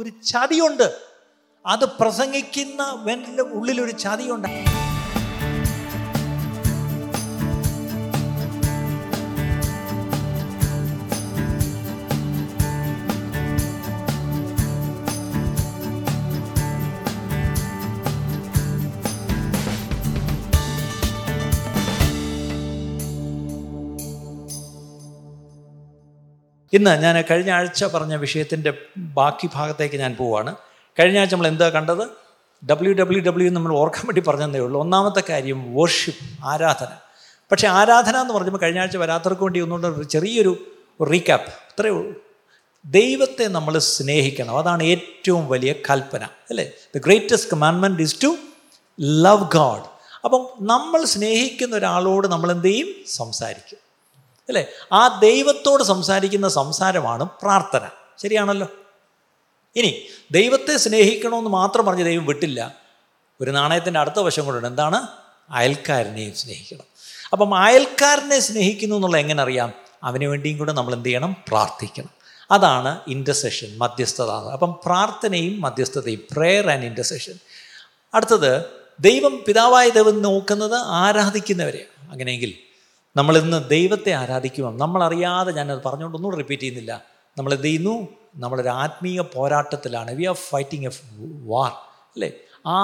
ഒരു ചതിയുണ്ട്, അത് പ്രസംഗിക്കുന്ന വെൻ്റെ ഉള്ളിലൊരു ചതിയുണ്ട്. ഇന്ന് ഞാൻ കഴിഞ്ഞ ആഴ്ച പറഞ്ഞ വിഷയത്തിൻ്റെ ബാക്കി ഭാഗത്തേക്ക് ഞാൻ പോവുകയാണ്. കഴിഞ്ഞ ആഴ്ച നമ്മൾ എന്താ കണ്ടത്? WWW നമ്മൾ ഓർക്കാൻ വേണ്ടി പറഞ്ഞതേ ഉള്ളൂ. ഒന്നാമത്തെ കാര്യം വർഷിപ്പ്, ആരാധന. പക്ഷേ ആരാധന എന്ന് പറഞ്ഞപ്പോൾ കഴിഞ്ഞ ആഴ്ച വരാത്തവർക്ക് വേണ്ടി ഒന്നുകൊണ്ട് ചെറിയൊരു റീക്യാപ്പ്, അത്രയേ ഉള്ളൂ. ദൈവത്തെ നമ്മൾ സ്നേഹിക്കണം, അതാണ് ഏറ്റവും വലിയ കൽപ്പന, അല്ലേ? The greatest commandment is to love God. അപ്പം നമ്മൾ സ്നേഹിക്കുന്ന ഒരാളോട് നമ്മൾ എന്ത് ചെയ്യും? സംസാരിക്കും, അല്ലേ? ആ ദൈവത്തോട് സംസാരിക്കുന്ന സംസാരമാണ് പ്രാർത്ഥന, ശരിയാണല്ലോ? ഇനി ദൈവത്തെ സ്നേഹിക്കണമെന്ന് മാത്രം പറഞ്ഞ് ദൈവം വിട്ടില്ല. ഒരു നാണയത്തിൻ്റെ അടുത്ത വശം കൊണ്ടുണ്ട്, എന്താണ്? അയൽക്കാരനെയും സ്നേഹിക്കണം. അപ്പം അയൽക്കാരനെ സ്നേഹിക്കുന്നു എന്നുള്ള എങ്ങനെ അറിയാം? അവന് വേണ്ടിയും കൂടെ നമ്മൾ എന്ത് ചെയ്യണം? പ്രാർത്ഥിക്കണം. അതാണ് ഇൻ്റർസെഷൻ, മധ്യസ്ഥത. അപ്പം പ്രാർത്ഥനയും മധ്യസ്ഥതയും, പ്രെയർ ആൻഡ് ഇൻ്റർസെഷൻ. അടുത്തത്, ദൈവം പിതാവായ ദൈവം നോക്കുന്നത് ആരാധിക്കുന്നവരെയാണ്. അങ്ങനെയെങ്കിൽ നമ്മളിന്ന് ദൈവത്തെ ആരാധിക്കുവാൻ, നമ്മളറിയാതെ, ഞാനത് പറഞ്ഞുകൊണ്ട് ഒന്നും റിപ്പീറ്റ് ചെയ്യുന്നില്ല, നമ്മളെന്ത് ചെയ്യുന്നു? നമ്മളൊരു ആത്മീയ പോരാട്ടത്തിലാണ്. We are fighting a war, അല്ലേ? ആ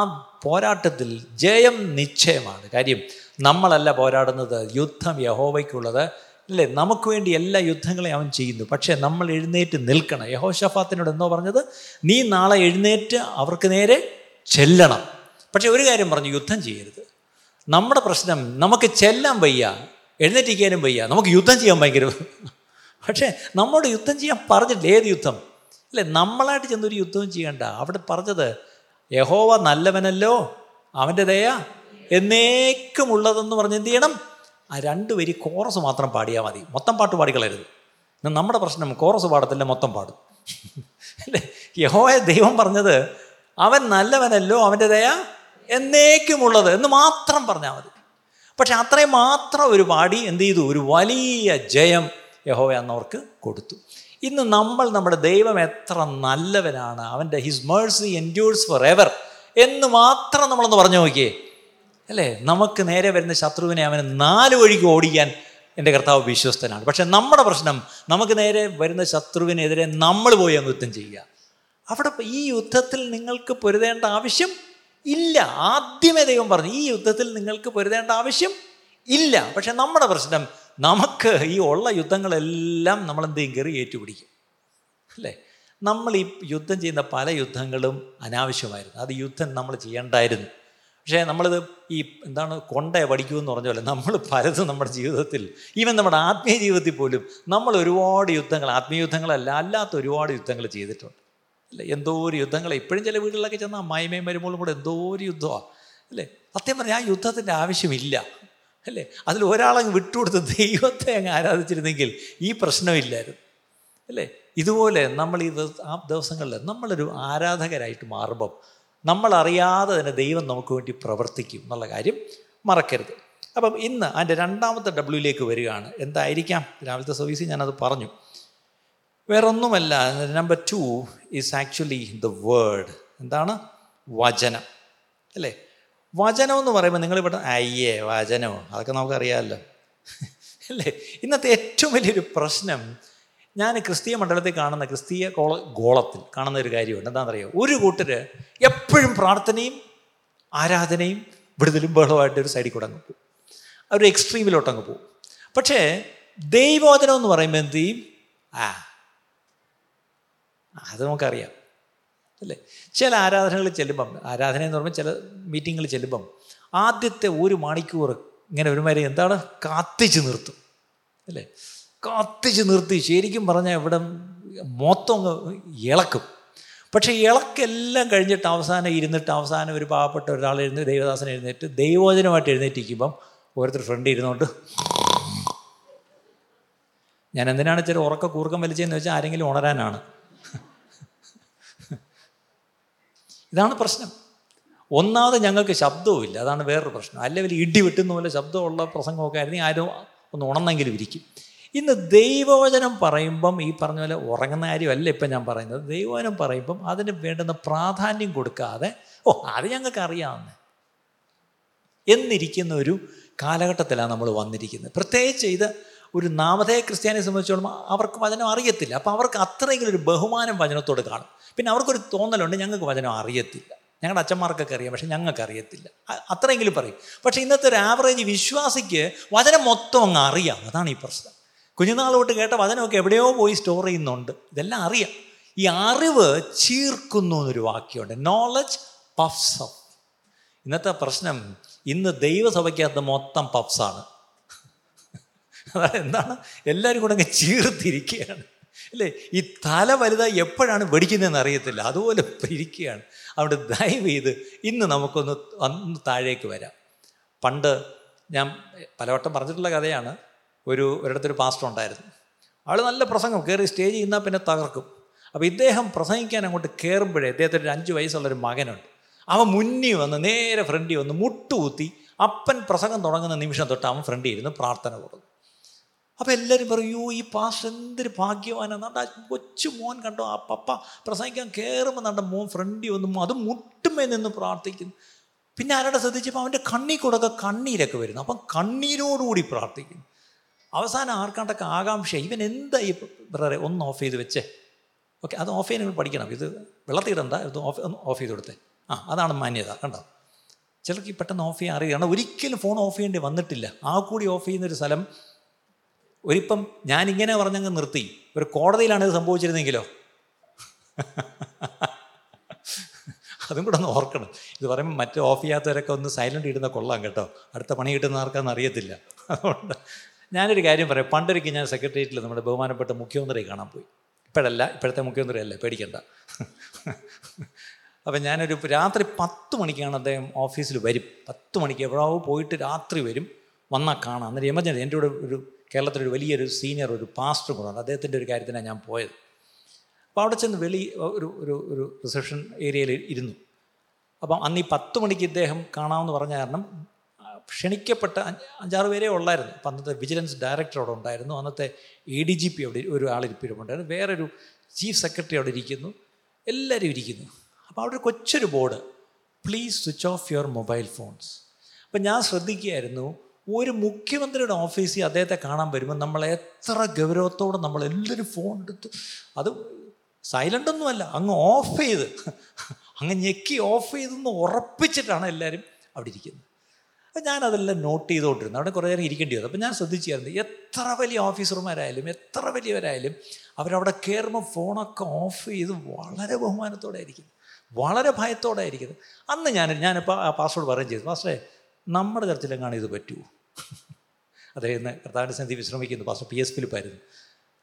പോരാട്ടത്തിൽ ജയം നിശ്ചയമാണ്. കാര്യം നമ്മളല്ല പോരാടുന്നത്, യുദ്ധം യഹോവയ്ക്കുള്ളത്, അല്ലേ? നമുക്ക് വേണ്ടി എല്ലാ യുദ്ധങ്ങളെ അവൻ ചെയ്യുന്നു. പക്ഷേ നമ്മൾ എഴുന്നേറ്റ് നിൽക്കണം. യഹോശഫാത്തിനോട് എന്നോ പറഞ്ഞത്, നീ നാളെ എഴുന്നേറ്റ് അവർക്ക് നേരെ ചെല്ലണം. പക്ഷേ ഒരു കാര്യം പറഞ്ഞു, യുദ്ധം ചെയ്യരുത്. നമ്മുടെ പ്രശ്നം, നമുക്ക് ചെല്ലാൻ വയ്യ, എഴുന്നേറ്റിരിക്കാനും വയ്യ, നമുക്ക് യുദ്ധം ചെയ്യാൻ ഭയങ്കര. പക്ഷേ നമ്മോട് യുദ്ധം ചെയ്യാൻ പറഞ്ഞിട്ടില്ല. ഏത് യുദ്ധം? അല്ലേ? നമ്മളായിട്ട് ചെന്നൊരു യുദ്ധവും ചെയ്യണ്ട. അവിടെ പറഞ്ഞത്, യഹോവ നല്ലവനല്ലോ, അവൻ്റെ ദയ എന്നേക്കുമുള്ളതെന്ന് പറഞ്ഞ് എന്ത് ചെയ്യണം? ആ രണ്ടുപേര് കോറസ് മാത്രം പാടിയാൽ മതി, മൊത്തം പാട്ട് പാടിക്കളരുത്. നമ്മുടെ പ്രശ്നം, കോറസ് പാടത്തില്ല, മൊത്തം പാടും, അല്ലേ? യഹോവയെ ദൈവം പറഞ്ഞത്, അവൻ നല്ലവനല്ലോ, അവൻ്റെ ദയ എന്നേക്കുമുള്ളത് എന്ന് മാത്രം പറഞ്ഞാൽ മതി. പക്ഷെ അത്രയും മാത്രം ഒരു പാടി എന്ത് ചെയ്തു? ഒരു വലിയ ജയം യഹോവ എന്നവർക്ക് കൊടുത്തു. ഇന്ന് നമ്മൾ നമ്മുടെ ദൈവം എത്ര നല്ലവനാണ്, അവൻ്റെ his mercy endures forever എന്ന് മാത്രം നമ്മളൊന്ന് പറഞ്ഞു നോക്കിയേ, അല്ലേ? നമുക്ക് നേരെ വരുന്ന ശത്രുവിനെ അവന് 4 വഴിക്ക് ഓടിക്കാൻ എൻ്റെ കർത്താവ് വിശ്വസ്തനാണ്. പക്ഷെ നമ്മുടെ പ്രശ്നം, നമുക്ക് നേരെ വരുന്ന ശത്രുവിനെതിരെ നമ്മൾ പോയി അങ്ങ് യുദ്ധം ചെയ്യുക. അവിടെ ഈ യുദ്ധത്തിൽ നിങ്ങൾക്ക് പൊരുതേണ്ട ആവശ്യം ഇല്ല. ആദ്യമേ ദൈവം പറഞ്ഞു, ഈ യുദ്ധത്തിൽ നിങ്ങൾക്ക് പൊരുതേണ്ട ആവശ്യം ഇല്ല. പക്ഷെ നമ്മുടെ പ്രശ്നം, നമുക്ക് ഈ ഉള്ള യുദ്ധങ്ങളെല്ലാം നമ്മളെന്തെങ്കിലും കയറി ഏറ്റുപിടിക്കും, അല്ലേ? നമ്മൾ ഈ യുദ്ധം ചെയ്യുന്ന പല യുദ്ധങ്ങളും അനാവശ്യമായിരുന്നു. അത് യുദ്ധം നമ്മൾ ചെയ്യണ്ടായിരുന്നു. പക്ഷേ നമ്മളിത് ഈ എന്താണ് കൊണ്ടേ പഠിക്കുമെന്ന് പറഞ്ഞ പോലെ നമ്മൾ പലതും നമ്മുടെ ജീവിതത്തിൽ, ഈവൻ നമ്മുടെ ആത്മീയ ജീവിതത്തിൽ പോലും നമ്മൾ ഒരുപാട് യുദ്ധങ്ങൾ, ആത്മീയ യുദ്ധങ്ങളല്ല അല്ലാത്ത ഒരുപാട് യുദ്ധങ്ങൾ ചെയ്തിട്ടുണ്ട്, അല്ലേ? എന്തോ ഒരു യുദ്ധങ്ങൾ. ഇപ്പോഴും ചില വീടുകളിലൊക്കെ ചെന്നാൽ അമ്മായിമയും വരുമ്പോഴും കൂടെ എന്തോ ഒരു യുദ്ധമാണ്, അല്ലേ? സത്യം പറഞ്ഞാൽ ആ യുദ്ധത്തിൻ്റെ ആവശ്യമില്ല, അല്ലേ? അതിൽ ഒരാളങ്ങ് വിട്ടുകൊടുത്ത് ദൈവത്തെ അങ്ങ് ആരാധിച്ചിരുന്നെങ്കിൽ ഈ പ്രശ്നമില്ലായിരുന്നു, അല്ലേ? ഇതുപോലെ നമ്മൾ ഈ ആ ദിവസങ്ങളിൽ നമ്മളൊരു ആരാധകരായിട്ട് മാറുമ്പം നമ്മളറിയാതെ തന്നെ ദൈവം നമുക്ക് വേണ്ടി പ്രവർത്തിക്കും എന്നുള്ള കാര്യം മറക്കരുത്. അപ്പം ഇന്ന് അതിൻ്റെ രണ്ടാമത്തെ ഡബ്ല്യൂയിലേക്ക് വരികയാണ്. എന്തായിരിക്കാം? രാവിലത്തെ സർവീസിൽ ഞാനത് പറഞ്ഞു. വേറൊന്നുമല്ല, number 2 is actually the word. എന്താണ്? വചനം, അല്ലേ? വചനം എന്ന് പറയുമ്പോൾ നിങ്ങളിവിടെ അയ്യേ വചനമോ, അതൊക്കെ നമുക്കറിയാമല്ലോ, അല്ലേ? ഇന്നത്തെ ഏറ്റവും വലിയൊരു പ്രശ്നം, ഞാൻ ക്രിസ്തീയ മണ്ഡലത്തിൽ കാണുന്ന ക്രിസ്തീയ ഗോളത്തിൽ കാണുന്ന ഒരു കാര്യമുണ്ട്. എന്താണെന്നറിയോ? ഒരു കൂട്ടർ എപ്പോഴും പ്രാർത്ഥനയും ആരാധനയും വിടുതലും ബഹളമായിട്ട് ഒരു സൈഡിൽ കൂടെ അങ്ങ് പോകും, അവർ എക്സ്ട്രീമിലോട്ട് അങ്ങ് പോകും. പക്ഷേ ദൈവവചനം എന്ന് പറയുമ്പോൾ എന്ത് ചെയ്യും? അത് നമുക്കറിയാം, അല്ലേ? ചില ആരാധനകൾ ചെല്ലുമ്പം, ആരാധന എന്ന് പറയുമ്പോൾ ചില മീറ്റിങ്ങിൽ ചെല്ലുമ്പം ആദ്യത്തെ 1 മണിക്കൂർ ഇങ്ങനെ ഒരുമാതിരി എന്താണ് കാത്തിച്ച് നിർത്തും, അല്ലേ? കാത്തിച്ച് നിർത്തി ശരിക്കും പറഞ്ഞാൽ ഇവിടെ മൊത്തം ഇളക്കും. പക്ഷേ ഇളക്കെല്ലാം കഴിഞ്ഞിട്ട് അവസാനം ഒരു പാവപ്പെട്ട ഒരാൾ ദൈവദാസൻ എഴുന്നേറ്റ് ദൈവവചനമായിട്ട് എഴുന്നേറ്റിരിക്കുമ്പം ഓരോരുത്തർ ഫ്രണ്ട് ഇരുന്നുകൊണ്ട്, ഞാൻ എന്തിനാണ് ചില ഉറക്ക കൂർക്കം വലിച്ചതെന്ന് വെച്ചാൽ ആരെങ്കിലും ഉണരാനാണ്. ഇതാണ് പ്രശ്നം. ഒന്നാമത് ഞങ്ങൾക്ക് ശബ്ദവുമില്ല, അതാണ് വേറൊരു പ്രശ്നം. അല്ലെങ്കിൽ ഇടി വെട്ടുന്ന പോലെ ശബ്ദമുള്ള പ്രസംഗമൊക്കെ ആയിരുന്നു, ആരും ഒന്ന് ഉണന്നെങ്കിലും ഇരിക്കും. ഇന്ന് ദൈവവചനം പറയുമ്പം ഈ പറഞ്ഞ പോലെ ഉറങ്ങുന്ന കാര്യമല്ല ഇപ്പം ഞാൻ പറയുന്നത്. ദൈവവചനം പറയുമ്പം അതിന് വേണ്ടുന്ന പ്രാധാന്യം കൊടുക്കാതെ അത് ഞങ്ങൾക്ക് അറിയാവുന്നത് എന്നിരിക്കുന്ന ഒരു കാലഘട്ടത്തിലാണ് നമ്മൾ വന്നിരിക്കുന്നത്. പ്രത്യേകിച്ച് ഇത് ഒരു നാമധേയ ക്രിസ്ത്യാനിയെ സംബന്ധിച്ചോളം അവർക്ക് വചനം അറിയത്തില്ല. അപ്പം അവർക്ക് അത്രയെങ്കിലും ഒരു ബഹുമാനം വചനത്തോട് കാണും. പിന്നെ അവർക്കൊരു തോന്നലുണ്ട്, ഞങ്ങൾക്ക് വചനം അറിയത്തില്ല, ഞങ്ങളുടെ അച്ഛന്മാർക്കൊക്കെ അറിയാം, പക്ഷെ ഞങ്ങൾക്ക് അറിയത്തില്ല, അത്രയെങ്കിലും പറയും. പക്ഷേ ഇന്നത്തെ ഒരു ആവറേജ് വിശ്വാസിക്ക് വചനം മൊത്തം അങ്ങ് അറിയാം. അതാണ് ഈ പ്രശ്നം. കുഞ്ഞുനാൾ തൊട്ട് കേട്ട വചനമൊക്കെ എവിടെയോ പോയി സ്റ്റോർ ചെയ്യുന്നുണ്ട്, ഇതെല്ലാം അറിയാം. ഈ അറിവ് ചീർക്കുന്നു എന്നൊരു വാക്യമുണ്ട്, നോളജ് പഫ്സ് അപ്പ്. ഇന്നത്തെ പ്രശ്നം, ഇന്ന് ദൈവസഭയ്ക്കകത്ത് മൊത്തം പഫ്സാണ്. അതായത് എന്താണ്, എല്ലാവരും കൂടെ അങ്ങ് ചീർത്തിരിക്കുകയാണ് അല്ലേ. ഈ തല വലുതായി എപ്പോഴാണ് വെടിക്കുന്നതെന്ന് അറിയത്തില്ല, അതുപോലെ ഇരിക്കുകയാണ്. അവിടെ ദയവ് ചെയ്ത് ഇന്ന് നമുക്കൊന്ന് ഒന്ന് താഴേക്ക് വരാം. പണ്ട് ഞാൻ പലവട്ടം പറഞ്ഞിട്ടുള്ള കഥയാണ്, ഒരിടത്തൊരു പാസ്റ്റർ ഉണ്ടായിരുന്നു. ആൾ നല്ല പ്രസംഗം, കയറി സ്റ്റേജിൽ നിന്നാൽ പിന്നെ തകർക്കും. അപ്പോൾ ഇദ്ദേഹം പ്രസംഗിക്കാൻ അങ്ങോട്ട് കയറുമ്പോഴേ ഇദ്ദേഹത്തിന് ഒരു 5 വയസ്സുള്ളൊരു മകനുണ്ട്. അവൻ മുന്നിൽ വന്ന് നേരെ ഫ്രണ്ടിൽ വന്ന് മുട്ടുകൂത്തി. അപ്പൻ പ്രസംഗം തുടങ്ങുന്ന നിമിഷം തൊട്ട് അവൻ ഫ്രണ്ടിൽ ഇരുന്ന് പ്രാർത്ഥന കൊടുക്കും. അപ്പോൾ എല്ലാവരും പറയൂ, ഈ പാസ്റ്റർ എന്തൊരു ഭാഗ്യവാനാണ്, കൊച്ചു മോൻ കണ്ടോ ആ പപ്പ പ്രസംഗിക്കാൻ കയറുമ്പോൾ നണ്ട മോൻ ഫ്രണ്ടിൽ വന്ന് അത് മുട്ടുമേ നിന്ന് പ്രാർത്ഥിക്കുന്നു. പിന്നെ ആരോടെ ശ്രദ്ധിച്ചപ്പോൾ അവൻ്റെ കണ്ണിൽ കൂടെയൊക്കെ കണ്ണീരൊക്കെ വരുന്നു. അപ്പം കണ്ണീരോടുകൂടി പ്രാർത്ഥിക്കുന്നു. അവസാനം ആർക്കാണ്ടൊക്കെ ആകാംക്ഷ, ഇവൻ എന്താ ഈ ബ്രദറെ ഒന്ന് ഓഫ് ചെയ്ത് വെച്ചേ, ഓക്കെ അത് ഓഫ് ചെയ്യാൻ പഠിക്കണം, ഇത് വെള്ളത്തിടണ്ട, ഇത് ഓഫ് ചെയ്ത് കൊടുത്തേ, ആ അതാണ് മാന്യത. കണ്ടോ ചിലർക്ക് പെട്ടെന്ന് ഓഫ് ചെയ്യാൻ അറിയുക, കാരണം ഒരിക്കലും ഫോൺ ഓഫ് ചെയ്യേണ്ടി വന്നിട്ടില്ല. ആ കൂടി ഓഫ് ചെയ്യുന്നൊരു സ്ഥലം ഒരിപ്പം ഞാനിങ്ങനെ പറഞ്ഞങ്ങ് നിർത്തി, ഒരു കോടതിയിലാണ് ഇത് സംഭവിച്ചിരുന്നെങ്കിലോ. അതും കൂടെ ഒന്ന് ഓർക്കണം. ഇത് പറയുമ്പോൾ മറ്റേ ഓഫ് ചെയ്യാത്തവരൊക്കെ ഒന്ന് സൈലൻ്റ് ഇടുന്ന കൊള്ളാം കേട്ടോ, അടുത്ത പണി കിട്ടുന്ന ആർക്കാന്ന് അറിയത്തില്ല. അതുകൊണ്ട് ഞാനൊരു കാര്യം പറയാം, പണ്ടൊരിക്കൽ ഞാൻ സെക്രട്ടേറിയറ്റിൽ നമ്മുടെ ബഹുമാനപ്പെട്ട മുഖ്യമന്ത്രിയെ കാണാൻ പോയി. ഇപ്പോഴല്ല, ഇപ്പോഴത്തെ മുഖ്യമന്ത്രി അല്ലേ, പേടിക്കണ്ട. അപ്പം ഞാനൊരു രാത്രി 10 മണിക്കാണ് അദ്ദേഹം ഓഫീസിൽ വരും. 10 മണിക്ക് എവിടോ പോയിട്ട് രാത്രി വരും, വന്നാൽ കാണാം. അന്നേരം എമർജൻസി. എൻ്റെ കൂടെ ഒരു കേരളത്തിലൊരു വലിയൊരു സീനിയർ ഒരു പാസ്റ്റർ കൂടാണ്, അദ്ദേഹത്തിൻ്റെ ഒരു കാര്യത്തിനാണ് ഞാൻ പോയത്. അപ്പോൾ അവിടെ ചെന്ന് ഒരു റിസപ്ഷൻ ഏരിയയിൽ ഇരുന്നു. അപ്പം അന്ന് ഈ 10 മണിക്ക് ഇദ്ദേഹം കാണാമെന്ന് പറഞ്ഞ കാരണം ക്ഷണിക്കപ്പെട്ട 5-6 പേരേ ഉള്ളായിരുന്നു. അപ്പം അന്നത്തെ വിജിലൻസ് ഡയറക്ടർ അവിടെ ഉണ്ടായിരുന്നു, അന്നത്തെ ADGP അവിടെ ഒരു ആളിരിപ്പിടുണ്ടായിരുന്നു, വേറൊരു ചീഫ് സെക്രട്ടറി അവിടെ ഇരിക്കുന്നു, എല്ലാവരും ഇരിക്കുന്നു. അപ്പോൾ അവിടെ കൊച്ചൊരു board, please switch off your mobile phones. അപ്പം ഞാൻ ശ്രദ്ധിക്കുകയായിരുന്നു, ഒരു മുഖ്യമന്ത്രിയുടെ ഓഫീസിൽ അദ്ദേഹത്തെ കാണാൻ വരുമ്പോൾ നമ്മൾ എത്ര ഗൗരവത്തോടെ നമ്മളെല്ലാവരും ഫോൺ എടുത്ത്, അത് സൈലൻ്റ് ഒന്നുമല്ല, അങ്ങ് ഓഫ് ചെയ്ത് അങ്ങ് ഞെക്കി ഓഫ് ചെയ്തെന്ന് ഉറപ്പിച്ചിട്ടാണ് എല്ലാവരും അവിടെ ഇരിക്കുന്നത്. അപ്പം ഞാനതെല്ലാം നോട്ട് ചെയ്തുകൊണ്ടിരുന്നു. അവിടെ കുറേ നേരം ഇരിക്കേണ്ടി വന്നു. അപ്പം ഞാൻ ശ്രദ്ധിച്ചായിരുന്നു, എത്ര വലിയ ഓഫീസർമാരായാലും എത്ര വലിയവരായാലും അവരവിടെ കയറുമ്പോൾ ഫോണൊക്കെ ഓഫ് ചെയ്ത് വളരെ ബഹുമാനത്തോടെ ആയിരിക്കും, വളരെ ഭയത്തോടെ ആയിരിക്കും. അന്ന് ഞാനിപ്പോൾ ആ പാസ്റ്ററോട് പറയുകയും ചെയ്തു, പാസ്റ്ററെ നമ്മുടെ തരത്തിലെങ്ങാണ് ഇത് പറ്റുമോ? അദ്ദേഹം കർത്താവിൻ്റെ സന്നിധി വിശ്രമിക്കുന്നു. പാസ്റ്റർ PS ഫിലിപ്പായിരുന്നു.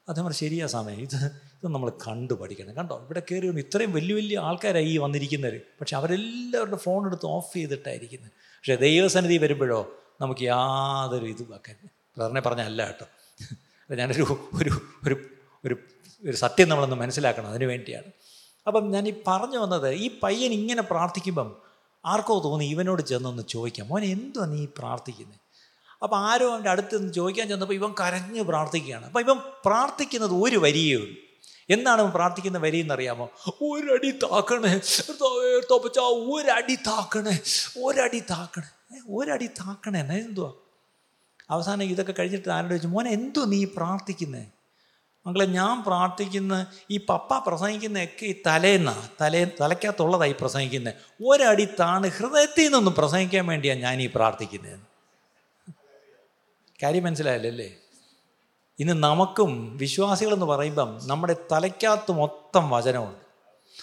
അദ്ദേഹം പറഞ്ഞു, ശരിയാ സമയം, ഇത് നമ്മൾ കണ്ടു പഠിക്കണം. കണ്ടോ ഇവിടെ കയറി ഇത്രയും വലിയ വലിയ ആൾക്കാരായി ഈ വന്നിരിക്കുന്നവർ, പക്ഷെ അവരെല്ലാവരുടെ ഫോൺ എടുത്ത് ഓഫ് ചെയ്തിട്ടായിരിക്കുന്നത്. പക്ഷേ ദൈവസന്നിധി വരുമ്പോഴോ നമുക്ക് യാതൊരു ഇതും ആക്കാൻ സാറിനെ പറഞ്ഞല്ല കേട്ടോ, ഞാനൊരു ഒരു ഒരു ഒരു സത്യം നമ്മളൊന്ന് മനസ്സിലാക്കണം, അതിനു വേണ്ടിയാണ്. അപ്പം ഞാൻ ഈ പറഞ്ഞു വന്നത്, ഈ പയ്യൻ ഇങ്ങനെ പ്രാർത്ഥിക്കുമ്പം ആർക്കോ തോന്നി ഇവനോട് ചെന്നൊന്ന് ചോദിക്കാം, മോനെ എന്തുവാ നീ പ്രാർത്ഥിക്കുന്നത്? അപ്പോൾ ആരോ അവൻ്റെ അടുത്ത് നിന്ന് ചോദിക്കാൻ ചെന്നപ്പോൾ ഇവൻ കരഞ്ഞ് പ്രാർത്ഥിക്കുകയാണ്. അപ്പോൾ ഇവൻ പ്രാർത്ഥിക്കുന്നത് ഒരു വരിയേ ഉള്ളൂ. എന്താണ് ഇവൻ പ്രാർത്ഥിക്കുന്ന വരി എന്നറിയാമോ? ഒരടി താക്കണേ തോപ്പച്ചാ, ഒരടി താക്കണേ, ഒരടി താക്കണേ, ഒരടി താക്കണേ എന്നാ എന്തുവാ. അവസാനം ഇതൊക്കെ കഴിഞ്ഞിട്ട് ആരോട് ചോദിച്ചു, മോനെ എന്തുവാ നീ പ്രാർത്ഥിക്കുന്നത്? മക്കളെ ഞാൻ പ്രാർത്ഥിക്കുന്ന ഈ പപ്പ പ്രസംഗിക്കുന്നതൊക്കെ ഈ തലയ്ക്കകത്തുള്ളതായി പ്രസംഗിക്കുന്നത്, ഒരടി താണ് ഹൃദയത്തിൽ നിന്നൊന്നും പ്രസംഗിക്കാൻ വേണ്ടിയാണ് ഞാൻ ഈ പ്രാർത്ഥിക്കുന്നത്. കാര്യം മനസ്സിലായല്ലേ? ഇന്ന് നമുക്കും വിശ്വാസികളെന്ന് പറയുമ്പം നമ്മുടെ തലയ്ക്കകത്ത് മൊത്തം വചനമുണ്ട്,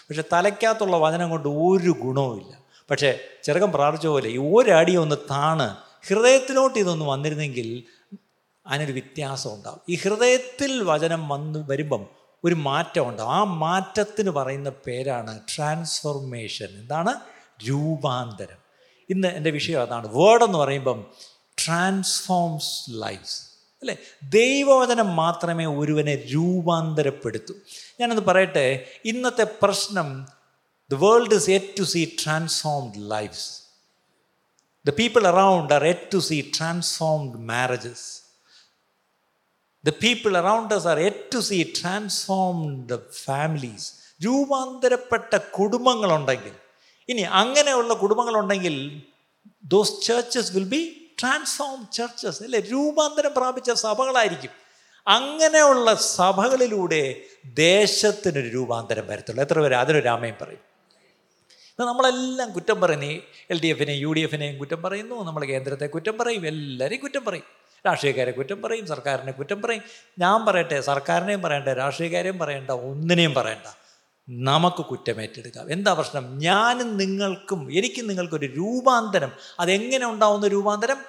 പക്ഷെ തലയ്ക്കകത്തുള്ള വചനം കൊണ്ട് ഒരു ഗുണവുമില്ല. പക്ഷേ ചെറുക്കൻ പ്രാർത്ഥിച്ച പോലെ ഈ ഒരടി ഒന്ന് താണ് ഹൃദയത്തിലോട്ട് ഇതൊന്നും വന്നിരുന്നെങ്കിൽ അതിനൊരു വ്യത്യാസം ഉണ്ടാകും. ഈ ഹൃദയത്തിൽ വചനം വരുമ്പം ഒരു മാറ്റം ഉണ്ടാകും. ആ മാറ്റത്തിന് പറയുന്ന പേരാണ് ട്രാൻസ്ഫോർമേഷൻ. എന്താണ്? രൂപാന്തരം. ഇന്ന് എൻ്റെ വിഷയം അതാണ്. വേർഡെന്ന് പറയുമ്പം ട്രാൻസ്ഫോംസ് ലൈഫ്സ് അല്ലേ. ദൈവവചനം മാത്രമേ ഒരുവനെ രൂപാന്തരപ്പെടുത്തൂ. ഞാനൊന്ന് പറയട്ടെ, ഇന്നത്തെ പ്രശ്നം, the world is yet to see transformed lives, the people around are yet to see transformed marriages. The people around us are yet to see transformed families. രൂപാന്തരപ്പെട്ട കുടുംബങ്ങളുണ്ടെങ്കിൽ, ഇനി അങ്ങനെയുള്ള കുടുംബങ്ങളുണ്ടെങ്കിൽ those churches will be transformed churches, അല്ലെ, രൂപാന്തരം പ്രാപിച്ച സഭകളായിരിക്കും. അങ്ങനെയുള്ള സഭകളിലൂടെ ദേശത്തിനൊരു രൂപാന്തരം വരത്തുള്ളൂ. എത്ര പേര് അതിനൊരു രാമയും പറയും? എന്നാൽ നമ്മളെല്ലാം കുറ്റം പറയുന്നേ, എൽ ഡി എഫിനെയും യു ഡി എഫിനെയും കുറ്റം പറയുന്നു, നമ്മൾ കേന്ദ്രത്തെ കുറ്റം പറയും, എല്ലാവരെയും കുറ്റം പറയും, രാഷ്ട്രീയക്കാരെ കുറ്റം പറയും, സർക്കാരിനെ കുറ്റം പറയും. ഞാൻ പറയട്ടെ, സർക്കാരിനെയും പറയണ്ട, രാഷ്ട്രീയക്കാരെയും പറയണ്ട, ഒന്നിനെയും പറയണ്ട, നമുക്ക് കുറ്റമേറ്റെടുക്കാം. എന്താ പ്രശ്നം? ഞാനും നിങ്ങൾക്കും, എനിക്കും നിങ്ങൾക്കൊരു രൂപാന്തരം, അതെങ്ങനെ ഉണ്ടാവുന്ന രൂപാന്തരം?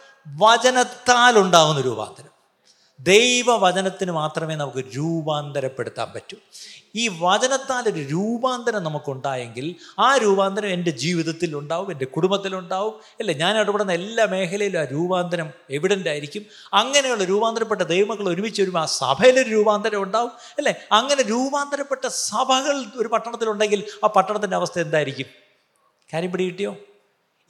വചനത്താൽ ഉണ്ടാവുന്ന രൂപാന്തരം. ദൈവവചനത്തിന് മാത്രമേ നമുക്ക് രൂപാന്തരപ്പെടുത്താൻ പറ്റൂ. ഈ വചനത്താൽ ഒരു രൂപാന്തരം നമുക്കുണ്ടായെങ്കിൽ ആ രൂപാന്തരം എൻ്റെ ജീവിതത്തിൽ ഉണ്ടാവും, എൻ്റെ കുടുംബത്തിലുണ്ടാവും, അല്ലേ? ഞാൻ ഇടപെടുന്ന എല്ലാ മേഖലയിലും ആ രൂപാന്തരം എവിഡൻ്റ് ആയിരിക്കും. അങ്ങനെയുള്ള രൂപാന്തരപ്പെട്ട ദൈവമക്കൾ ഒരുമിച്ച് വരുമ്പോൾ ആ സഭയിലൊരു രൂപാന്തരം ഉണ്ടാവും, അല്ലേ? അങ്ങനെ രൂപാന്തരപ്പെട്ട സഭകൾ ഒരു പട്ടണത്തിലുണ്ടെങ്കിൽ ആ പട്ടണത്തിൻ്റെ അവസ്ഥ എന്തായിരിക്കും? കാര്യം പിടി കിട്ടിയോ?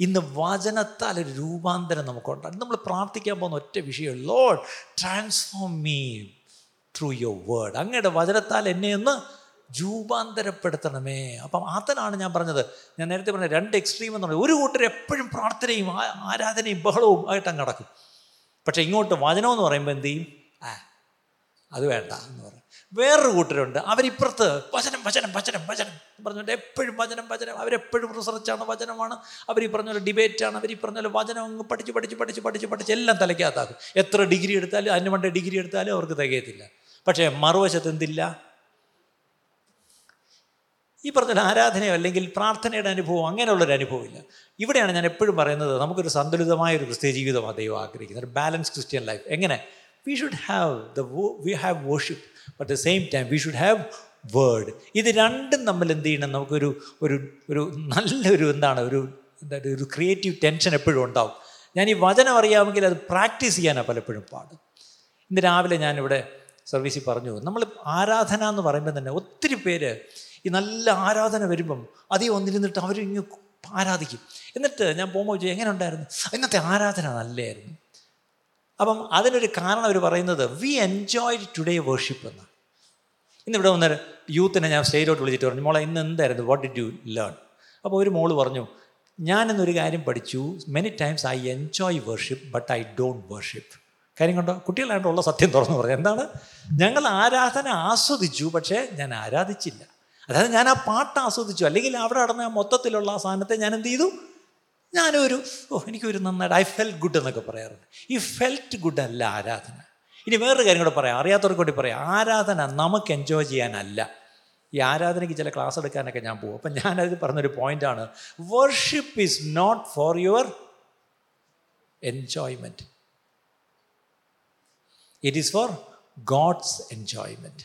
ഇന്ന് വചനത്താൽ ഒരു രൂപാന്തരം നമുക്കുണ്ടാകും. നമ്മൾ പ്രാർത്ഥിക്കാൻ പോകുന്ന ഒറ്റ വിഷയം, Lord transform me through your word, അങ്ങയുടെ വചനത്താൽ എന്നെ ഒന്ന് രൂപാന്തരപ്പെടുത്തണമേ. അപ്പം അതിനാണ് ഞാൻ പറഞ്ഞത്, ഞാൻ നേരത്തെ പറഞ്ഞ രണ്ട് എക്സ്ട്രീം എന്ന് പറഞ്ഞത്, ഒരു കൂട്ടർ എപ്പോഴും പ്രാർത്ഥനയും ആരാധനയും ബഹളവും ആയിട്ടങ്ങ് നടക്കും. പക്ഷേ ഇങ്ങോട്ട് വചനമെന്ന് പറയുമ്പോൾ എന്ത് ചെയ്യും? അത് വേണ്ട എന്ന് പറയും. വേറൊരു കൂട്ടരുണ്ട്, അവരിപ്പുറത്ത് വചനം വചനം വചനം വചനം എന്ന് പറഞ്ഞുകൊണ്ട് എപ്പോഴും വചനം വചനം, അവരെപ്പോഴും റിസർച്ചാണ്, വചനമാണ്, അവർ ഈ പറഞ്ഞ പോലെ ഡിബേറ്റാണ്, അവർ ഈ പറഞ്ഞ പോലെ വചനം അങ്ങ് പഠിച്ച് പഠിച്ച് പഠിച്ച് പഠിച്ച് പഠിച്ച് എല്ലാം തലയ്ക്കകത്താക്കും. എത്ര ഡിഗ്രി എടുത്താലും അതിന് വേണ്ട ഡിഗ്രി എടുത്താലും അവർക്ക് തികയത്തില്ല. പക്ഷേ മറുവശത്ത് എന്തില്ല? ഈ പറഞ്ഞ ആരാധനയോ അല്ലെങ്കിൽ പ്രാർത്ഥനയുടെ അനുഭവം, അങ്ങനെയുള്ളൊരു അനുഭവമില്ല. ഇവിടെയാണ് ഞാൻ എപ്പോഴും പറയുന്നത്, നമുക്കൊരു സന്തുലിതമായൊരു ക്രിസ്ത്യ ജീവിതമാണ് ദൈവം ആഗ്രഹിക്കുന്നത്, ഒരു ബാലൻസ് ക്രിസ്ത്യൻ ലൈഫ്. എങ്ങനെ? we have worship, but at the same time we should have word. ഇത് രണ്ടും നമ്മൾ എന്ത് ചെയ്യണം? നമുക്കൊരു ഒരു ഒരു നല്ലൊരു എന്താണ് ഒരു ക്രിയേറ്റീവ് ടെൻഷൻ എപ്പോഴും ഉണ്ടാവും. ഞാൻ ഈ വചനം അറിയാമെങ്കിൽ അത് പ്രാക്ടീസ് ചെയ്യാനാണ് പലപ്പോഴും പാട്. ഇന്ന് രാവിലെ ഞാനിവിടെ സർവീസിൽ പറഞ്ഞു, നമ്മൾ ആരാധന എന്ന് പറയുമ്പോൾ തന്നെ ഒത്തിരി പേര് ഈ നല്ല ആരാധന വരുമ്പം അതേ വന്നിരുന്നിട്ട് അവരിങ്ങ് ആരാധിക്കും. എന്നിട്ട് ഞാൻ പോകുമ്പോൾ ചോദിച്ചു, എങ്ങനെ ഉണ്ടായിരുന്നു ഇന്നത്തെ ആരാധന? നല്ലതായിരുന്നു. അപ്പം അതിനൊരു കാരണം അവർ പറയുന്നത് വി എൻജോയ്ഡ് ടുഡേ വർഷിപ്പ് എന്നാണ്. ഇന്നിവിടെ വന്നൊരു യൂത്തിനെ ഞാൻ സ്റ്റേജിലോട്ട് വിളിച്ചിട്ട് പറഞ്ഞു, മോളെ ഇന്ന് എന്തായിരുന്നു, വാട്ട് ഡിഡ് യു ലേൺ? അപ്പോൾ ഒരു മോള് പറഞ്ഞു, ഞാനിന്നൊരു കാര്യം പഠിച്ചു, many times I enjoy worship but I don't worship. കാര്യം കണ്ടോ, കുട്ടികളായിട്ടുള്ള സത്യം തുറന്നു പറഞ്ഞു. എന്താണ്? ഞങ്ങൾ ആരാധന ആസ്വദിച്ചു, പക്ഷേ ഞാൻ ആരാധിച്ചില്ല. അതായത് ഞാൻ ആ പാട്ട് ആസ്വദിച്ചു, അല്ലെങ്കിൽ അവിടെ നടന്ന മൊത്തത്തിലുള്ള ആ സാധനത്തെ ഞാൻ എന്ത് ചെയ്തു? ഞാനൊരു എനിക്കൊരു നന്നായിട്ട് ഐ ഫെൽറ്റ് ഗുഡ് എന്നൊക്കെ പറയാറുണ്ട്. ഈ ഫെൽറ്റ് ഗുഡ് അല്ല ആരാധന. ഇനി വേറൊരു കാര്യം കൂടെ പറയാം, അറിയാത്തവർക്ക് കൂടി പറയാം, ആരാധന നമുക്ക് എൻജോയ് ചെയ്യാനല്ല. ഈ ആരാധനയ്ക്ക് ചില ക്ലാസ് എടുക്കാനൊക്കെ ഞാൻ പോകും. അപ്പം ഞാനത് പറഞ്ഞൊരു പോയിൻ്റാണ്, worship is not for your enjoyment, it is for God's enjoyment.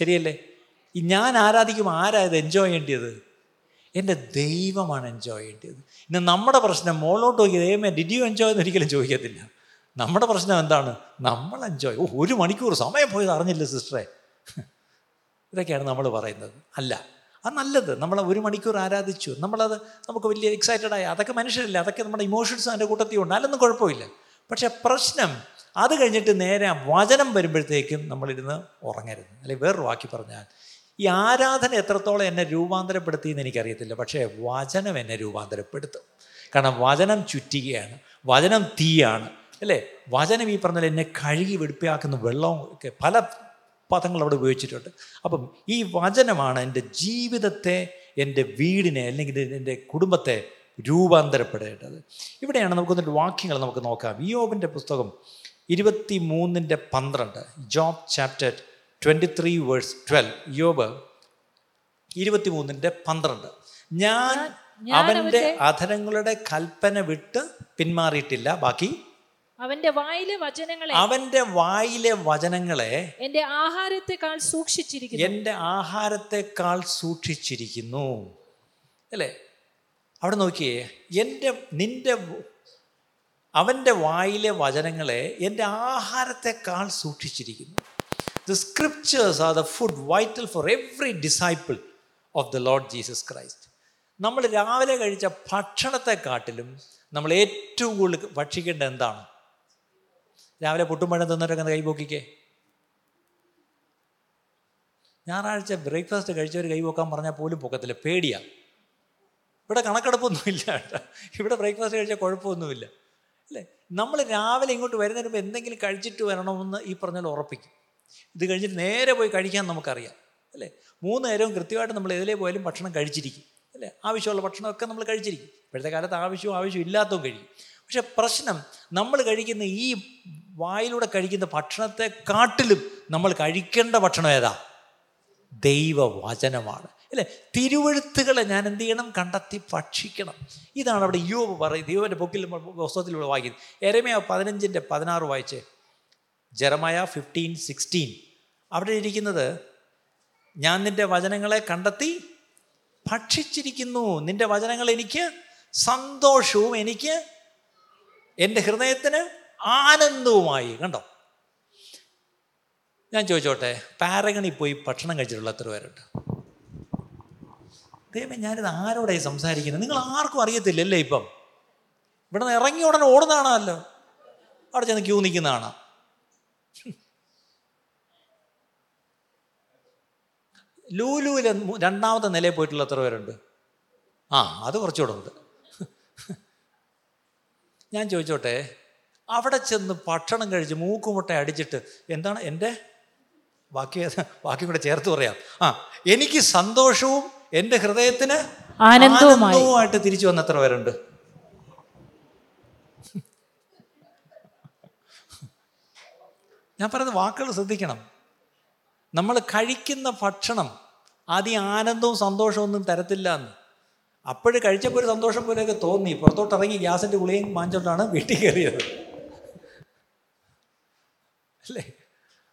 ശരിയല്ലേ? ഞാൻ ആരാധിക്കുമ്പോൾ ആരായത് എൻജോയ് ചെയ്യേണ്ടത്? എൻ്റെ ദൈവമാണ് എൻജോയ് ചെയ്യേണ്ടത്. ഇന്ന് നമ്മുടെ പ്രശ്നം, മോളോട്ട് നോക്കി ദൈവമേ ഡിഡ് യു എൻജോയ് എന്നൊരിക്കലും ചോദിക്കത്തില്ല. നമ്മുടെ പ്രശ്നം എന്താണ്? നമ്മൾ എൻജോയ്, ഓ ഒരു മണിക്കൂർ സമയം പോയത് അറിഞ്ഞില്ല സിസ്റ്ററെ, ഇതൊക്കെയാണ് നമ്മൾ പറയുന്നത്. അല്ല, അത് നല്ലത്, നമ്മൾ ഒരു മണിക്കൂർ ആരാധിച്ചു, നമ്മളത് നമുക്ക് വലിയ എക്സൈറ്റഡ് ആയി, അതൊക്കെ മനുഷ്യരല്ല, അതൊക്കെ നമ്മുടെ ഇമോഷൻസ് അതിൻ്റെ കൂട്ടത്തിൽ ഉണ്ട്, അതിലൊന്നും കുഴപ്പമില്ല. പക്ഷേ പ്രശ്നം അത് കഴിഞ്ഞിട്ട് നേരെ വചനം വരുമ്പോഴത്തേക്കും നമ്മളിരുന്ന് ഉറങ്ങരുത്. അല്ലെങ്കിൽ വേറൊരു വാക്കി പറഞ്ഞാൽ, ഈ ആരാധന എത്രത്തോളം എന്നെ രൂപാന്തരപ്പെടുത്തി എന്ന് എനിക്കറിയത്തില്ല, പക്ഷേ വചനം എന്നെ രൂപാന്തരപ്പെടുത്തും. കാരണം വചനം ചുറ്റികയാണ്, വചനം തീയാണ്, അല്ലേ? വചനം ഈ പറഞ്ഞാൽ എന്നെ കഴുകി വെടുപ്പിയാക്കുന്ന വെള്ളവും ഒക്കെ പല പദങ്ങൾ അവിടെ ഉപയോഗിച്ചിട്ടുണ്ട്. അപ്പം ഈ വചനമാണ് എൻ്റെ ജീവിതത്തെ, എൻ്റെ വീടിനെ, അല്ലെങ്കിൽ എൻ്റെ കുടുംബത്തെ രൂപാന്തരപ്പെടേണ്ടത്. ഇവിടെയാണ് നമുക്കൊന്നിട്ട് വാക്യങ്ങൾ നമുക്ക് നോക്കാം. യോബിൻ്റെ പുസ്തകം 23:12, ജോബ് ചാപ്റ്റർ 23:12, യോബ് 23:12. ഞാൻ അവന്റെ അധരങ്ങളുടെ കൽപ്പന വിട്ട് പിന്മാറിയിട്ടില്ല, ബാക്കി അവന്റെ വായിലെ വചനങ്ങളെ എന്റെ ആഹാരത്തെക്കാൾ സൂക്ഷിച്ചിരിക്കുന്നു, അല്ലേ? അവിടെ നോക്കിയേ, അവന്റെ വായിലെ വചനങ്ങളെ എന്റെ ആഹാരത്തെക്കാൾ സൂക്ഷിച്ചിരിക്കുന്നു. The scriptures are the food vital for every disciple of the Lord Jesus Christ. നമ്മൾ രാവിലെ കഴിച്ച ഭക്ഷണത്തെക്കാട്ടിലും നമ്മൾ ഏറ്റവും കൂടുതൽ ഭക്ഷിക്കേണ്ടത് എന്താണ്? രാവിലെ പുട്ടും പഴം തിന്നിട്ടൊക്കെ ഒന്ന് കൈപോക്കിക്കേ. ഞായറാഴ്ച ബ്രേക്ക്ഫാസ്റ്റ് കഴിച്ചവർ കൈപോക്കാൻ പറഞ്ഞാൽ പോലും പൊക്കത്തില്ല, പേടിയാണ്. ഇവിടെ കണക്കെടുപ്പൊന്നുമില്ല കേട്ടോ, ഇവിടെ ബ്രേക്ക്ഫാസ്റ്റ് കഴിച്ചാൽ കുഴപ്പമൊന്നുമില്ല അല്ലേ. നമ്മൾ രാവിലെ ഇങ്ങോട്ട് വരുന്നതിന് മുമ്പ് എന്തെങ്കിലും കഴിച്ചിട്ട് വരണമെന്ന് ഈ പറഞ്ഞാൽ ഉറപ്പിക്കും. ഇത് കഴിഞ്ഞിട്ട് നേരെ പോയി കഴിക്കാൻ നമുക്കറിയാം അല്ലേ. 3 നേരവും കൃത്യമായിട്ട് നമ്മൾ എതിലേ പോയാലും ഭക്ഷണം കഴിച്ചിരിക്കും അല്ലേ. ആവശ്യമുള്ള ഭക്ഷണമൊക്കെ നമ്മൾ കഴിച്ചിരിക്കും. ഇപ്പോഴത്തെ കാലത്ത് ആവശ്യവും ആവശ്യമില്ലാത്തതും കഴിക്കും. പക്ഷെ പ്രശ്നം, നമ്മൾ കഴിക്കുന്ന ഈ വായിലൂടെ കഴിക്കുന്ന ഭക്ഷണത്തെക്കാട്ടിലും നമ്മൾ കഴിക്കേണ്ട ഭക്ഷണം ഏതാ? ദൈവവചനമാണ് അല്ലേ. തിരുവെഴുത്തുകളെ ഞാൻ എന്ത് ചെയ്യണം? കണ്ടെത്തി ഭക്ഷിക്കണം. ഇതാണ് അവിടെ യോബ് പറയുന്നത്. യോബിൻ്റെ ബുക്കിൽ പുസ്തകത്തിലൂടെ വായിക്കുന്നത്. യെരമ്യാവ് 15:16 വായിച്ചേ. ജെറമയ 15:16 അവിടെ ഇരിക്കുന്നത്, ഞാൻ നിൻ്റെ വചനങ്ങളെ കണ്ടെത്തി ഭക്ഷിച്ചിരിക്കുന്നു, നിൻ്റെ വചനങ്ങൾ എനിക്ക് സന്തോഷവും എനിക്ക് എൻ്റെ ഹൃദയത്തിന് ആനന്ദവുമായി. കണ്ടോ, ഞാൻ ചോദിച്ചോട്ടെ, പാരഗണിൽ പോയി ഭക്ഷണം കഴിച്ചിട്ടുള്ള എത്ര പേരുണ്ട്? ദൈവമേ, ഞാനിത് ആരോടായി സംസാരിക്കുന്നത്? നിങ്ങൾ ആർക്കും അറിയത്തില്ലല്ലേ. ഇപ്പം ഇവിടെ നിന്ന് ഇറങ്ങി ഉടനെ ഓടുന്നതാണല്ലോ, അവിടെ ചെന്ന് ക്യൂ നിൽക്കുന്നതാണ് ലൂലുവിൽ 2ാമത്തെ നിലയിൽ പോയിട്ടുള്ള എത്ര പേരുണ്ട്? ആ, അത് കുറച്ചുകൂടെ ഉണ്ട്. ഞാൻ ചോദിച്ചോട്ടെ, അവിടെ ചെന്ന് ഭക്ഷണം കഴിച്ച് മൂക്കുമുട്ട അടിച്ചിട്ട് എന്താണ് എൻ്റെ ബാക്കി കൂടെ ചേർത്ത് പറയാം, ആ എനിക്ക് സന്തോഷവും എൻ്റെ ഹൃദയത്തിന് ആനന്ദവുമായിട്ട് തിരിച്ചു വന്ന എത്ര പേരുണ്ട്? ഞാൻ പറയുന്നത് വാക്കുകൾ ശ്രദ്ധിക്കണം. നമ്മൾ കഴിക്കുന്ന ഭക്ഷണം ആദ്യം ആനന്ദവും സന്തോഷവും ഒന്നും തരത്തില്ല എന്ന്. അപ്പോഴും കഴിച്ചപ്പോൾ ഒരു സന്തോഷം പോലെയൊക്കെ തോന്നി, പുറത്തോട്ടിറങ്ങി ഗ്യാസിൻ്റെ ഗുളിയും വാങ്ങിച്ചോണ്ടാണ് വീട്ടിൽ കയറിയത് അല്ലേ.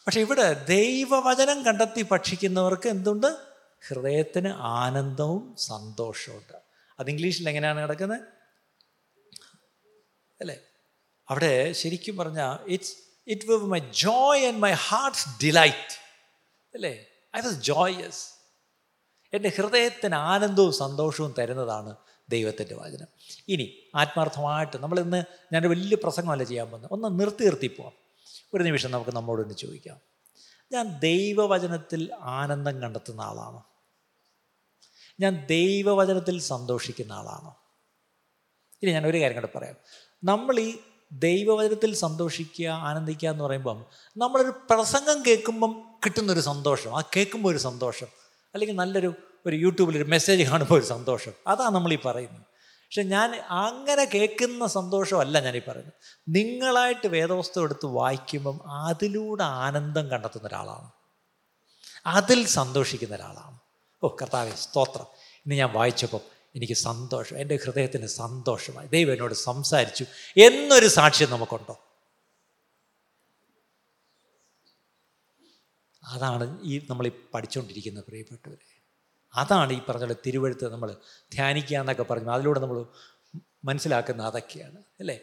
പക്ഷെ ഇവിടെ ദൈവവചനം കണ്ടെത്തി ഭക്ഷിക്കുന്നവർക്ക് എന്തുണ്ട്? ഹൃദയത്തിന് ആനന്ദവും സന്തോഷമുണ്ട്. അത് ഇംഗ്ലീഷിൽ എങ്ങനെയാണ് കിടക്കുന്നത് അല്ലേ? അവിടെ ശരിക്കും പറഞ്ഞാൽ it will be my joy and my heart's delight അല്ലേ. I was joyous. എൻ്റെ ഹൃദയത്തിന് ആനന്ദവും സന്തോഷവും തരുന്നതാണ് ദൈവത്തിൻ്റെ വചനം. ഇനി ആത്മാർത്ഥമായിട്ട് നമ്മളിന്ന് ഞാനൊരു വലിയ പ്രസംഗമല്ല ചെയ്യാൻ പോകുന്നത്. ഒന്ന് നിർത്തി പോവാം ഒരു നിമിഷം. നമുക്ക് നമ്മോടൊന്ന് ചോദിക്കാം, ഞാൻ ദൈവവചനത്തിൽ ആനന്ദം കണ്ടെത്തുന്ന ആളാണോ? ഞാൻ ദൈവവചനത്തിൽ സന്തോഷിക്കുന്ന ആളാണോ? ഇനി ഞാൻ ഒരു കാര്യം കൂടെ പറയാം. നമ്മൾ ഈ ദൈവവചനത്തിൽ സന്തോഷിക്കുക, ആനന്ദിക്കുക എന്ന് പറയുമ്പം നമ്മളൊരു പ്രസംഗം കേൾക്കുമ്പം കിട്ടുന്നൊരു സന്തോഷം, ആ കേൾക്കുമ്പോൾ ഒരു സന്തോഷം, അല്ലെങ്കിൽ നല്ലൊരു യൂട്യൂബിലൊരു മെസ്സേജ് കാണുമ്പോൾ ഒരു സന്തോഷം, അതാണ് നമ്മളീ പറയുന്നത്. പക്ഷെ ഞാൻ അങ്ങനെ കേൾക്കുന്ന സന്തോഷമല്ല ഞാനീ പറയുന്നത്. നിങ്ങളായിട്ട് വേദവസ്തു എടുത്ത് വായിക്കുമ്പം അതിലൂടെ ആനന്ദം കണ്ടെത്തുന്ന ഒരാളാണ്, അതിൽ സന്തോഷിക്കുന്ന ഒരാളാണ്. ഓ കർത്താവേ സ്തോത്രം, ഇന്ന് ഞാൻ വായിച്ചപ്പം എനിക്ക് സന്തോഷം, എൻ്റെ ഹൃദയത്തിന് സന്തോഷമായി, ദൈവം എന്നോട് സംസാരിച്ചു എന്നൊരു സാക്ഷ്യം നമുക്കുണ്ടോ? അതാണ് ഈ നമ്മളീ പഠിച്ചുകൊണ്ടിരിക്കുന്ന പ്രിയപ്പെട്ടവരെ. അതാണ് ഈ പറഞ്ഞ തിരുവെഴുത്ത് നമ്മൾ ധ്യാനിക്കുക എന്നൊക്കെ പറഞ്ഞു. അതിലൂടെ നമ്മൾ മനസ്സിലാക്കുന്ന അതൊക്കെയാണ് അല്ലേ.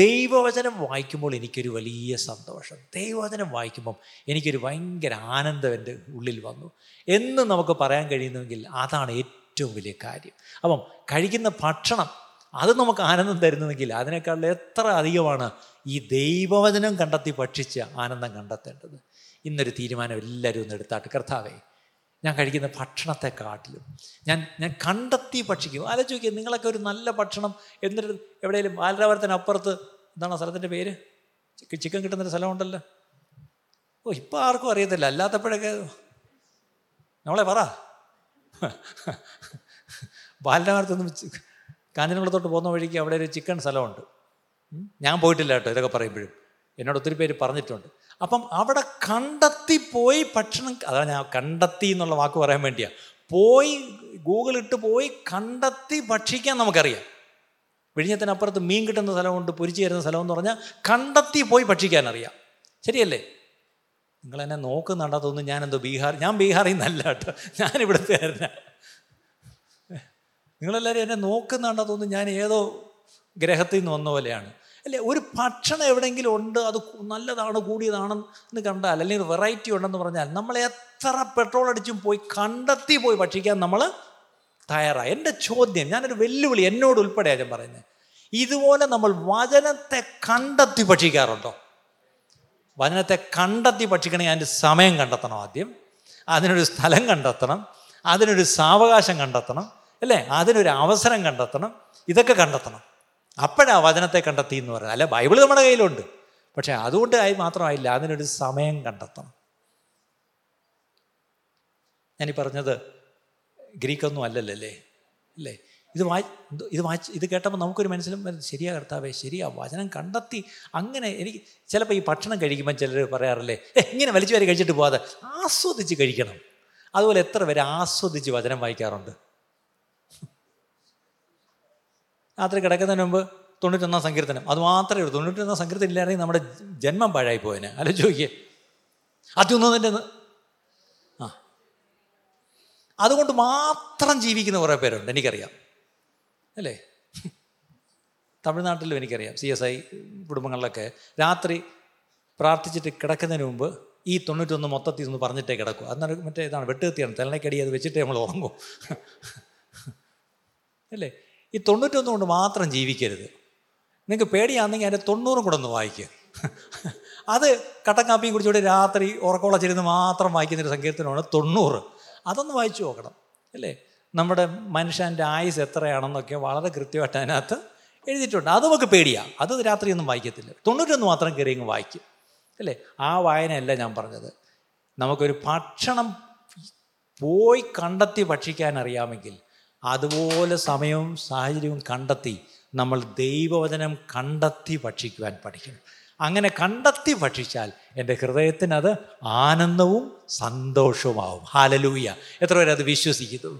ദൈവവചനം വായിക്കുമ്പോൾ എനിക്കൊരു വലിയ സന്തോഷം, ദൈവവചനം വായിക്കുമ്പം എനിക്കൊരു ഭയങ്കര ആനന്ദം എൻ്റെ ഉള്ളിൽ വന്നു എന്ന് നമുക്ക് പറയാൻ കഴിയുന്നുവെങ്കിൽ അതാണ് ഏറ്റവും വലിയ കാര്യം. അപ്പം കഴിക്കുന്ന ഭക്ഷണം അത് നമുക്ക് ആനന്ദം തരുന്നുവെങ്കിൽ അതിനേക്കാൾ എത്ര അധികമാണ് ഈ ദൈവവചനം കണ്ടെത്തി ഭക്ഷിച്ച് ആനന്ദം കണ്ടെത്തേണ്ടത്. ഇന്നൊരു തീരുമാനം എല്ലാവരും ഒന്ന് എടുത്താട്ട്, കർത്താവേ ഞാൻ കഴിക്കുന്ന ഭക്ഷണത്തെക്കാട്ടിലും ഞാൻ കണ്ടെത്തി ഭക്ഷിക്കും. ആലോചിക്കുക, നിങ്ങളൊക്കെ ഒരു നല്ല ഭക്ഷണം എന്നിട്ട് എവിടെയെങ്കിലും ബാലരാപുരത്തിനപ്പുറത്ത് എന്താണ് സ്ഥലത്തിൻ്റെ പേര്, ചിക്കൻ കിട്ടുന്നൊരു സ്ഥലമുണ്ടല്ലോ. ഓ ഇപ്പം ആർക്കും അറിയത്തില്ല, അല്ലാത്തപ്പോഴൊക്കെ നമ്മളെ പറ. ബാലരാപുരത്തൊന്നും കാഞ്ഞിരംകുളത്തോട്ട് പോകുന്ന വഴിക്ക് അവിടെ ഒരു ചിക്കൻ സ്ഥലമുണ്ട്. ഞാൻ പോയിട്ടില്ല കേട്ടോ, ഇതൊക്കെ പറയുമ്പോഴും എന്നോട് ഒത്തിരി പേര് പറഞ്ഞിട്ടുണ്ട്. അപ്പം അവിടെ കണ്ടെത്തി പോയി ഭക്ഷണം, അതാണ് ഞാൻ കണ്ടെത്തി എന്നുള്ള വാക്ക് പറയാൻ വേണ്ടിയാണ്, പോയി ഗൂഗിളിട്ട് പോയി കണ്ടെത്തി ഭക്ഷിക്കാൻ നമുക്കറിയാം. വിഴിഞ്ഞത്തിനപ്പുറത്ത് മീൻ കിട്ടുന്ന സ്ഥലമുണ്ട്, പൊരിച്ചു തരുന്ന സ്ഥലമെന്ന് പറഞ്ഞാൽ കണ്ടെത്തി പോയി ഭക്ഷിക്കാനറിയാം. ശരിയല്ലേ? നിങ്ങളെന്നെ നോക്കുന്നുണ്ടോ തോന്നുന്നു ഞാനെന്തോ ഞാൻ ബീഹാറിൽ നിന്നല്ല കേട്ടോ, ഞാനിവിടുത്തെ ആയിരുന്ന. നിങ്ങളെല്ലാവരും എന്നെ നോക്കുന്നുണ്ടോ തോന്നുന്നു ഞാൻ ഏതോ ഗ്രഹത്തിൽ നിന്ന് വന്ന പോലെയാണ് അല്ലേ. ഒരു ഭക്ഷണം എവിടെയെങ്കിലും ഉണ്ട്, അത് നല്ലതാണ് കൂടിയതാണെന്ന് കണ്ടാൽ, അല്ലെങ്കിൽ വെറൈറ്റി ഉണ്ടെന്ന് പറഞ്ഞാൽ നമ്മൾ എത്ര പെട്രോൾ അടിച്ചും പോയി കണ്ടെത്തി പോയി ഭക്ഷിക്കാൻ നമ്മൾ തയ്യാറാണ്. എൻ്റെ ചോദ്യം, ഞാനൊരു വെല്ലുവിളി എന്നോട് ഉൾപ്പെടെയാണ് ഞാൻ പറയുന്നത്, ഇതുപോലെ നമ്മൾ വചനത്തെ കണ്ടെത്തി ഭക്ഷിക്കാറുണ്ടോ? വചനത്തെ കണ്ടെത്തി ഭക്ഷിക്കണമെങ്കിൽ അതിൻ്റെ സമയം കണ്ടെത്തണം, ആദ്യം അതിനൊരു സ്ഥലം കണ്ടെത്തണം, അതിനൊരു സാവകാശം കണ്ടെത്തണം, അല്ലേ, അതിനൊരു അവസരം കണ്ടെത്തണം, ഇതൊക്കെ കണ്ടെത്തണം. അപ്പോഴാണ് വചനത്തെ കണ്ടെത്തി എന്ന് പറയുന്നത്. അല്ല, ബൈബിൾ നമ്മുടെ കയ്യിലുണ്ട്, പക്ഷേ അതുകൊണ്ട് ആയി മാത്രമായില്ല, അതിനൊരു സമയം കണ്ടെത്തണം. ഞാനീ പറഞ്ഞത് ഗ്രീക്കൊന്നും അല്ലല്ലോ, അല്ലേ അല്ലേ. ഇത് കേട്ടപ്പോൾ നമുക്കൊരു മനസ്സിലും ശരിയാ കർത്താവേ, ശരിയാ, വചനം കണ്ടെത്തി. അങ്ങനെ എനിക്ക് ചിലപ്പോൾ ഈ ഭക്ഷണം കഴിക്കുമ്പോൾ ചിലർ പറയാറില്ലേ, ഇങ്ങനെ വലിച്ചു വരെ കഴിച്ചിട്ട് പോകാതെ ആസ്വദിച്ച് കഴിക്കണം. അതുപോലെ എത്ര പേര് ആസ്വദിച്ച് വചനം വായിക്കാറുണ്ട്? രാത്രി കിടക്കുന്നതിന് മുമ്പ് 91 സങ്കീർത്തനം, അത് മാത്രമേ ഉള്ളൂ. 91 സങ്കീർത്തനം ഇല്ലായിരുന്നെങ്കിൽ നമ്മുടെ ജന്മം പാഴായി പോയതിന്. അല്ല, ചോദിക്കുക അതൊന്നതിൻ്റെ അതുകൊണ്ട് മാത്രം ജീവിക്കുന്ന കുറേ പേരുണ്ട്, എനിക്കറിയാം, അല്ലേ. തമിഴ്നാട്ടിലും എനിക്കറിയാം, CSI കുടുംബങ്ങളിലൊക്കെ രാത്രി പ്രാർത്ഥിച്ചിട്ട് കിടക്കുന്നതിന് മുമ്പ് ഈ 91 മൊത്തത്തിൽ ഒന്ന് പറഞ്ഞിട്ടേ കിടക്കും. അന്നേരം മറ്റേ ഇതാണ് വെട്ടുകത്തിയാണ് തലനക്കടി, അത് വെച്ചിട്ടേ നമ്മൾ ഉറങ്ങും, അല്ലേ. ഈ 91 കൊണ്ട് മാത്രം ജീവിക്കരുത്. നിങ്ങൾക്ക് പേടിയാണെങ്കിൽ അതിൻ്റെ 90 കൂടെ ഒന്ന് വായിക്കുക. അത് കട്ടക്കാപ്പിയും കുടിച്ചുകൂടി രാത്രി ഉറക്കമുളച്ചിരുന്ന് മാത്രം വായിക്കുന്നൊരു സങ്കീർത്തനമാണ് 90. അതൊന്ന് വായിച്ചു നോക്കണം, അല്ലേ. നമ്മുടെ മനുഷ്യൻ്റെ ആയുസ് എത്രയാണെന്നൊക്കെ വളരെ കൃത്യമായിട്ട് അതിനകത്ത് എഴുതിയിട്ടുണ്ട്. അത് നമുക്ക് പേടിയാണ്, അത് രാത്രിയൊന്നും വായിക്കത്തില്ല. 91 മാത്രം കയറിയെങ്കിൽ വായിക്കും, അല്ലേ. ആ വായനയല്ല ഞാൻ പറഞ്ഞത്. നമുക്കൊരു ഭക്ഷണം പോയി കണ്ടെത്തി ഭക്ഷിക്കാൻ അറിയാമെങ്കിൽ അതുപോലെ സമയവും സാഹചര്യവും കണ്ടെത്തി നമ്മൾ ദൈവവചനം കണ്ടെത്തി ഭക്ഷിക്കുവാൻ പഠിക്കണം. അങ്ങനെ കണ്ടെത്തി ഭക്ഷിച്ചാൽ എൻ്റെ ഹൃദയത്തിനത് ആനന്ദവും സന്തോഷവുമാവും. ഹല്ലേലൂയ. എത്ര പേരത് വിശ്വസിക്കുന്നു?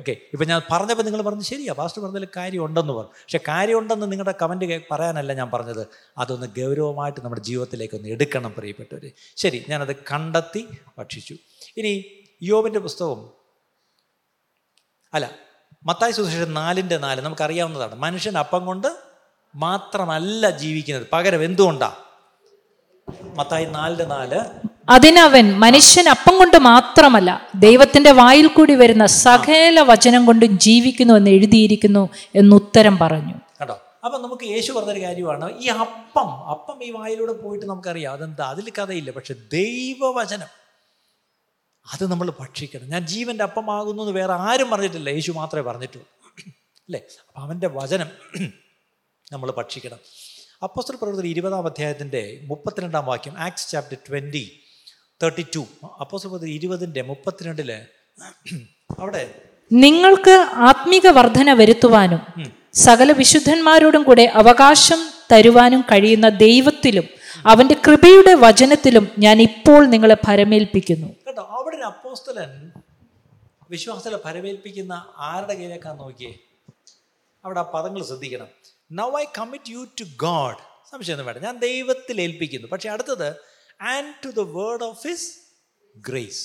ഓക്കെ, ഇപ്പം ഞാൻ പറഞ്ഞപ്പോൾ നിങ്ങൾ പറഞ്ഞു ശരിയാ പാസ്റ്റർ പറഞ്ഞതിൽ കാര്യമുണ്ടെന്ന് പറഞ്ഞു. പക്ഷേ കാര്യമുണ്ടെന്ന് നിങ്ങളുടെ കമൻറ്റ് പറയാനല്ല ഞാൻ പറഞ്ഞത്. അതൊന്ന് ഗൗരവമായിട്ട് നമ്മുടെ ജീവിതത്തിലേക്കൊന്ന് എടുക്കണം പ്രിയപ്പെട്ടവർ. ശരി, ഞാനത് കണ്ടെത്തി ഭക്ഷിച്ചു. ഇനി യോബിൻ്റെ പുസ്തകം അല്ല, മത്തായി സുവിശേഷം 4:4 നമുക്കറിയാവുന്നതാണ്. മനുഷ്യൻ അപ്പം കൊണ്ട് മാത്രമല്ല ജീവിക്കുന്നത്, പകരം എന്തുകൊണ്ടാ? മത്തായി 4:4, അതിനവൻ മനുഷ്യൻ അപ്പം കൊണ്ട് മാത്രമല്ല ദൈവത്തിന്റെ വായിൽ കൂടി വരുന്ന സകല വചനം കൊണ്ടും ജീവിക്കുന്നു എന്ന് എഴുതിയിരിക്കുന്നു എന്നുത്തരം പറഞ്ഞു. കേട്ടോ, അപ്പം നമുക്ക് യേശു പറഞ്ഞൊരു കാര്യമാണ് ഈ അപ്പം ഈ വായിലൂടെ പോയിട്ട് നമുക്കറിയാം അതെന്താ, അതിൽ കഥയില്ല. പക്ഷെ ദൈവവചനം അത് നമ്മൾ ഭക്ഷിക്കണം. ഞാൻ ജീവൻ്റെ അപ്പമാകുന്നു എന്ന് വേറെ ആരും പറഞ്ഞിട്ടില്ല, യേശു മാത്രമേ പറഞ്ഞിട്ടുള്ളൂ, അല്ലേ. അപ്പം അവൻ്റെ വചനം നമ്മൾ ഭക്ഷിക്കണം. അപ്പോസ്തല പ്രവൃത്തിയുടെ 20-ാം അധ്യായത്തിൻ്റെ 32-ാം വാക്യം, ആക്സ് ചാപ്റ്റർ 20:32, അപ്പോസ്തല പ്രവൃത്തി 20:32 അവിടെ നിങ്ങൾക്ക് ആത്മീക വർധന വരുത്തുവാനും സകല വിശുദ്ധന്മാരോടും കൂടെ അവകാശം തരുവാനും കഴിയുന്ന ദൈവത്തിലും അവന്റെ കൃപയുടെ വചനത്തിലും ഞാൻ ഇപ്പോൾ നിങ്ങളെ ഭരമേൽപ്പിക്കുന്നു. കേട്ടോ, അവിടെ ഒരു അപ്പോസ്തലൻ വിശ്വാസത്തിലെ ഭരമേൽപ്പിക്കുന്ന ആരുടെ കയ്യിലേക്കാണ് നോക്കിയേ. അവിടെ ആ പദങ്ങൾ ശ്രദ്ധിക്കണം. Now I commit you to God. സംശയമൊന്നും വേണ്ട, ഞാൻ ദൈവത്തിൽ ഏൽപ്പിക്കുന്നു. പക്ഷെ അടുത്തത് and to the word of his grace,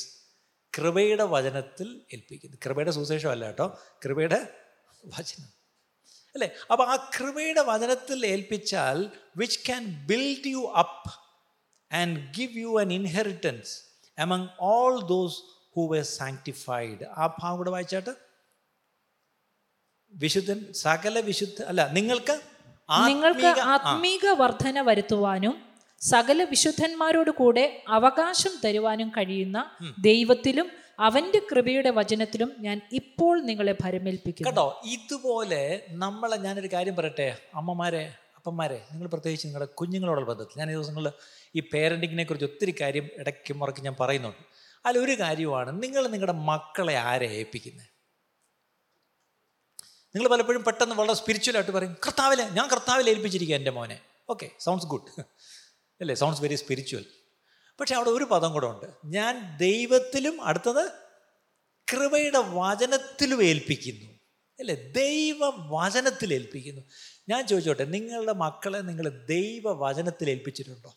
കൃപയുടെ വചനത്തിൽ ഏൽപ്പിക്കുന്നു. കൃപയുടെ സുവിശേഷം അല്ല കേട്ടോ, കൃപയുടെ വചനം, അല്ലേ. അപ്പോൾ ആ കൃപയുടെ വചനത്തിൽ ഏൽപ്പിച്ചാൽ which can build you up and give you an inheritance among all those who were sanctified. ആ ഭാഗം കൂടെ വായിച്ചാട്ട് വിശുദ്ധൻ സകല വിശുദ്ധ അല്ല നിങ്ങൾക്ക് ആത്മീക വർധന വരുത്തുവാനും സകല വിശുദ്ധന്മാരോട് കൂടെ അവകാശം തരുവാനും കഴിയുന്ന ദൈവത്തിലും അവന്റെ കൃപയുടെ വചനത്തിലും ഞാൻ ഇപ്പോൾ നിങ്ങളെ ഭരമേൽപ്പിക്കുന്നു. കേട്ടോ, ഇതുപോലെ നമ്മളെ ഞാനൊരു കാര്യം പറയട്ടെ, അമ്മമാരെ അപ്പന്മാരെ, നിങ്ങൾ പ്രത്യേകിച്ച് നിങ്ങളുടെ കുഞ്ഞുങ്ങളോടുള്ള ബന്ധത്തിൽ ഞാൻ ഈ ദിവസങ്ങളിൽ ഈ പേരൻറ്റിങ്ങിനെ കുറിച്ച് ഒത്തിരി കാര്യം ഇടയ്ക്ക് മുറയ്ക്ക് ഞാൻ പറയുന്നുണ്ട്. അതിലൊരു കാര്യമാണ് നിങ്ങൾ നിങ്ങളുടെ മക്കളെ ആരെ ഏൽപ്പിക്കുന്നത്. നിങ്ങൾ പലപ്പോഴും പെട്ടെന്ന് വളരെ സ്പിരിച്വലായിട്ട് പറയും, കർത്താവിലെ ഞാൻ കർത്താവിൽ ഏൽപ്പിച്ചിരിക്കുക എൻ്റെ മോനെ. ഓക്കെ, സൗണ്ട്സ് ഗുഡ്, അല്ലേ, സൗണ്ട്സ് വെരി സ്പിരിച്വൽ. പക്ഷെ അവിടെ ഒരു പദം കൂടെ ഉണ്ട്, ഞാൻ ദൈവത്തിലും അടുത്തത് കൃപയുടെ വചനത്തിലും ഏൽപ്പിക്കുന്നു, അല്ലേ, ദൈവ വചനത്തിൽ ഏൽപ്പിക്കുന്നു. ഞാൻ ചോദിച്ചോട്ടെ, നിങ്ങളുടെ മക്കളെ നിങ്ങൾ ദൈവ വചനത്തിൽ ഏൽപ്പിച്ചിട്ടുണ്ടോ?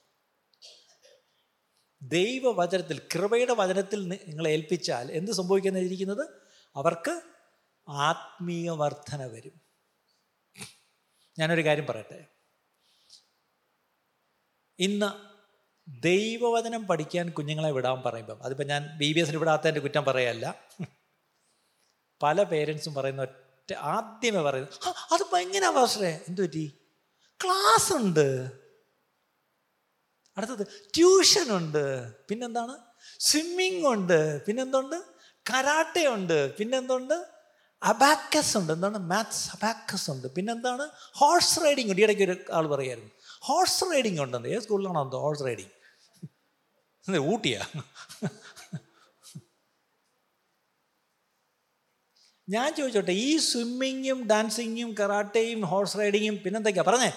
ദൈവ വചനത്തിൽ കൃപയുടെ വചനത്തിൽ നിങ്ങൾ ഏൽപ്പിച്ചാൽ എന്ത് സംഭവിക്കുന്നത്? അവർക്ക് ആത്മീയ വർധന വരും. ഞാനൊരു കാര്യം പറയട്ടെ, ഇന്ന് ദൈവവചനം പഠിക്കാൻ കുഞ്ഞുങ്ങളെ വിടാൻ പറയുമ്പം, അതിപ്പോൾ ഞാൻ BBS വിടാത്തതിൻ്റെ കുറ്റം പറയല്ല, പല പേരൻസും പറയുന്ന ഒറ്റ ആദ്യമേ പറയുന്നത് അതിപ്പോൾ എങ്ങനെയാ പാസ്റ്ററേ, എന്തു പറ്റി, ക്ലാസ് ഉണ്ട്. അടുത്തത് ട്യൂഷനുണ്ട്, പിന്നെന്താണ് സ്വിമ്മിങ് ഉണ്ട്, പിന്നെന്തുണ്ട് കരാട്ടെ ഉണ്ട്, പിന്നെന്തുണ്ട് അബാക്കസ് ഉണ്ട്, എന്താണ് മാത്സ് അബാക്കസ് ഉണ്ട്, പിന്നെന്താണ് ഹോഴ്സ് റൈഡിങ് ഉണ്ട്. ഇടയ്ക്ക് ഒരു ആൾ പറയായിരുന്നു ഹോഴ്സ് റൈഡിങ് ഉണ്ടെന്ന്. ഏത് സ്കൂളിലാണോ എന്തോ ഹോഴ്സ് റൈഡിങ് ഊട്ടിയാ? ഞാൻ ചോദിച്ചോട്ടെ, ഈ സ്വിമ്മിങ്ങും ഡാൻസിങ്ങും കരാട്ടയും ഹോഴ്സ് റൈഡിങ്ങും പിന്നെന്തൊക്കെയാ പറഞ്ഞേ?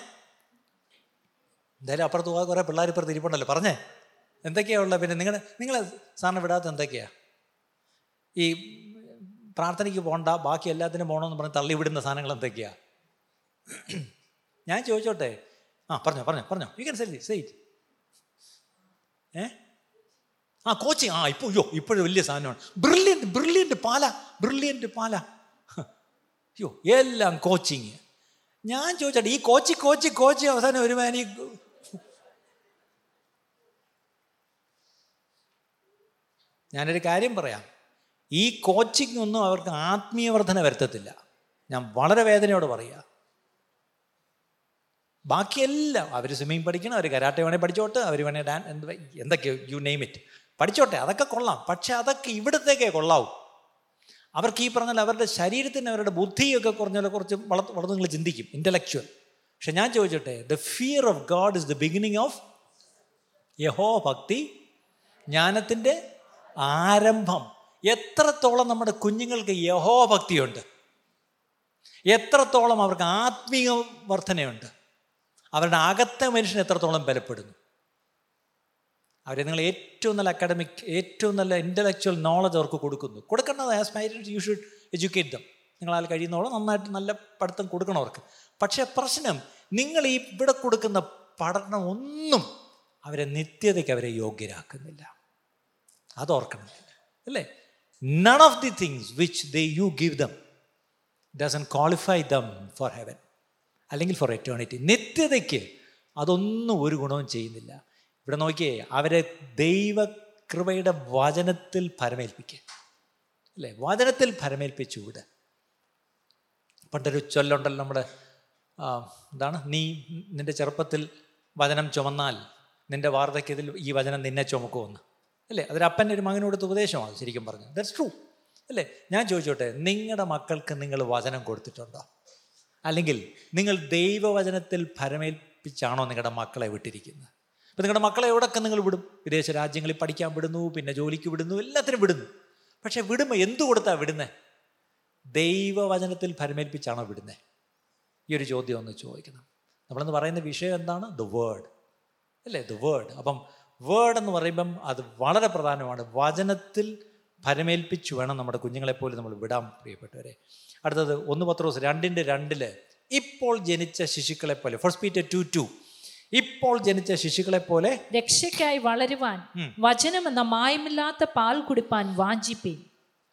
എന്തായാലും അപ്പുറത്ത് പോകാൻ കുറേ പിള്ളേർ ഇപ്പുറത്ത് ഇരിപ്പുണ്ടല്ലോ, പറഞ്ഞേ എന്തൊക്കെയാ ഉള്ളത്? പിന്നെ നിങ്ങളെ സാറിന് വിടാത്ത എന്തൊക്കെയാ? ഈ പ്രാർത്ഥനയ്ക്ക് പോകണ്ട, ബാക്കി എല്ലാത്തിനും പോകണമെന്ന് പറഞ്ഞ് തള്ളി വിടുന്ന സാധനങ്ങൾ എന്തൊക്കെയാ? ഞാൻ ചോദിച്ചോട്ടെ, ആ പറഞ്ഞോ പറഞ്ഞോ പറഞ്ഞോ, യു ക്യാൻ സേ ഇറ്റ്. ആ കോച്ചിങ്, ആ ഇപ്പോൾ അയ്യോ ഇപ്പോഴും വലിയ സാധനമാണ്. ബ്രില്യൻ്റ് പാല. അയ്യോ എല്ലാം കോച്ചിങ്. ഞാൻ ചോദിച്ചോട്ടെ, ഈ കോച്ച് അവസാനം ഒരുമാനി. ഞാനൊരു കാര്യം പറയാം, ഈ കോച്ചിങ് ഒന്നും അവർക്ക് ആത്മീയവർദ്ധന വരുത്തത്തില്ല. ഞാൻ വളരെ വേദനയോട് പറയുക. ബാക്കിയെല്ലാം അവർ സ്വിമ്മിങ് പഠിക്കണം, അവർ കരാട്ടെ വേണേൽ പഠിച്ചോട്ടെ, അവർ വേണേൽ എന്തൊക്കെയോ യു നെയിം ഇറ്റ് പഠിച്ചോട്ടെ, അതൊക്കെ കൊള്ളാം. പക്ഷെ അതൊക്കെ ഇവിടത്തേക്കേ കൊള്ളാവൂ. അവർക്ക് ഈ പറഞ്ഞാൽ അവരുടെ ശരീരത്തിന്, അവരുടെ ബുദ്ധിയൊക്കെ കുറഞ്ഞാൽ കുറച്ച് വളർന്നു നിങ്ങൾ ചിന്തിക്കും, ഇൻ്റലക്ച്വൽ. പക്ഷെ ഞാൻ ചോദിച്ചോട്ടെ, the fear of God is the beginning of യഹോഭക്തി, ജ്ഞാനത്തിൻ്റെ ആരംഭം. എത്രത്തോളം നമ്മുടെ കുഞ്ഞുങ്ങൾക്ക് യഹോഭക്തിയുണ്ട്, എത്രത്തോളം അവർക്ക് ആത്മീയ വർധനയുണ്ട്, അവരുടെ അകത്തെ മനുഷ്യൻ എത്രത്തോളം ബലപ്പെടുന്നു. അവരെ നിങ്ങൾ ഏറ്റവും നല്ല അക്കാഡമിക്, ഏറ്റവും നല്ല ഇൻ്റലക്ച്വൽ നോളജ് അവർക്ക് കൊടുക്കേണ്ടത്. As parents you should educate them. നിങ്ങളാൽ കഴിയുന്നോളം നന്നായിട്ട് നല്ല പഠിത്തം കൊടുക്കണം അവർക്ക്. പക്ഷേ പ്രശ്നം, നിങ്ങൾ ഈ ഇവിടെ കൊടുക്കുന്ന പഠനം ഒന്നും അവരെ നിത്യതയ്ക്ക് അവരെ യോഗ്യരാക്കുന്നില്ല. അതോർക്കണമെന്നില്ല, അല്ലേ? None of the things which you give them doesn't qualify them for heaven, അല്ലെങ്കിൽ ഫോർ എറ്റേണിറ്റി. നിത്യതയ്ക്ക് അതൊന്നും ഒരു ഗുണവും ചെയ്യുന്നില്ല. ഇവിടെ നോക്കിയേ, അവരെ ദൈവകൃപയുടെ വചനത്തിൽ ഭരമേൽപ്പിക്കുക, അല്ലേ? വചനത്തിൽ ഭരമേൽപ്പിച്ചു വിട്. പണ്ടൊരു ചൊല്ലുണ്ടല്ലോ നമ്മുടെ, എന്താണ്, നീ നിൻ്റെ ചെറുപ്പത്തിൽ വചനം ചുമന്നാൽ നിൻ്റെ വാർദ്ധക്യത്തിൽ ഈ വചനം നിന്നെ ചുമക്കുമെന്ന്, അല്ലേ? അതൊരപ്പൻ്റെ ഒരു മകനോടുത്ത ഉപദേശമാണ് ശരിക്കും പറഞ്ഞു. ദാറ്റ്സ് ട്രൂ, അല്ലേ? ഞാൻ ചോദിച്ചോട്ടെ, നിങ്ങളുടെ മക്കൾക്ക് നിങ്ങൾ വചനം കൊടുത്തിട്ടുണ്ടോ? അല്ലെങ്കിൽ നിങ്ങൾ ദൈവവചനത്തിൽ ഭരമേൽപ്പിച്ചാണോ നിങ്ങളുടെ മക്കളെ വിട്ടിരിക്കുന്നത്? ഇപ്പം നിങ്ങളുടെ മക്കളെ എവിടെയൊക്കെ നിങ്ങൾ വിടും? വിദേശ രാജ്യങ്ങളിൽ പഠിക്കാൻ വിടുന്നു, പിന്നെ ജോലിക്ക് വിടുന്നു, എല്ലാത്തിനും വിടുന്നു. പക്ഷേ വിടുമ്പോൾ എന്തു കൊടുത്താൽ വിടുന്നത്? ദൈവവചനത്തിൽ ഭരമേൽപ്പിച്ചാണോ വിടുന്നത്? ഈ ഒരു ചോദ്യം ഒന്ന് ചോദിക്കണം. നമ്മളെന്ന് പറയുന്ന വിഷയം എന്താണ്? ദ വേർഡ്, അല്ലേ? The word. അപ്പം വേർഡ് എന്ന് പറയുമ്പം അത് വളരെ പ്രധാനമാണ്. വചനത്തിൽ ഭരമേൽപ്പിച്ചു വേണം നമ്മുടെ കുഞ്ഞുങ്ങളെപ്പോലും നമ്മൾ വിടാൻ. പ്രിയപ്പെട്ടവരെ, അടുത്തത് 1 പത്രോസ് 2:2, ഇപ്പോൾ ജനിച്ച ശിശുക്കളെ പോലെ. 1 പീറ്റർ 2:2, ഇപ്പോൾ ജനിച്ച ശിശുക്കളെ പോലെ രക്ഷയ്ക്കായി വളരുവാൻ വചനം എന്ന മായമില്ലാത്ത പാൽ കുടിപ്പാൻ വാഞ്ചിപ്പീൻ.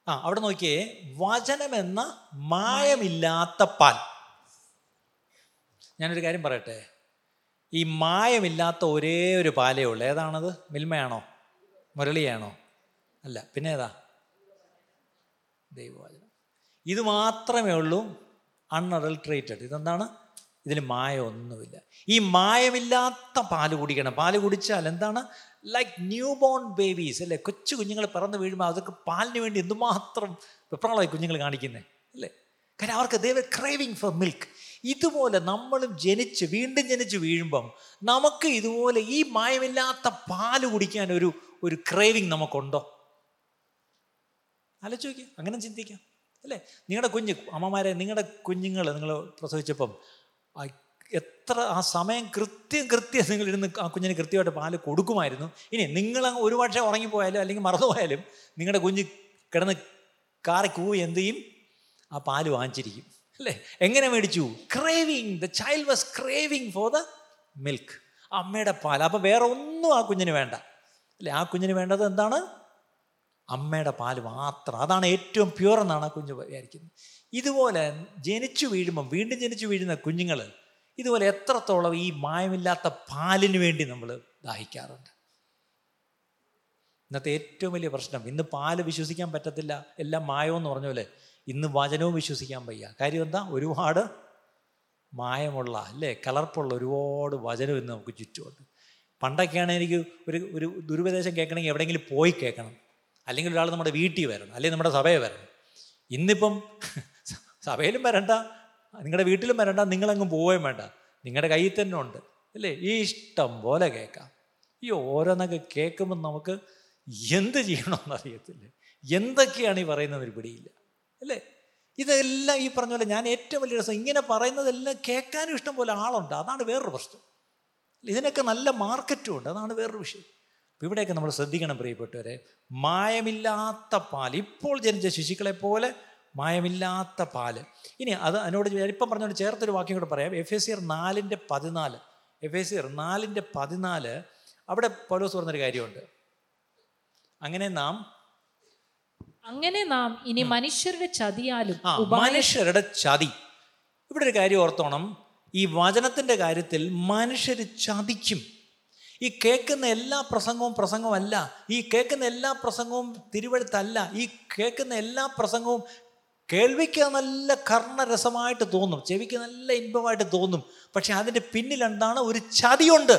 ആ, അവിടെ നോക്കിയേ, വചനം എന്ന മായമില്ലാത്ത പാൽ. ഞാനൊരു കാര്യം പറയട്ടെ, ഈ മായമില്ലാത്ത ഒരേ ഒരു പാലേ ഉള്ളൂ. ഏതാണത്? മിൽമയാണോ മുരളിയാണോ? അല്ല, പിന്നെ ഏതാ? ദൈവവചനം. ഇത് മാത്രമേ ഉള്ളൂ അൺഅഡൾട്രേറ്റഡ്. ഇതെന്താണ്? ഇതിൽ മായ ഒന്നുമില്ല. ഈ മായമില്ലാത്ത പാല് കുടിക്കണം. പാല് കുടിച്ചാൽ എന്താണ്? ലൈക്ക് ന്യൂ ബോൺ ബേബീസ്, അല്ലേ? കൊച്ചു കുഞ്ഞുങ്ങൾ പിറന്ന് വീഴുമ്പോൾ അതൊക്കെ പാലിന് വേണ്ടി എന്തുമാത്രം വെപ്രാളമായി കുഞ്ഞുങ്ങൾ കാണിക്കുന്നത്, അല്ലേ? കാരണം അവർക്ക് they were craving for milk. ഇതുപോലെ നമ്മളും ജനിച്ച് വീണ്ടും ജനിച്ച് വീഴുമ്പം നമുക്ക് ഇതുപോലെ ഈ മായമില്ലാത്ത പാല് കുടിക്കാൻ ഒരു ക്രേവിങ് നമുക്കുണ്ടോ? ആലോചിച്ച് നോക്കിയാൽ അങ്ങനെ ചിന്തിക്കാം, അല്ലേ? നിങ്ങളുടെ അമ്മമാരെ, നിങ്ങളുടെ കുഞ്ഞുങ്ങൾ നിങ്ങൾ പ്രസവിച്ചപ്പം എത്ര ആ സമയം കൃത്യം നിങ്ങളിരുന്ന് ആ കുഞ്ഞിന് കൃത്യമായിട്ട് പാല് കൊടുക്കുമായിരുന്നു. ഇനി നിങ്ങൾ ഒരു പക്ഷേ ഉറങ്ങിപ്പോയാലും അല്ലെങ്കിൽ മറന്നുപോയാലും നിങ്ങളുടെ കുഞ്ഞ് കിടന്ന് കാറി കൂവി എന്ത് ചെയ്യും? ആ പാല് വാങ്ങിച്ചിരിക്കും, അല്ലേ? എങ്ങനെ മേടിച്ചു? Craving. The child was craving for the milk, അമ്മയുടെ പാൽ. അപ്പം വേറെ ഒന്നും ആ കുഞ്ഞിന് വേണ്ട, അല്ലേ? ആ കുഞ്ഞിന് വേണ്ടത് എന്താണ്? അമ്മയുടെ പാല് മാത്രം. അതാണ് ഏറ്റവും പ്യുവർ എന്നാണ് ആ കുഞ്ഞ് വിചാരിക്കുന്നത്. ഇതുപോലെ ജനിച്ചു വീഴുമ്പം വീണ്ടും ജനിച്ചു വീഴുന്ന കുഞ്ഞുങ്ങൾ ഇതുപോലെ എത്രത്തോളം ഈ മായമില്ലാത്ത പാലിന് വേണ്ടി നമ്മൾ ദാഹിക്കാറുണ്ട്. ഇന്നത്തെ ഏറ്റവും വലിയ പ്രശ്നം, ഇന്ന് പാല് വിശ്വസിക്കാൻ പറ്റത്തില്ല, എല്ലാം മായമെന്ന് പറഞ്ഞ പോലെ. ഇന്ന് വചനവും വിശ്വസിക്കാൻ വയ്യ. കാര്യം എന്താ? ഒരുപാട് മായമുള്ള, അല്ലേ, കലർപ്പുള്ള ഒരുപാട് വചനം ഇന്ന് നമുക്ക് ചുറ്റുമുണ്ട്. പണ്ടൊക്കെയാണ് എനിക്ക് ഒരു ഒരു ദുരുപദേശം കേൾക്കണമെങ്കിൽ എവിടെയെങ്കിലും പോയി കേൾക്കണം, അല്ലെങ്കിൽ ഒരാൾ നമ്മുടെ വീട്ടിൽ വരണം, അല്ലെങ്കിൽ നമ്മുടെ സഭയിൽ വരണം. ഇന്നിപ്പം സഭയിലും വരണ്ട, നിങ്ങളുടെ വീട്ടിലും വരണ്ട, നിങ്ങളങ്ങ് പോവുകയും വേണ്ട, നിങ്ങളുടെ കയ്യിൽ തന്നെ ഉണ്ട് അല്ലേ, ഈ ഇഷ്ടം പോലെ കേൾക്കാം. ഈ ഓരോന്നൊക്കെ കേൾക്കുമ്പോൾ നമുക്ക് എന്ത് ചെയ്യണമെന്ന് അറിയത്തില്ല, എന്തൊക്കെയാണ് ഈ പറയുന്നതെന്ന് പിടിയില്ല അല്ലേ. ഇതെല്ലാം ഈ പറഞ്ഞ പോലെ ഞാൻ ഏറ്റവും വലിയ രസം ഇങ്ങനെ പറയുന്നതെല്ലാം കേൾക്കാനും ഇഷ്ടം പോലെ ആളുണ്ട്, അതാണ് വേറൊരു പ്രശ്നം. ഇതിനൊക്കെ നല്ല മാർക്കറ്റും ഉണ്ട്, അതാണ് വേറൊരു വിഷയം. ഇവിടെയൊക്കെ നമ്മൾ ശ്രദ്ധിക്കണം പ്രിയപ്പെട്ടവരെ. മായമില്ലാത്ത പാൽ, ഇപ്പോൾ ജനിച്ച ശിശുക്കളെ പോലെ മായമില്ലാത്ത പാല്. ഇനി അത് അതിനോട് ഇപ്പം പറഞ്ഞുകൊണ്ട് ചേർത്തൊരു വാക്യം കൂടെ പറയാം. എഫേസ്യർ 4:14 അവിടെ പൗലോസ് പറഞ്ഞൊരു കാര്യമുണ്ട്, അങ്ങനെ നാം ഇനി മനുഷ്യരുടെ ചതിയാലും. മനുഷ്യരുടെ ചതി, ഇവിടെ ഒരു കാര്യം ഓർത്തോണം, ഈ വചനത്തിൻ്റെ കാര്യത്തിൽ മനുഷ്യർ ചതിക്കും. ഈ കേൾക്കുന്ന എല്ലാ പ്രസംഗവും പ്രസംഗമല്ല, ഈ കേൾക്കുന്ന എല്ലാ പ്രസംഗവും തിരുവഴുത്തല്ല, ഈ കേൾക്കുന്ന എല്ലാ പ്രസംഗവും കേൾവിക്ക് നല്ല കർണരസമായിട്ട് തോന്നും, ചെവിക്ക് നല്ല ഇൻപമായിട്ട് തോന്നും, പക്ഷെ അതിൻ്റെ പിന്നിലെന്താണ്? ഒരു ചതിയുണ്ട്.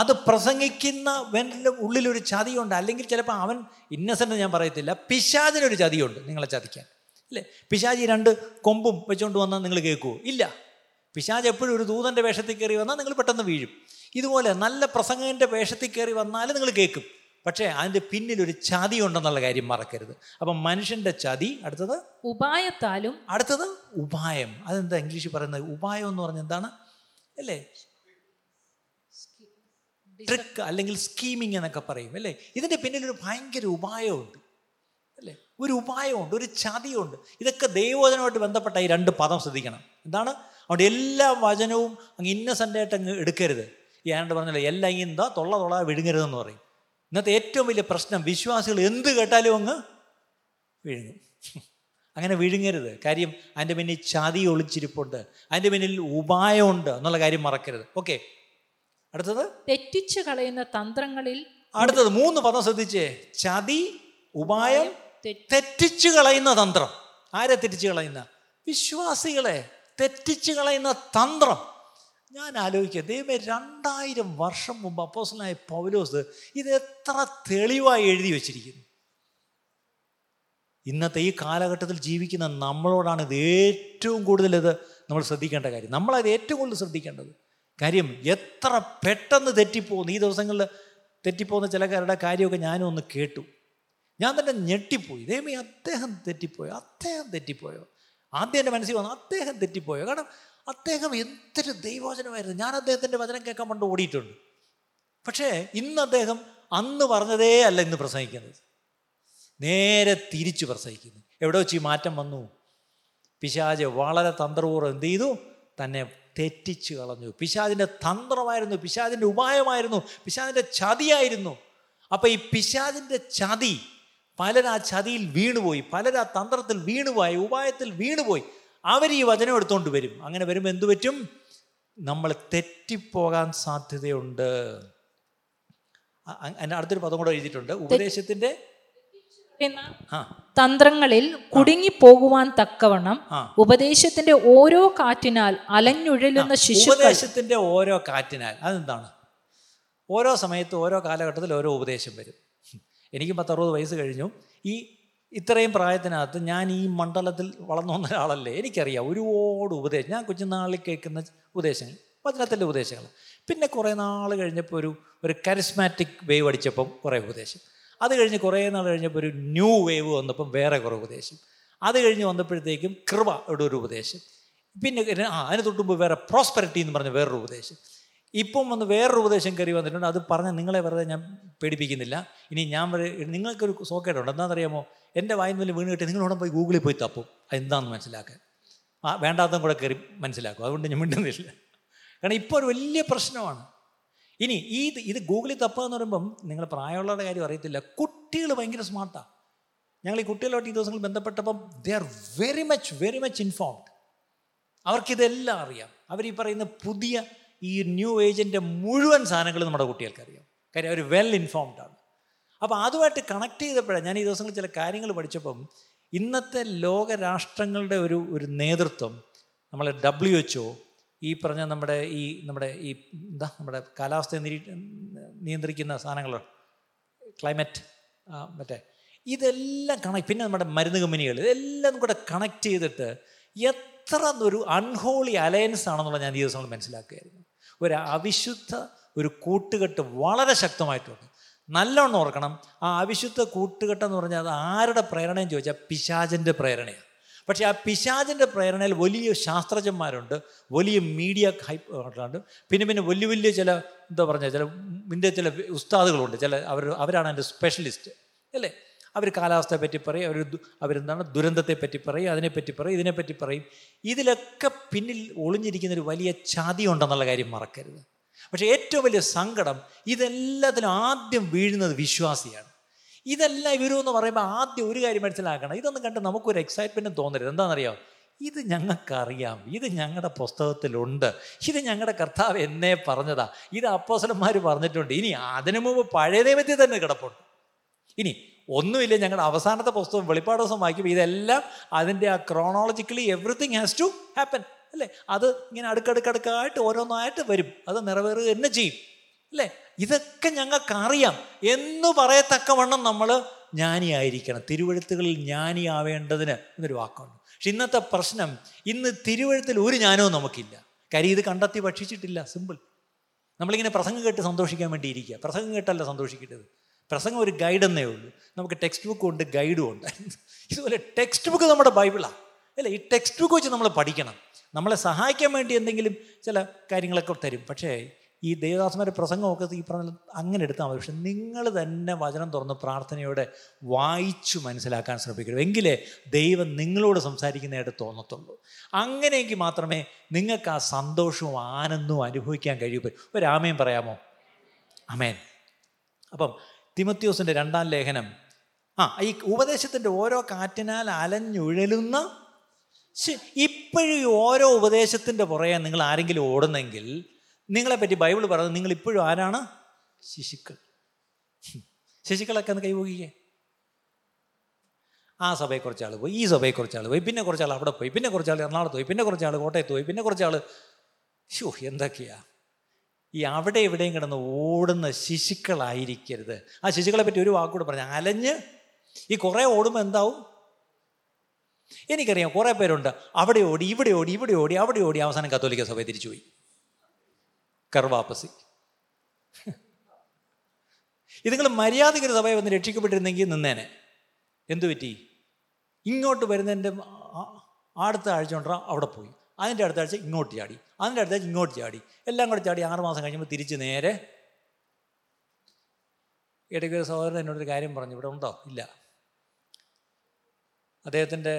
അത് പ്രസംഗിക്കുന്നവൻ്റെ ഉള്ളിലൊരു ചതിയുണ്ട്. അല്ലെങ്കിൽ ചിലപ്പോൾ അവൻ ഇന്നസെൻ്റ്, ഞാൻ പറയത്തില്ല, പിശാചിനൊരു ചതിയുണ്ട് നിങ്ങളെ ചതിക്കാൻ അല്ലേ. പിശാചി രണ്ട് കൊമ്പും വെച്ചുകൊണ്ട് വന്നാൽ നിങ്ങൾ കേൾക്കുമോ? ഇല്ല. പിശാച് എപ്പോഴും ഒരു ദൂതൻ്റെ വേഷത്തിൽ കയറി വന്നാൽ നിങ്ങൾ പെട്ടെന്ന് വീഴും. ഇതുപോലെ നല്ല പ്രസംഗൻ്റെ വേഷത്തിൽ കയറി വന്നാൽ നിങ്ങൾ കേൾക്കും, പക്ഷേ അതിൻ്റെ പിന്നിലൊരു ചതി ഉണ്ടെന്നുള്ള കാര്യം മറക്കരുത്. അപ്പം മനുഷ്യൻ്റെ ചതി, അടുത്തത് ഉപായത്താലും. അടുത്തത് ഉപായം, അതെന്താ ഇംഗ്ലീഷിൽ പറയുന്നത്? ഉപായം എന്ന് പറഞ്ഞാൽ എന്താണ് അല്ലേ? ട്രിക്ക് അല്ലെങ്കിൽ സ്കീമിങ് എന്നൊക്കെ പറയും അല്ലേ. ഇതിൻ്റെ പിന്നിലൊരു ഭയങ്കര ഉപായമുണ്ട് അല്ലേ, ഒരു ഉപായമുണ്ട്, ഒരു ചതിയുണ്ട്. ഇതൊക്കെ ദൈവവചനവുമായിട്ട് ബന്ധപ്പെട്ട ഈ രണ്ട് പദം ശ്രദ്ധിക്കണം. എന്താണ് അവിടെ? എല്ലാ വചനവും അങ്ങ് ഇന്നസെൻ്റായിട്ട് അങ്ങ് എടുക്കരുത്. ഞാനോട് പറഞ്ഞല്ലോ, എല്ലാം ഇങ്ങനെ എന്താ തൊള്ള വിഴുങ്ങരുതെന്ന് പറയും. ഇന്നത്തെ ഏറ്റവും വലിയ പ്രശ്നം, വിശ്വാസികൾ എന്ത് കേട്ടാലും അങ്ങ് വിഴുങ്ങും. അങ്ങനെ വിഴുങ്ങരുത്. കാര്യം അതിൻ്റെ പിന്നിൽ ചതി ഒളിച്ചിരിപ്പുണ്ട്, അതിൻ്റെ പിന്നിൽ ഉപായമുണ്ട് എന്നുള്ള കാര്യം മറക്കരുത്. ഓക്കെ, അടുത്തത് തെറ്റിച്ചു കളയുന്ന തന്ത്രങ്ങളിൽ. അടുത്തത് 3 പദം ശ്രദ്ധിച്ചേ, ചതി, ഉപായം, തെറ്റിച്ചു കളയുന്ന തന്ത്രം. ആരെ തെറ്റിച്ചു കളയുന്ന? വിശ്വാസികളെ തെറ്റിച്ചു കളയുന്ന തന്ത്രം. ഞാൻ ആലോചിക്കുക, ദൈവമേ, 2000 വർഷം മുമ്പ് അപ്പോസ്തലനായ പൗലോസ് ഇത് എത്ര തെളിവായി എഴുതി വച്ചിരിക്കുന്നു. ഇന്നത്തെ ഈ കാലഘട്ടത്തിൽ ജീവിക്കുന്ന നമ്മളോടാണ് ഇത് ഏറ്റവും കൂടുതൽ, ഇത് നമ്മൾ ശ്രദ്ധിക്കേണ്ട കാര്യം, നമ്മളത് ഏറ്റവും കൂടുതൽ ശ്രദ്ധിക്കേണ്ടത്. കാര്യം എത്ര പെട്ടെന്ന് തെറ്റിപ്പോകുന്നു. ഈ ദിവസങ്ങളിൽ തെറ്റിപ്പോകുന്ന ചിലക്കാരുടെ കാര്യമൊക്കെ ഞാനും ഒന്ന് കേട്ടു. ഞാൻ തന്നെ ഞെട്ടിപ്പോയി, ദൈവമേ അദ്ദേഹം തെറ്റിപ്പോയോ. ആദ്യം എൻ്റെ മനസ്സിൽ വന്നു അദ്ദേഹം തെറ്റിപ്പോയോ. കാരണം അദ്ദേഹം എന്തൊരു ദൈവവചനമായിരുന്നു. ഞാൻ അദ്ദേഹത്തിൻ്റെ വചനം കേൾക്കാൻ പണ്ട് ഓടിയിട്ടുണ്ട്, പക്ഷേ ഇന്ന് അദ്ദേഹം അന്ന് പറഞ്ഞതേ അല്ല ഇന്ന് പ്രസംഗിക്കുന്നത്, നേരെ തിരിച്ചു പ്രസംഗിക്കുന്നു. എവിടെ വെച്ച് ഈ മാറ്റം വന്നു? പിശാച് വളരെ തന്ത്രപൂർവ്വം എന്ത് ചെയ്തു? തന്നെ തെറ്റിച്ചു കളഞ്ഞു. പിശാചിൻ്റെ തന്ത്രമായിരുന്നു, പിശാചിൻ്റെ ഉപായമായിരുന്നു, പിശാചിൻ്റെ ചതിയായിരുന്നു. അപ്പം ഈ പിശാചിൻ്റെ ചതി, പലരും ആ ചതിയിൽ വീണുപോയി, പലരും ആ തന്ത്രത്തിൽ വീണുപോയി, ഉപായത്തിൽ വീണുപോയി. അവർ ഈ വചനം എടുത്തുകൊണ്ട് വരും. അങ്ങനെ വരുമ്പോൾ എന്തു പറ്റും? നമ്മൾ തെറ്റിപ്പോകാൻ സാധ്യതയുണ്ട്. അതിൻ്റെ അടുത്തൊരു പദം കൂടെ എഴുതിയിട്ടുണ്ട്, ഉപദേശത്തിൻ്റെ തന്ത്രങ്ങളിൽ കുടുങ്ങിപ്പോകുവാൻ തക്കവണ്ണം ഉപദേശത്തിന്റെ ഓരോ കാറ്റിനാൽ അലഞ്ഞുഴലുന്ന ശിശു. ഉപദേശത്തിന്റെ ഓരോ കാറ്റിനാൽ, അതെന്താണ്? ഓരോ സമയത്ത് ഓരോ കാലഘട്ടത്തിൽ ഓരോ ഉപദേശം വരും. എനിക്ക് 60 വയസ്സ് കഴിഞ്ഞു. ഈ ഇത്രയും പ്രായത്തിനകത്ത് ഞാൻ ഈ മണ്ഡലത്തിൽ വളർന്നു വന്ന ഒരാളല്ലേ, എനിക്കറിയാം ഒരുപാട് ഉപദേശം. ഞാൻ കൊച്ചുനാളിൽ കേൾക്കുന്ന ഉപദേശങ്ങൾ, വചനത്തിൻ്റെ ഉപദേശങ്ങൾ. പിന്നെ കുറേ നാൾ കഴിഞ്ഞപ്പോൾ ഒരു കരിസ്മാറ്റിക് വേവ് അടിച്ചപ്പം കുറേ ഉപദേശം. അത് കഴിഞ്ഞ് കുറേ നാൾ കഴിഞ്ഞപ്പോൾ ഒരു ന്യൂ വേവ് വന്നപ്പം വേറെ കുറേ ഉപദേശം. അത് കഴിഞ്ഞ് വന്നപ്പോഴത്തേക്കും കൃപ ഒരു ഉപദേശം. പിന്നെ അതിന് തൊട്ടുമ്പ് വേറെ പ്രോസ്പെരിറ്റി എന്ന് പറഞ്ഞ വേറൊരു ഉപദേശം. ഇപ്പം വന്ന് വേറൊരു ഉപദേശം കയറി വന്നിട്ടുണ്ട്. അത് പറഞ്ഞാൽ നിങ്ങളെ വെറുതെ ഞാൻ പേടിപ്പിക്കുന്നില്ല. ഇനി ഞാൻ നിങ്ങൾക്കൊരു സോക്കേട്ടുണ്ട്, എന്താണെന്നറിയാമോ? എൻ്റെ വായ്മയിൽ വീണ് കിട്ടി നിങ്ങളോടെ പോയി ഗൂഗിളിൽ പോയി തപ്പും, അതെന്താണെന്ന് മനസ്സിലാക്കാൻ. ആ വേണ്ടാത്തതും കൂടെ കയറി മനസ്സിലാക്കും. അതുകൊണ്ട് ഞാൻ മിണ്ടുന്നില്ല. കാരണം ഇപ്പോൾ ഒരു വലിയ പ്രശ്നമാണ്. ഇനി ഇത് ഗൂഗിളിൽ തപ്പുക എന്ന് പറയുമ്പം നിങ്ങൾ പ്രായമുള്ളവരുടെ കാര്യം അറിയത്തില്ല, കുട്ടികൾ ഭയങ്കര സ്മാർട്ടാണ്. ഞങ്ങൾ ഈ കുട്ടികളോട്ട് ഈ ദിവസങ്ങൾ ബന്ധപ്പെട്ടപ്പം they are very much informed. അവർക്കിതെല്ലാം അറിയാം. അവർ ഈ പറയുന്ന പുതിയ ഈ ന്യൂ ഏജിൻ്റെ മുഴുവൻ സാധനങ്ങൾ നമ്മുടെ കുട്ടികൾക്കറിയാം. കാര്യം അവർ വെൽ ഇൻഫോംഡ് ആണ്. അപ്പോൾ അതുമായിട്ട് കണക്ട് ചെയ്തപ്പോഴാണ് ഞാൻ ഈ ദിവസങ്ങൾ ചില കാര്യങ്ങൾ പഠിച്ചപ്പം ഇന്നത്തെ ലോകരാഷ്ട്രങ്ങളുടെ ഒരു നേതൃത്വം, നമ്മളെ WHO ഈ പറഞ്ഞ നമ്മുടെ കാലാവസ്ഥയെ നിയന്ത്രിക്കുന്ന സാധനങ്ങളോ ക്ലൈമറ്റ് മറ്റേ ഇതെല്ലാം കണക്ട്, പിന്നെ നമ്മുടെ മരുന്ന് കമ്പനികൾ ഇതെല്ലാം കൂടെ കണക്ട് ചെയ്തിട്ട് എത്ര ഒരു അൺഹോളി അലയൻസ് ആണെന്നുള്ള ഞാൻ ഈ ദിവസങ്ങൾ മനസ്സിലാക്കുകയായിരുന്നു. ഒരു അവിശുദ്ധ ഒരു കൂട്ടുകെട്ട് വളരെ ശക്തമായിട്ടുണ്ട്. നല്ലോണം ഓർക്കണം, ആ അവിശുദ്ധ കൂട്ടുകെട്ടെന്ന് പറഞ്ഞാൽ അത് ആരുടെ പ്രേരണയെന്ന് ചോദിച്ചാൽ പിശാചിൻ്റെ പ്രേരണയാണ്. പക്ഷേ ആ പിശാചിൻ്റെ പ്രേരണയിൽ വലിയ ശാസ്ത്രജ്ഞന്മാരുണ്ട്, വലിയ മീഡിയ ഹൈപ്പുണ്ട്, പിന്നെ വലിയ വലിയ ചില ഇന്ത്യ ചില ഉസ്താദുകളുണ്ട്, അവരാണ് എൻ്റെ സ്പെഷ്യലിസ്റ്റ് അല്ലേ. അവർ കാലാവസ്ഥയെ പറ്റി പറയും, അവരെന്താണ് ദുരന്തത്തെപ്പറ്റി പറയും, അതിനെപ്പറ്റി പറയും, ഇതിനെപ്പറ്റി പറയും. ഇതിലൊക്കെ പിന്നിൽ ഒളിഞ്ഞിരിക്കുന്നൊരു വലിയ ചതി ഉണ്ടെന്നുള്ള കാര്യം മറക്കരുത്. പക്ഷേ ഏറ്റവും വലിയ സങ്കടം, ഇതെല്ലാത്തിനും ആദ്യം വീഴുന്നത് വിശ്വാസിയാണ്. ഇതെല്ലാം ഇവരെന്ന് പറയുമ്പോൾ ആദ്യം ഒരു കാര്യം മനസ്സിലാക്കണം, ഇതൊന്നും കണ്ട് നമുക്കൊരു എക്സൈറ്റ്മെൻറ്റും തോന്നരുത്. എന്താണെന്നറിയാമോ, ഇത് ഞങ്ങൾക്കറിയാം, ഇത് ഞങ്ങളുടെ പുസ്തകത്തിലുണ്ട്, ഇത് ഞങ്ങളുടെ കർത്താവ് എന്നേ പറഞ്ഞതാ, ഇത് അപ്പോസ്തലന്മാർ പറഞ്ഞിട്ടുണ്ട്, ഇനി അതിനു മുമ്പ് പഴയ നിയമത്തിൽ തന്നെ കിടപ്പുണ്ട്, ഇനി ഒന്നുമില്ല ഞങ്ങളുടെ അവസാനത്തെ പുസ്തകം വെളിപ്പാട് ദിവസം വായിക്കുമ്പോൾ ഇതെല്ലാം അതിൻ്റെ ആ chronologically everything has to happen അല്ലേ. അത് ഇങ്ങനെ അടുക്കടുക്കടുക്കായിട്ട് ഓരോന്നായിട്ട് വരും, അത് നിറവേറുക തന്നെ ചെയ്യും അല്ലേ. ഇതൊക്കെ ഞങ്ങൾക്കറിയാം എന്ന് പറയത്തക്കവണ്ണം നമ്മൾ ജ്ഞാനിയായിരിക്കണം. തിരുവെഴുത്തുകളിൽ ജ്ഞാനിയാവേണ്ടതിന് എന്നൊരു വാക്കുണ്ട്. പക്ഷെ ഇന്നത്തെ പ്രശ്നം, ഇന്ന് തിരുവെഴുത്തിൽ ഒരു ജ്ഞാനവും നമുക്കില്ല. കാര്യം ഇത് കണ്ടെത്തി ഭക്ഷിച്ചിട്ടില്ല. സിമ്പിൾ. നമ്മളിങ്ങനെ പ്രസംഗം കേട്ട് സന്തോഷിക്കാൻ വേണ്ടി ഇരിക്കുക. പ്രസംഗം കേട്ടല്ല സന്തോഷിക്കേണ്ടത്. പ്രസംഗം ഒരു ഗൈഡെന്നേ ഉള്ളൂ. നമുക്ക് ടെക്സ്റ്റ് ബുക്കും ഉണ്ട്, ഗൈഡും ഉണ്ട്. ഇതുപോലെ ടെക്സ്റ്റ് ബുക്ക് നമ്മുടെ ബൈബിളാണ് അല്ലേ. ഈ ടെക്സ്റ്റ് ബുക്ക് വെച്ച് നമ്മൾ പഠിക്കണം. നമ്മളെ സഹായിക്കാൻ വേണ്ടി എന്തെങ്കിലും ചില കാര്യങ്ങളൊക്കെ തരും. പക്ഷേ ഈ ദേവദാസന്മാരുടെ പ്രസംഗമൊക്കെ ഈ പറഞ്ഞ അങ്ങനെ എടുത്താൽ മതി. പക്ഷെ നിങ്ങൾ തന്നെ വചനം തുറന്ന് പ്രാർത്ഥനയോടെ വായിച്ചു മനസ്സിലാക്കാൻ ശ്രമിക്കണം. എങ്കിലേ ദൈവം നിങ്ങളോട് സംസാരിക്കുന്നതായിട്ട് തോന്നത്തുള്ളൂ. അങ്ങനെയെങ്കിൽ മാത്രമേ നിങ്ങൾക്ക് ആ സന്തോഷവും ആനന്ദവും അനുഭവിക്കാൻ കഴിയൂ. ഒരു ആമേൻ പറയാമോ? ആമേൻ. അപ്പം തിമോത്തിയോസിൻ്റെ രണ്ടാം ലേഖനം, ഈ ഉപദേശത്തിൻ്റെ ഓരോ കാറ്റിനാൽ അലഞ്ഞുഴലുന്ന, ഇപ്പോഴും ഓരോ ഉപദേശത്തിൻ്റെ പുറകെ നിങ്ങൾ ആരെങ്കിലും ഓടുന്നെങ്കിൽ നിങ്ങളെപ്പറ്റി ബൈബിൾ പറയുന്നത് നിങ്ങൾ ഇപ്പോഴും ആരാണ്? ശിശുക്കൾ. ശിശുക്കളൊക്കെ ഒന്ന് കൈപോകിക്കേ. ആ സഭയെ കുറച്ചാൾ പോയി, ഈ സഭയെ കുറച്ചാൾ പോയി, പിന്നെ കുറച്ചാൾ അവിടെ പോയി, പിന്നെ കുറച്ചാൾ എറണാകുളത്ത് പോയി, പിന്നെ കുറച്ചാൾ കോട്ടയത്ത് പോയി, പിന്നെ കുറച്ചാൾ എന്തൊക്കെയാ ഈ അവിടെ എവിടെയും കിടന്ന് ഓടുന്ന ശിശുക്കളായിരിക്കരുത്. ആ ശിശുക്കളെ പറ്റി ഒരു വാക്കുകൂടെ പറഞ്ഞു, അലഞ്ഞ് ഈ കുറേ ഓടുമ്പോൾ എന്താവും? എനിക്കറിയാം കുറേ പേരുണ്ട് അവിടെ ഓടി ഇവിടെ ഓടി ഇവിടെ ഓടി അവിടെ ഓടി അവസാനം കത്തോലിക്ക സഭയെ തിരിച്ചുപോയി. കർവാപ്പസി. ഇത് നിങ്ങൾ മര്യാദയ്ക്ക് ഒരു സഭയെ വന്ന് രക്ഷിക്കപ്പെട്ടിരുന്നെങ്കിൽ നിന്നേനെ. എന്തു പറ്റി? ഇങ്ങോട്ട് വരുന്നതിൻ്റെ അടുത്ത ആഴ്ച കൊണ്ടാ അവിടെ പോയി, അതിൻ്റെ അടുത്ത ആഴ്ച ഇങ്ങോട്ട് ചാടി, അതിൻ്റെ അടുത്ത ആഴ്ച ഇങ്ങോട്ട് ചാടി, എല്ലാം കൂടെ ചാടി 6 മാസം കഴിയുമ്പോൾ തിരിച്ച് നേരെ. ഇടയ്ക്ക് ഒരു സഹോദരൻ എന്നോടൊരു കാര്യം പറഞ്ഞു. ഇവിടെ ഉണ്ടോ? ഇല്ല. അദ്ദേഹത്തിൻ്റെ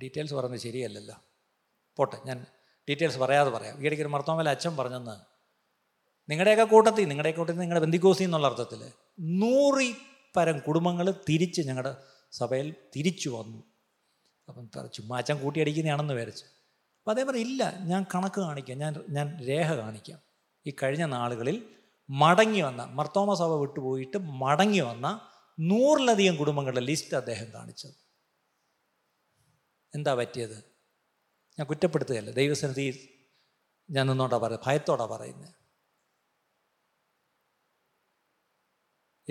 ഡീറ്റെയിൽസ് പറയുന്നത് ശരിയല്ലല്ലോ, പോട്ടെ, ഞാൻ ഡീറ്റെയിൽസ് പറയാതെ പറയാം. ഈയിടയ്ക്ക് ഒരു മർത്തോമേൽ അച്ഛൻ പറഞ്ഞെന്ന്, നിങ്ങളുടെയൊക്കെ കൂട്ടത്തിൽ നിങ്ങളുടെ ബന്ധിക്കോസി എന്നുള്ള അർത്ഥത്തിൽ 100 കുടുംബങ്ങൾ തിരിച്ച് ഞങ്ങളുടെ സഭയിൽ തിരിച്ചു വന്നു. അപ്പം ചുമ്മാ അച്ഛൻ കൂട്ടിയടിക്കുന്നതാണെന്ന് വിചാരിച്ചു. അപ്പം അതേപോലെ ഇല്ല, ഞാൻ കണക്ക് കാണിക്കാം, ഞാൻ രേഖ കാണിക്കാം. ഈ കഴിഞ്ഞ നാളുകളിൽ മടങ്ങി വന്ന, മർത്തോമ സഭ വിട്ടുപോയിട്ട് മടങ്ങി വന്ന 100+ കുടുംബങ്ങളുടെ ലിസ്റ്റ് അദ്ദേഹം കാണിച്ചത്. എന്താ പറ്റിയത്? ഞാൻ കുറ്റപ്പെടുത്തുകയല്ല, ദൈവസന്നിധി ഞാൻ നിന്നോട്ടാ പറയുന്നത്, ഭയത്തോടാ പറയുന്നത്.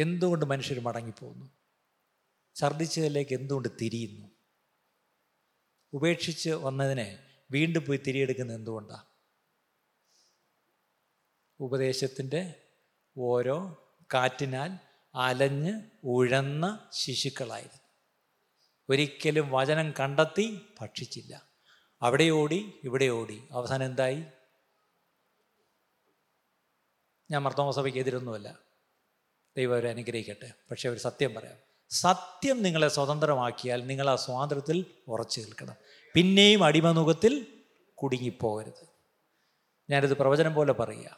എന്തുകൊണ്ട് മനുഷ്യർ മടങ്ങിപ്പോകുന്നു? ഛർദ്ദിച്ചതിലേക്ക് എന്തുകൊണ്ട് തിരിയുന്നു? ഉപേക്ഷിച്ച് വന്നതിനെ വീണ്ടും പോയി തിരിയെടുക്കുന്നത് എന്തുകൊണ്ടാണ്? ഉപദേശത്തിൻ്റെ ഓരോ കാറ്റിനാൽ അലഞ്ഞ് ഉഴന്ന ശിശുക്കളായിരുന്നു. ഒരിക്കലും വചനം കണ്ടെത്തി ഭക്ഷിച്ചില്ല. അവിടെ ഓടി ഇവിടെ ഓടി അവസാനം എന്തായി? ഞാൻ മർത്തോമ സഭയ്ക്ക് എതിരൊന്നുമല്ല, ദൈവം അവരെ അനുഗ്രഹിക്കട്ടെ. പക്ഷേ ഒരു സത്യം പറയാം, സത്യം നിങ്ങളെ സ്വതന്ത്രമാക്കിയാൽ നിങ്ങൾ ആ സ്വാതന്ത്ര്യത്തിൽ ഉറച്ചു നിൽക്കണം. പിന്നെയും അടിമനുഖത്തിൽ കുടുങ്ങിപ്പോകരുത്. ഞാനിത് പ്രവചനം പോലെ പറയുക.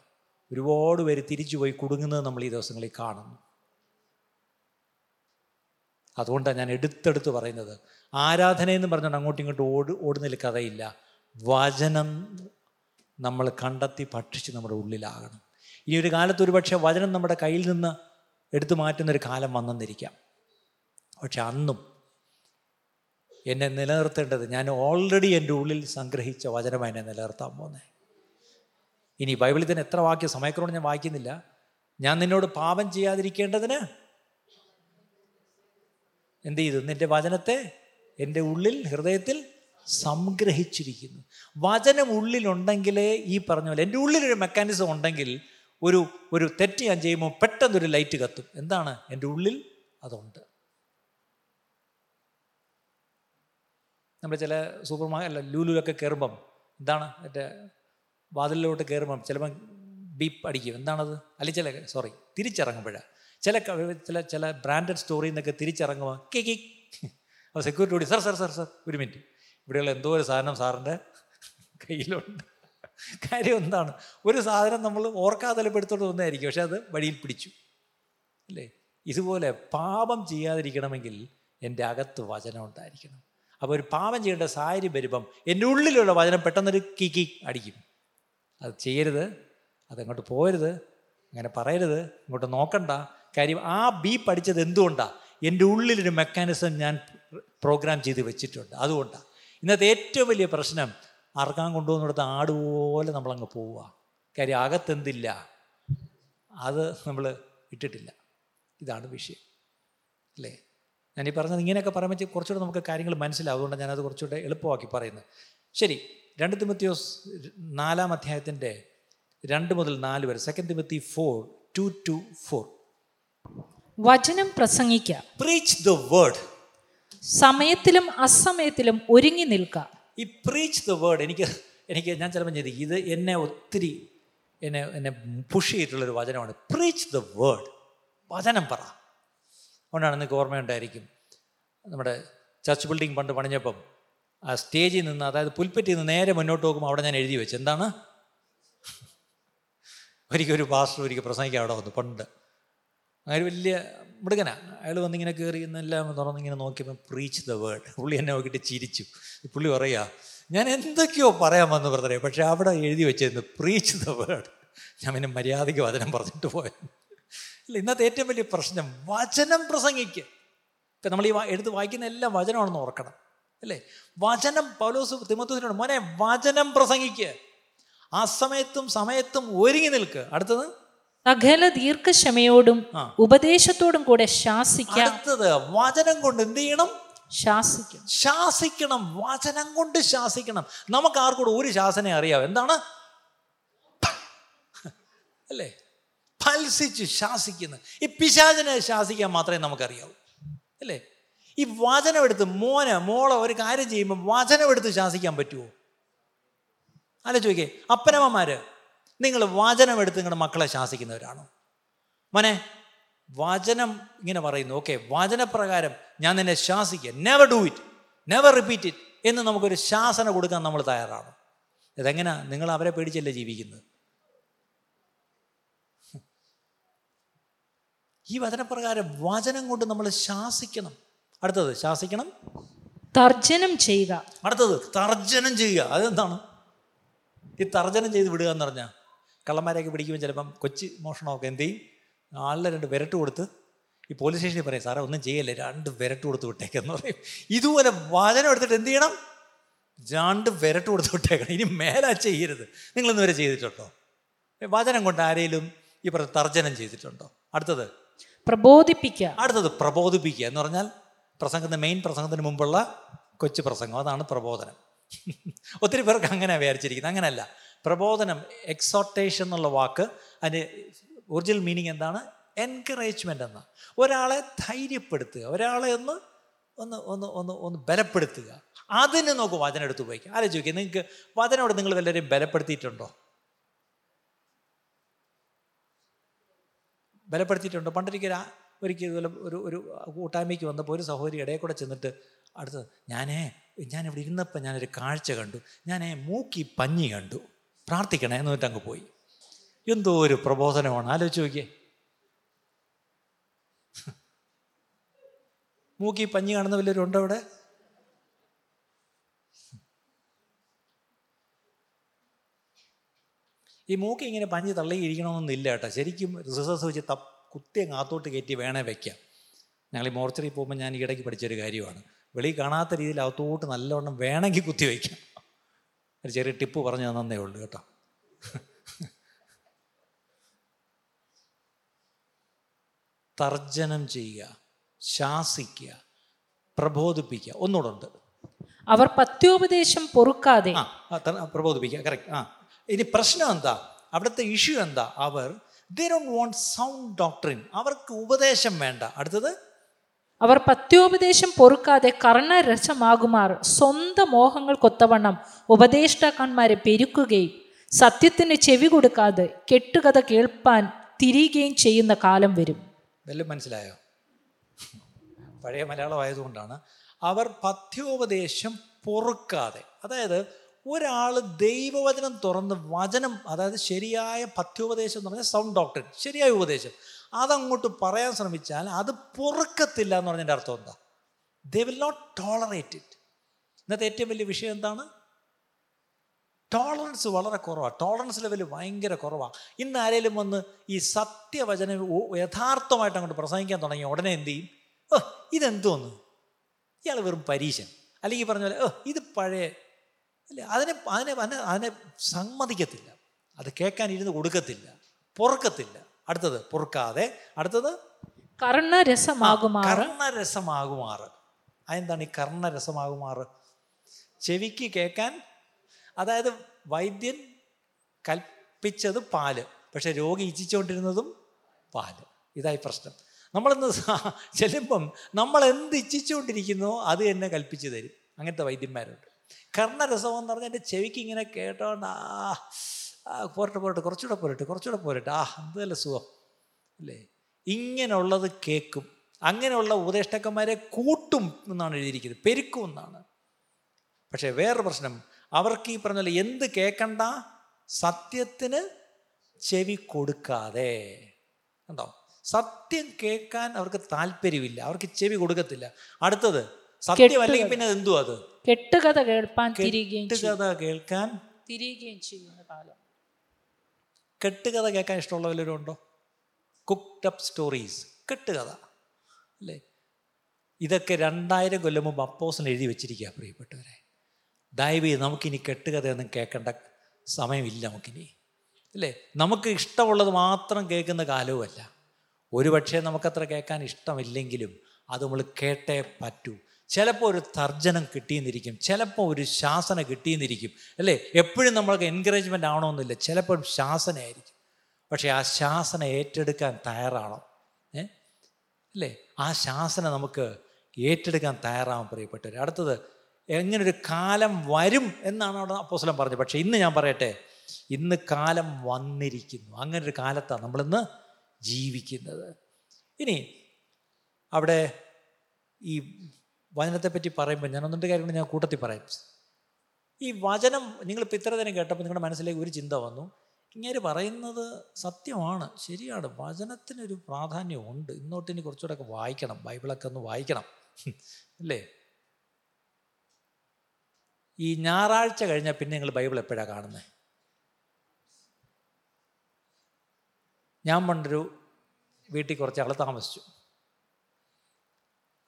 ഒരുപാട് പേര് തിരിച്ചുപോയി കുടുങ്ങുന്നത് നമ്മൾ ഈ ദിവസങ്ങളിൽ കാണുന്നു. അതുകൊണ്ടാണ് ഞാൻ എടുത്തെടുത്ത് പറയുന്നത്, ആരാധനയെന്ന് പറഞ്ഞുകൊണ്ട് അങ്ങോട്ടും ഇങ്ങോട്ടും ഓടുന്നതിൽ കഥയില്ല. വചനം നമ്മൾ കണ്ടെത്തി ഭക്ഷിച്ച് നമ്മുടെ ഉള്ളിലാകണം. ഇനി ഒരു കാലത്ത് ഒരുപക്ഷെ വചനം നമ്മുടെ കയ്യിൽ നിന്ന് എടുത്തു മാറ്റുന്നൊരു കാലം വന്നെന്നിരിക്കാം. പക്ഷെ അന്നും എന്നെ നിലനിർത്തേണ്ടത്, ഞാൻ ഓൾറെഡി എൻ്റെ ഉള്ളിൽ സംഗ്രഹിച്ച വചനമായി എന്നെ നിലനിർത്താൻ പോകുന്നത്. ഇനി ബൈബിളിൽ തന്നെ എത്ര വാക്യം, സമയക്രമം ഞാൻ വായിക്കുന്നില്ല. ഞാൻ നിന്നോട് പാപം ചെയ്യാതിരിക്കേണ്ടതിന് എന്ത് ചെയ്തു? നിൻ്റെ വചനത്തെ എൻ്റെ ഉള്ളിൽ, ഹൃദയത്തിൽ സംഗ്രഹിച്ചിരിക്കുന്നു. വചനം ഉള്ളിലുണ്ടെങ്കിലേ ഈ പറഞ്ഞ പോലെ, എൻ്റെ ഉള്ളിലൊരു മെക്കാനിസം ഉണ്ടെങ്കിൽ ഒരു ഒരു തെറ്റ് ഞാൻ ചെയ്യുമ്പോൾ പെട്ടെന്നൊരു ലൈറ്റ് കത്തും. എന്താണ്? എൻ്റെ ഉള്ളിൽ അതുണ്ട്. നമ്മൾ ചില ലൂലുലൊക്കെ കയറുമ്പം എന്താണ്, മറ്റേ വാതിലിലോട്ട് കയറുമ്പം ചിലപ്പം ബീപ്പ് അടിക്കും. എന്താണത്? അല്ലെങ്കിൽ തിരിച്ചിറങ്ങുമ്പോഴാണ് ചില ചില ചില ബ്രാൻഡഡ് സ്റ്റോറിൽ നിന്നൊക്കെ തിരിച്ചിറങ്ങുമ്പോൾ കേക്ക്. അപ്പോൾ സെക്യൂരിറ്റി ഓടി, സാർ സാർ സാർ സാർ ഒരു മിനിറ്റ്, ഇവിടെയുള്ള എന്തോ ഒരു സാധനം സാറിൻ്റെ കയ്യിലുണ്ട്. കാര്യം എന്താണ്? ഒരു സാധനം നമ്മൾ ഓർക്കാതെ പെടുത്തോട്ട് വന്നതായിരിക്കും, പക്ഷെ അത് വഴിയിൽ പിടിച്ചു അല്ലേ. ഇതുപോലെ പാപം ചെയ്യാതിരിക്കണമെങ്കിൽ എൻ്റെ അകത്ത് വചനം ഉണ്ടായിരിക്കണം. അപ്പോൾ ഒരു പാപം ചെയ്യേണ്ട സാഹചര്യം വരുമ്പം എൻ്റെ ഉള്ളിലുള്ള വചനം പെട്ടെന്നൊരു കിക്കി അടിക്കും. അത് ചെയ്യരുത്, അതങ്ങോട്ട് പോകരുത്, അങ്ങനെ പറയരുത്, ഇങ്ങോട്ട് നോക്കണ്ട. കാര്യം ആ ബീപ്പ് അടിച്ചത് എന്തുകൊണ്ടാണ്? എൻ്റെ ഉള്ളിലൊരു മെക്കാനിസം ഞാൻ പ്രോഗ്രാം ചെയ്ത് വെച്ചിട്ടുണ്ട്, അതുകൊണ്ടാണ്. ഇന്നത്തെ ഏറ്റവും വലിയ പ്രശ്നം, അറക്കാൻ കൊണ്ടുപോകുന്നിടത്ത് ആടുപോലെ നമ്മളങ്ങ് പോവുക. കാര്യം അകത്തെന്തില്ല, അത് നമ്മൾ ഇട്ടിട്ടില്ല. ഇതാണ് വിഷയം അല്ലേ. ഞാനീ പറഞ്ഞത് ഇങ്ങനെയൊക്കെ പറയുമ്പോൾ കുറച്ചുകൂടെ നമുക്ക് കാര്യങ്ങൾ മനസ്സിലാവും, അതുകൊണ്ട് ഞാനത് കുറച്ചുകൂടെ എളുപ്പമാക്കി പറയുന്നത്. ശരി, 2 തിമോഥെയോസ് 4-ാം അധ്യായത്തിൻ്റെ 2 മുതൽ 4 വരെ, 2 തിമോത്തി 4:2-4. വചനം പ്രസംഗിക്കുക, പ്രീച്ച് ദ വേർഡ്, സമയത്തിലും അസമയത്തിലും ഒരുങ്ങി നിൽക്കുക. ഈ പ്രീച്ച് ദ വേർഡ് എനിക്ക് ഞാൻ ചിലപ്പോൾ ചെയ്തു, ഇത് എന്നെ ഒത്തിരി എന്നെ പുഷ് ചെയ്തിട്ടുള്ളൊരു വചനമാണ്. പ്രീച്ച് ദ വേർഡ്, വചനം പറ. അതുകൊണ്ടാണ് നിങ്ങൾക്ക് ഓർമ്മയുണ്ടായിരിക്കും, നമ്മുടെ ചർച്ച് ബിൽഡിംഗ് പണ്ട് പണിഞ്ഞപ്പം ആ സ്റ്റേജിൽ നിന്ന്, അതായത് പുൽപ്പറ്റിൽ നിന്ന് നേരെ മുന്നോട്ട് നോക്കുമ്പോൾ അവിടെ ഞാൻ എഴുതി വെച്ചു. എന്താണ്? ഒരു പാസ്റ്റർ ഒരിക്കൽ പ്രസംഗിക്കാൻ അവിടെ വന്നു പണ്ട്. അങ്ങനെ വലിയ മൃഗനാ അയാൾ വന്നിങ്ങനെ കയറി എന്നെല്ലാം തുറന്നിങ്ങനെ നോക്കിയപ്പോൾ പ്രീച്ച് ദ വേർഡ്. പുള്ളി എന്നെ നോക്കിയിട്ട് ചിരിച്ചു. പുള്ളി പറയുക, ഞാൻ എന്തൊക്കെയോ പറയാൻ വന്നു പറഞ്ഞേ, പക്ഷേ അവിടെ എഴുതി വെച്ചിരുന്നു പ്രീച്ച് ദ വേർഡ്. ഞാൻ പിന്നെ മര്യാദയ്ക്ക് വചനം പറഞ്ഞിട്ട് പോയത് അല്ല. ഇന്നത്തെ ഏറ്റവും വലിയ പ്രശ്നം, വചനം പ്രസംഗിക്കുക. ഇപ്പം നമ്മൾ ഈ എടുത്ത് വായിക്കുന്ന എല്ലാം വചനമാണെന്ന് ഓർക്കണം അല്ലേ. വചനം, പൗലോസ് തിമോത്തിയോസിനോട്, മോനെ വചനം പ്രസംഗിക്കുക, ആ സമയത്തും സമയത്തും ഒരുങ്ങി നിൽക്കുക. അടുത്തത്, സകല ദീർഘക്ഷമയോടും ഉപദേശത്തോടും കൂടെ ശാസിക്കുക. അടുത്തത്, വചനം കൊണ്ട് എന്ത് ചെയ്യണം? ശാസിക്കണം. വചനം കൊണ്ട് ശാസിക്കണം. നമുക്ക് ആർക്കൂടെ ഒരു ശാസനെ അറിയാം? എന്താണ് അല്ലേ, ഫൽസിച്ച് ശാസിക്കുന്നത്. ഈ പിശാചിനെ ശാസിക്കാൻ മാത്രമേ നമുക്കറിയാവൂ അല്ലേ. ഈ വചനമെടുത്ത് മോനെ മോളെ ഒരു കാര്യം ചെയ്യുമ്പോൾ വചനമെടുത്ത് ശാസിക്കാൻ പറ്റുമോ? അല്ല ചോദിക്കേ, അപ്പനമ്മമാര് നിങ്ങൾ വചനമെടുത്ത് നിങ്ങളുടെ മക്കളെ ശാസിക്കുന്നവരാണോ? മോനെ വചനം ഇങ്ങനെ പറയുന്നു, ഓക്കെ വചനപ്രകാരം ഞാൻ നിന്നെ ശാസിക്കുക, never do it, never repeat it എന്ന് നമുക്കൊരു ശാസന കൊടുക്കാൻ നമ്മൾ തയ്യാറാണ്. ഇതെങ്ങനെയാ? നിങ്ങൾ അവരെ പേടിച്ചല്ലേ ജീവിക്കുന്നത്? ഈ വചനപ്രകാരം വചനം കൊണ്ട് നമ്മൾ ശാസിക്കണം. അടുത്തത്, ശാസിക്കണം, തർജ്ജനം ചെയ്യുക. അടുത്തത്, തർജ്ജനം ചെയ്യുക. അതെന്താണ് ഈ തർജ്ജനം ചെയ്ത് വിടുക എന്ന് പറഞ്ഞാൽ? കള്ളന്മാരെയൊക്കെ പിടിക്കുമ്പോൾ ചിലപ്പം കൊച്ചു മോഷണമൊക്കെ എന്ത് ചെയ്യും? ആളിനെ 2 വിരട്ട് കൊടുത്ത് ഈ പോലീസ് സ്റ്റേഷനിൽ പറയും, സാറേ ഒന്നും ചെയ്യല്ലേ, 2 വിരട്ട് കൊടുത്ത് വിട്ടേക്കെന്ന് പറയും. ഇതുപോലെ വചനം എടുത്തിട്ട് എന്ത് ചെയ്യണം? 2 വിരട്ട് കൊടുത്ത് വിട്ടേക്കണം, ഇനി മേലാ ചെയ്യരുത്. നിങ്ങളൊന്നും വരെ ചെയ്തിട്ടുണ്ടോ? വചനം കൊണ്ട് ആരെങ്കിലും ഈ പറഞ്ഞ തർജ്ജനം ചെയ്തിട്ടുണ്ടോ? അടുത്തത്, പ്രബോധിപ്പിക്കുക. അടുത്തത്, പ്രബോധിപ്പിക്കുക എന്ന് പറഞ്ഞാൽ പ്രസംഗത്തിന്, മെയിൻ പ്രസംഗത്തിന് മുമ്പുള്ള കൊച്ചു പ്രസംഗം, അതാണ് പ്രബോധനം. ഒത്തിരി പേർക്ക് അങ്ങനെ വിചാരിച്ചിരിക്കുന്നത്. അങ്ങനെയല്ല പ്രബോധനം. എക്സോർട്ടേഷൻ എന്നുള്ള വാക്ക് അതിൻ്റെ ഒറിജിനൽ മീനിങ് എന്താണ്? എൻകറേജ്മെൻ്റ് എന്നാണ്. ഒരാളെ ധൈര്യപ്പെടുത്തുക, ഒരാളെ ഒന്ന് ബലപ്പെടുത്തുക. അതിന് നോക്കും വചനം എടുത്ത് ഉപയോഗിക്കാം. ആരെ ചോദിക്കുക, നിങ്ങൾക്ക് വചനോട് നിങ്ങൾ എല്ലാവരെയും ബലപ്പെടുത്തിയിട്ടുണ്ടോ? പണ്ടൊരിക്കൽ ഒരിക്കൽ ഇതുപോലെ ഒരു കൂട്ടായ്മയ്ക്ക് വന്നപ്പോൾ ഒരു സഹോദരി ഇടയിൽ കൂടെ ചെന്നിട്ട് അടുത്തത്, ഞാനിവിടെ ഇരുന്നപ്പോൾ ഞാനൊരു കാഴ്ച കണ്ടു, ഞാനേ മൂക്കി പഞ്ഞി കണ്ടു, പ്രാർത്ഥിക്കണേ എന്ന് പറഞ്ഞിട്ട് അങ്ങ് പോയി. എന്തോ ഒരു പ്രബോധനമാണ്. ആലോചിച്ച് നോക്കിയേ, മൂക്കി പഞ്ഞി കാണുന്ന വല്ലവരും ഉണ്ടോ ഇവിടെ? ഈ മൂക്കി ഇങ്ങനെ പഞ്ഞി തള്ളിയിരിക്കണമെന്നില്ല കേട്ടോ. ശരിക്കും റിസർച്ച് വെച്ച് കുത്തിയ കാത്തോട്ട് കയറ്റി വേണേൽ വയ്ക്കാം. ഞങ്ങൾ ഈ മോർച്ചറിൽ പോകുമ്പോൾ ഞാൻ ഈ ഇടയ്ക്ക് പഠിച്ചൊരു കാര്യമാണ്, വെളി കാണാത്ത രീതിയിൽ അകത്തോട്ട് നല്ലവണ്ണം വേണമെങ്കിൽ കുത്തിവയ്ക്കാം. ഒരു ചെറിയ ടിപ്പ് പറഞ്ഞു തന്നേ ഉള്ളൂ കേട്ടോ. തർജ്ജനം ചെയ്യുക, ശാസിക്കുക, പ്രബോധിപ്പിക്കുക. ഒന്നുകൂടുണ്ട്, അവർ പത്യോപദേശം പൊറുക്കാതെ പ്രബോധിപ്പിക്കുക. കറക്റ്റ്. ആ, ഇനി പ്രശ്നം എന്താ, അവിടുത്തെ ഇഷ്യൂ എന്താ? അവർ they don't want sound doctrine. അവർക്ക് ഉപദേശം വേണ്ട. അടുത്തത്, അവർ പത്യോപദേശം പൊറുക്കാതെ കർണരസമാകുമാർ സ്വന്തം മോഹങ്ങൾക്കൊത്തവണ്ണം ഉപദേഷ്ടാക്കന്മാരെ പെരുക്കുകയും സത്യത്തിന് ചെവി കൊടുക്കാതെ കെട്ടുകഥ കേൾപ്പാൻ തിരിയുകയും ചെയ്യുന്ന കാലം വരും. വല്ലതും മനസ്സിലായോ? പഴയ മലയാളം ആയതുകൊണ്ടാണ്. അവർ പത്യോപദേശം പൊറുക്കാതെ, അതായത് ഒരാൾ ദൈവവചനം തുറന്ന് വചനം, അതായത് ശരിയായ പത്യോപദേശം എന്ന് പറഞ്ഞാൽ സൗണ്ട് ഡോക്ടറിൻ, ശരിയായ ഉപദേശം, അതങ്ങോട്ട് പറയാൻ ശ്രമിച്ചാൽ അത് പൊറുക്കത്തില്ല എന്ന് പറഞ്ഞതിൻ്റെ അർത്ഥം എന്താ? They will not tolerate it. ഇന്നത്തെ ഏറ്റവും വലിയ വിഷയം എന്താണ്? ടോളറൻസ് വളരെ കുറവാണ്. ടോളറൻസ് ലെവൽ ഭയങ്കര കുറവാണ്. ഇന്ന് ആരെങ്കിലും വന്ന് ഈ സത്യവചനം യഥാർത്ഥമായിട്ട് അങ്ങോട്ട് പ്രസംഗിക്കാൻ തുടങ്ങി ഉടനെ എന്ത് ചെയ്യും? ഇതെന്തോന്ന്, ഇയാൾ വെറും പരീശൻ, അല്ലെങ്കിൽ പറഞ്ഞ പോലെ ഇത് പഴയ അല്ല, അതിനെ സമ്മതിക്കത്തില്ല, അത് കേൾക്കാൻ ഇരുന്ന് കൊടുക്കത്തില്ല, പൊറുക്കത്തില്ല. അടുത്തത് പൊറുക്കാതെ. അടുത്തത് കർണരസമാകുമാറ്. അതെന്താണ് ഈ കർണരസമാകുമാറ്? ചെവിക്ക് കേൾക്കാൻ, അതായത് വൈദ്യൻ കൽപ്പിച്ചത് പാല്, പക്ഷെ രോഗി ഇച്ഛിച്ചുകൊണ്ടിരുന്നതും പാല്. ഇതായി പ്രശ്നം. നമ്മളിന്ന് ചെല്ലുമ്പം നമ്മൾ എന്ത് ഇച്ഛിച്ചുകൊണ്ടിരിക്കുന്നോ അത് തന്നെ കൽപ്പിച്ചു തരും. അങ്ങനത്തെ വൈദ്യന്മാരുണ്ട്. കർണരസം എന്ന് പറഞ്ഞാൽ എൻ്റെ ചെവിക്ക് ഇങ്ങനെ കേട്ടോണ്ട് പോരട്ടെ, കുറച്ചുകൂടെ പോരട്ടെ, എന്ത് നല്ല സുഖം അല്ലേ. ഇങ്ങനെയുള്ളത് കേൾക്കും. അങ്ങനെയുള്ള ഉപദേഷ്ടാക്കന്മാരെ കൂട്ടും എന്നാണ് എഴുതിയിരിക്കുന്നത്, പെരുക്കും എന്നാണ്. പക്ഷേ വേറൊരു പ്രശ്നം, അവർക്ക് ഈ പറഞ്ഞ പോലെ എന്ത് കേൾക്കണ്ട, സത്യത്തിന് ചെവി കൊടുക്കാതെ. കണ്ടോ, സത്യം കേൾക്കാൻ അവർക്ക് താല്പര്യമില്ല, അവർക്ക് ചെവി കൊടുക്കത്തില്ല. അടുത്തത് സത്യം അല്ലെങ്കിൽ പിന്നെ എന്തുവാ അത്? കെട്ടുകഥ കേൾക്കാൻ തിരിയുകയും ചെയ്യുന്ന കാലം. കെട്ടുകഥ കേൾക്കാൻ ഇഷ്ടമുള്ള വല്ലവരും ഉണ്ടോ? കുക്ക്ഡ് അപ്പ് സ്റ്റോറീസ്, കെട്ടുകഥ അല്ലേ. ഇതൊക്കെ 2000 കൊല്ലം മുമ്പ് അപ്പോസ്തലൻ എഴുതി വെച്ചിരിക്കുക. പ്രിയപ്പെട്ടവരെ, ദയവ് ചെയ്ത് നമുക്കിനി കെട്ടുകഥയൊന്നും കേൾക്കേണ്ട സമയമില്ല നമുക്കിനി, അല്ലേ. നമുക്ക് ഇഷ്ടമുള്ളത് മാത്രം കേൾക്കുന്ന കാലവുമല്ല. ഒരു പക്ഷേ നമുക്കത്ര കേൾക്കാൻ ഇഷ്ടമില്ലെങ്കിലും അത് നമ്മൾ കേട്ടേ പറ്റൂ. ചിലപ്പോൾ ഒരു തർജ്ജനം കിട്ടിയെന്നിരിക്കും, ചിലപ്പോൾ ഒരു ശാസന കിട്ടിയെന്നിരിക്കും, അല്ലേ. എപ്പോഴും നമ്മൾക്ക് എൻകറേജ്മെൻ്റ് ആവണമെന്നില്ല, ചിലപ്പോൾ ശാസനയായിരിക്കും. പക്ഷേ ആ ശാസന ഏറ്റെടുക്കാൻ തയ്യാറാണോ? അല്ലേ, ആ ശാസന നമുക്ക് ഏറ്റെടുക്കാൻ തയ്യാറാവും പ്രിയപ്പെട്ടവർ. അടുത്തത്, എങ്ങനൊരു കാലം വരും എന്നാണ് അവിടെ അപ്പോസ്തലൻ പറഞ്ഞത്. പക്ഷേ ഇന്ന് ഞാൻ പറയട്ടെ, ഇന്ന് കാലം വന്നിരിക്കുന്നു. അങ്ങനൊരു കാലത്താണ് നമ്മളിന്ന് ജീവിക്കുന്നത്. ഇനി അവിടെ ഈ വചനത്തെപ്പറ്റി പറയുമ്പോൾ ഞാൻ ഒന്നിൻ്റെ കാര്യം കൂടി ഞാൻ കൂട്ടത്തിൽ പറയാം. ഈ വചനം നിങ്ങളിപ്പോൾ ഇത്ര നേരം കേട്ടപ്പോൾ നിങ്ങളുടെ മനസ്സിലേക്ക് ഒരു ചിന്ത വന്നു, ഇങ്ങനെ പറയുന്നത് സത്യമാണ്, ശരിയാണ്, വചനത്തിനൊരു പ്രാധാന്യമുണ്ട്, ഇന്നോട്ടിനി കുറച്ചുകൂടെയൊക്കെ വായിക്കണം, ബൈബിളൊക്കെ ഒന്ന് വായിക്കണം അല്ലേ. ഈ ഞായറാഴ്ച കഴിഞ്ഞാൽ പിന്നെ നിങ്ങൾ ബൈബിൾ എപ്പോഴാണ് കാണുന്നത്? ഞാൻ പണ്ടൊരു വീട്ടിൽ കുറച്ച് ആൾ താമസിച്ചു.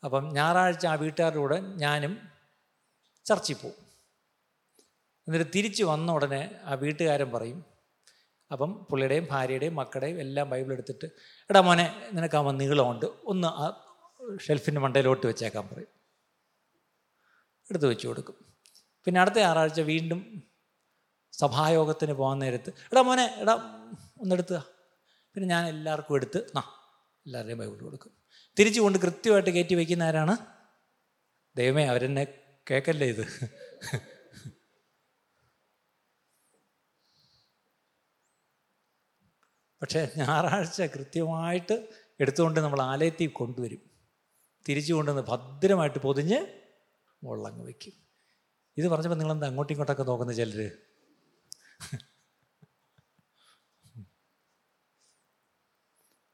അപ്പം ഞായറാഴ്ച ആ വീട്ടുകാരുടെ കൂടെ ഞാനും ചർച്ചിൽ പോവും. എന്നിട്ട് തിരിച്ച് വന്ന ഉടനെ ആ വീട്ടുകാരൻ പറയും, അപ്പം പുള്ളിയുടെയും ഭാര്യയുടെയും മക്കളുടെയും എല്ലാം ബൈബിൾ എടുത്തിട്ട്, എടാ മോനെ നിനക്കാവുമ്പോൾ നീളമുണ്ട്, ഒന്ന് ആ ഷെൽഫിൻ്റെ മണ്ടയിലോട്ട് വെച്ചേക്കാൻ പറയും. എടുത്ത് വെച്ച് കൊടുക്കും. പിന്നെ അടുത്ത ഞായറാഴ്ച വീണ്ടും സഭായോഗത്തിന് പോകാൻ നേരത്ത്, എടാ മോനെ എടാ ഒന്നെടുത്തുക. പിന്നെ ഞാൻ എല്ലാവർക്കും എടുത്ത് എല്ലാവരുടെയും ബൈബിൾ കൊടുക്കും. തിരിച്ചു കൊണ്ട് കൃത്യമായിട്ട് കയറ്റി വയ്ക്കുന്ന ആരാണ്? ദൈവമേ, അവരെന്നെ കേൾക്കല്ലേ ഇത്. പക്ഷേ ഞായറാഴ്ച കൃത്യമായിട്ട് എടുത്തുകൊണ്ട് നമ്മൾ ആലയത്തിൽ കൊണ്ടുവരും, തിരിച്ചു കൊണ്ടുവന്ന് ഭദ്രമായിട്ട് പൊതിഞ്ഞ് മുള്ളങ്ങ് വയ്ക്കും. ഇത് പറഞ്ഞപ്പോൾ നിങ്ങളെന്താ അങ്ങോട്ടും ഇങ്ങോട്ടൊക്കെ നോക്കുന്ന ചിലർ?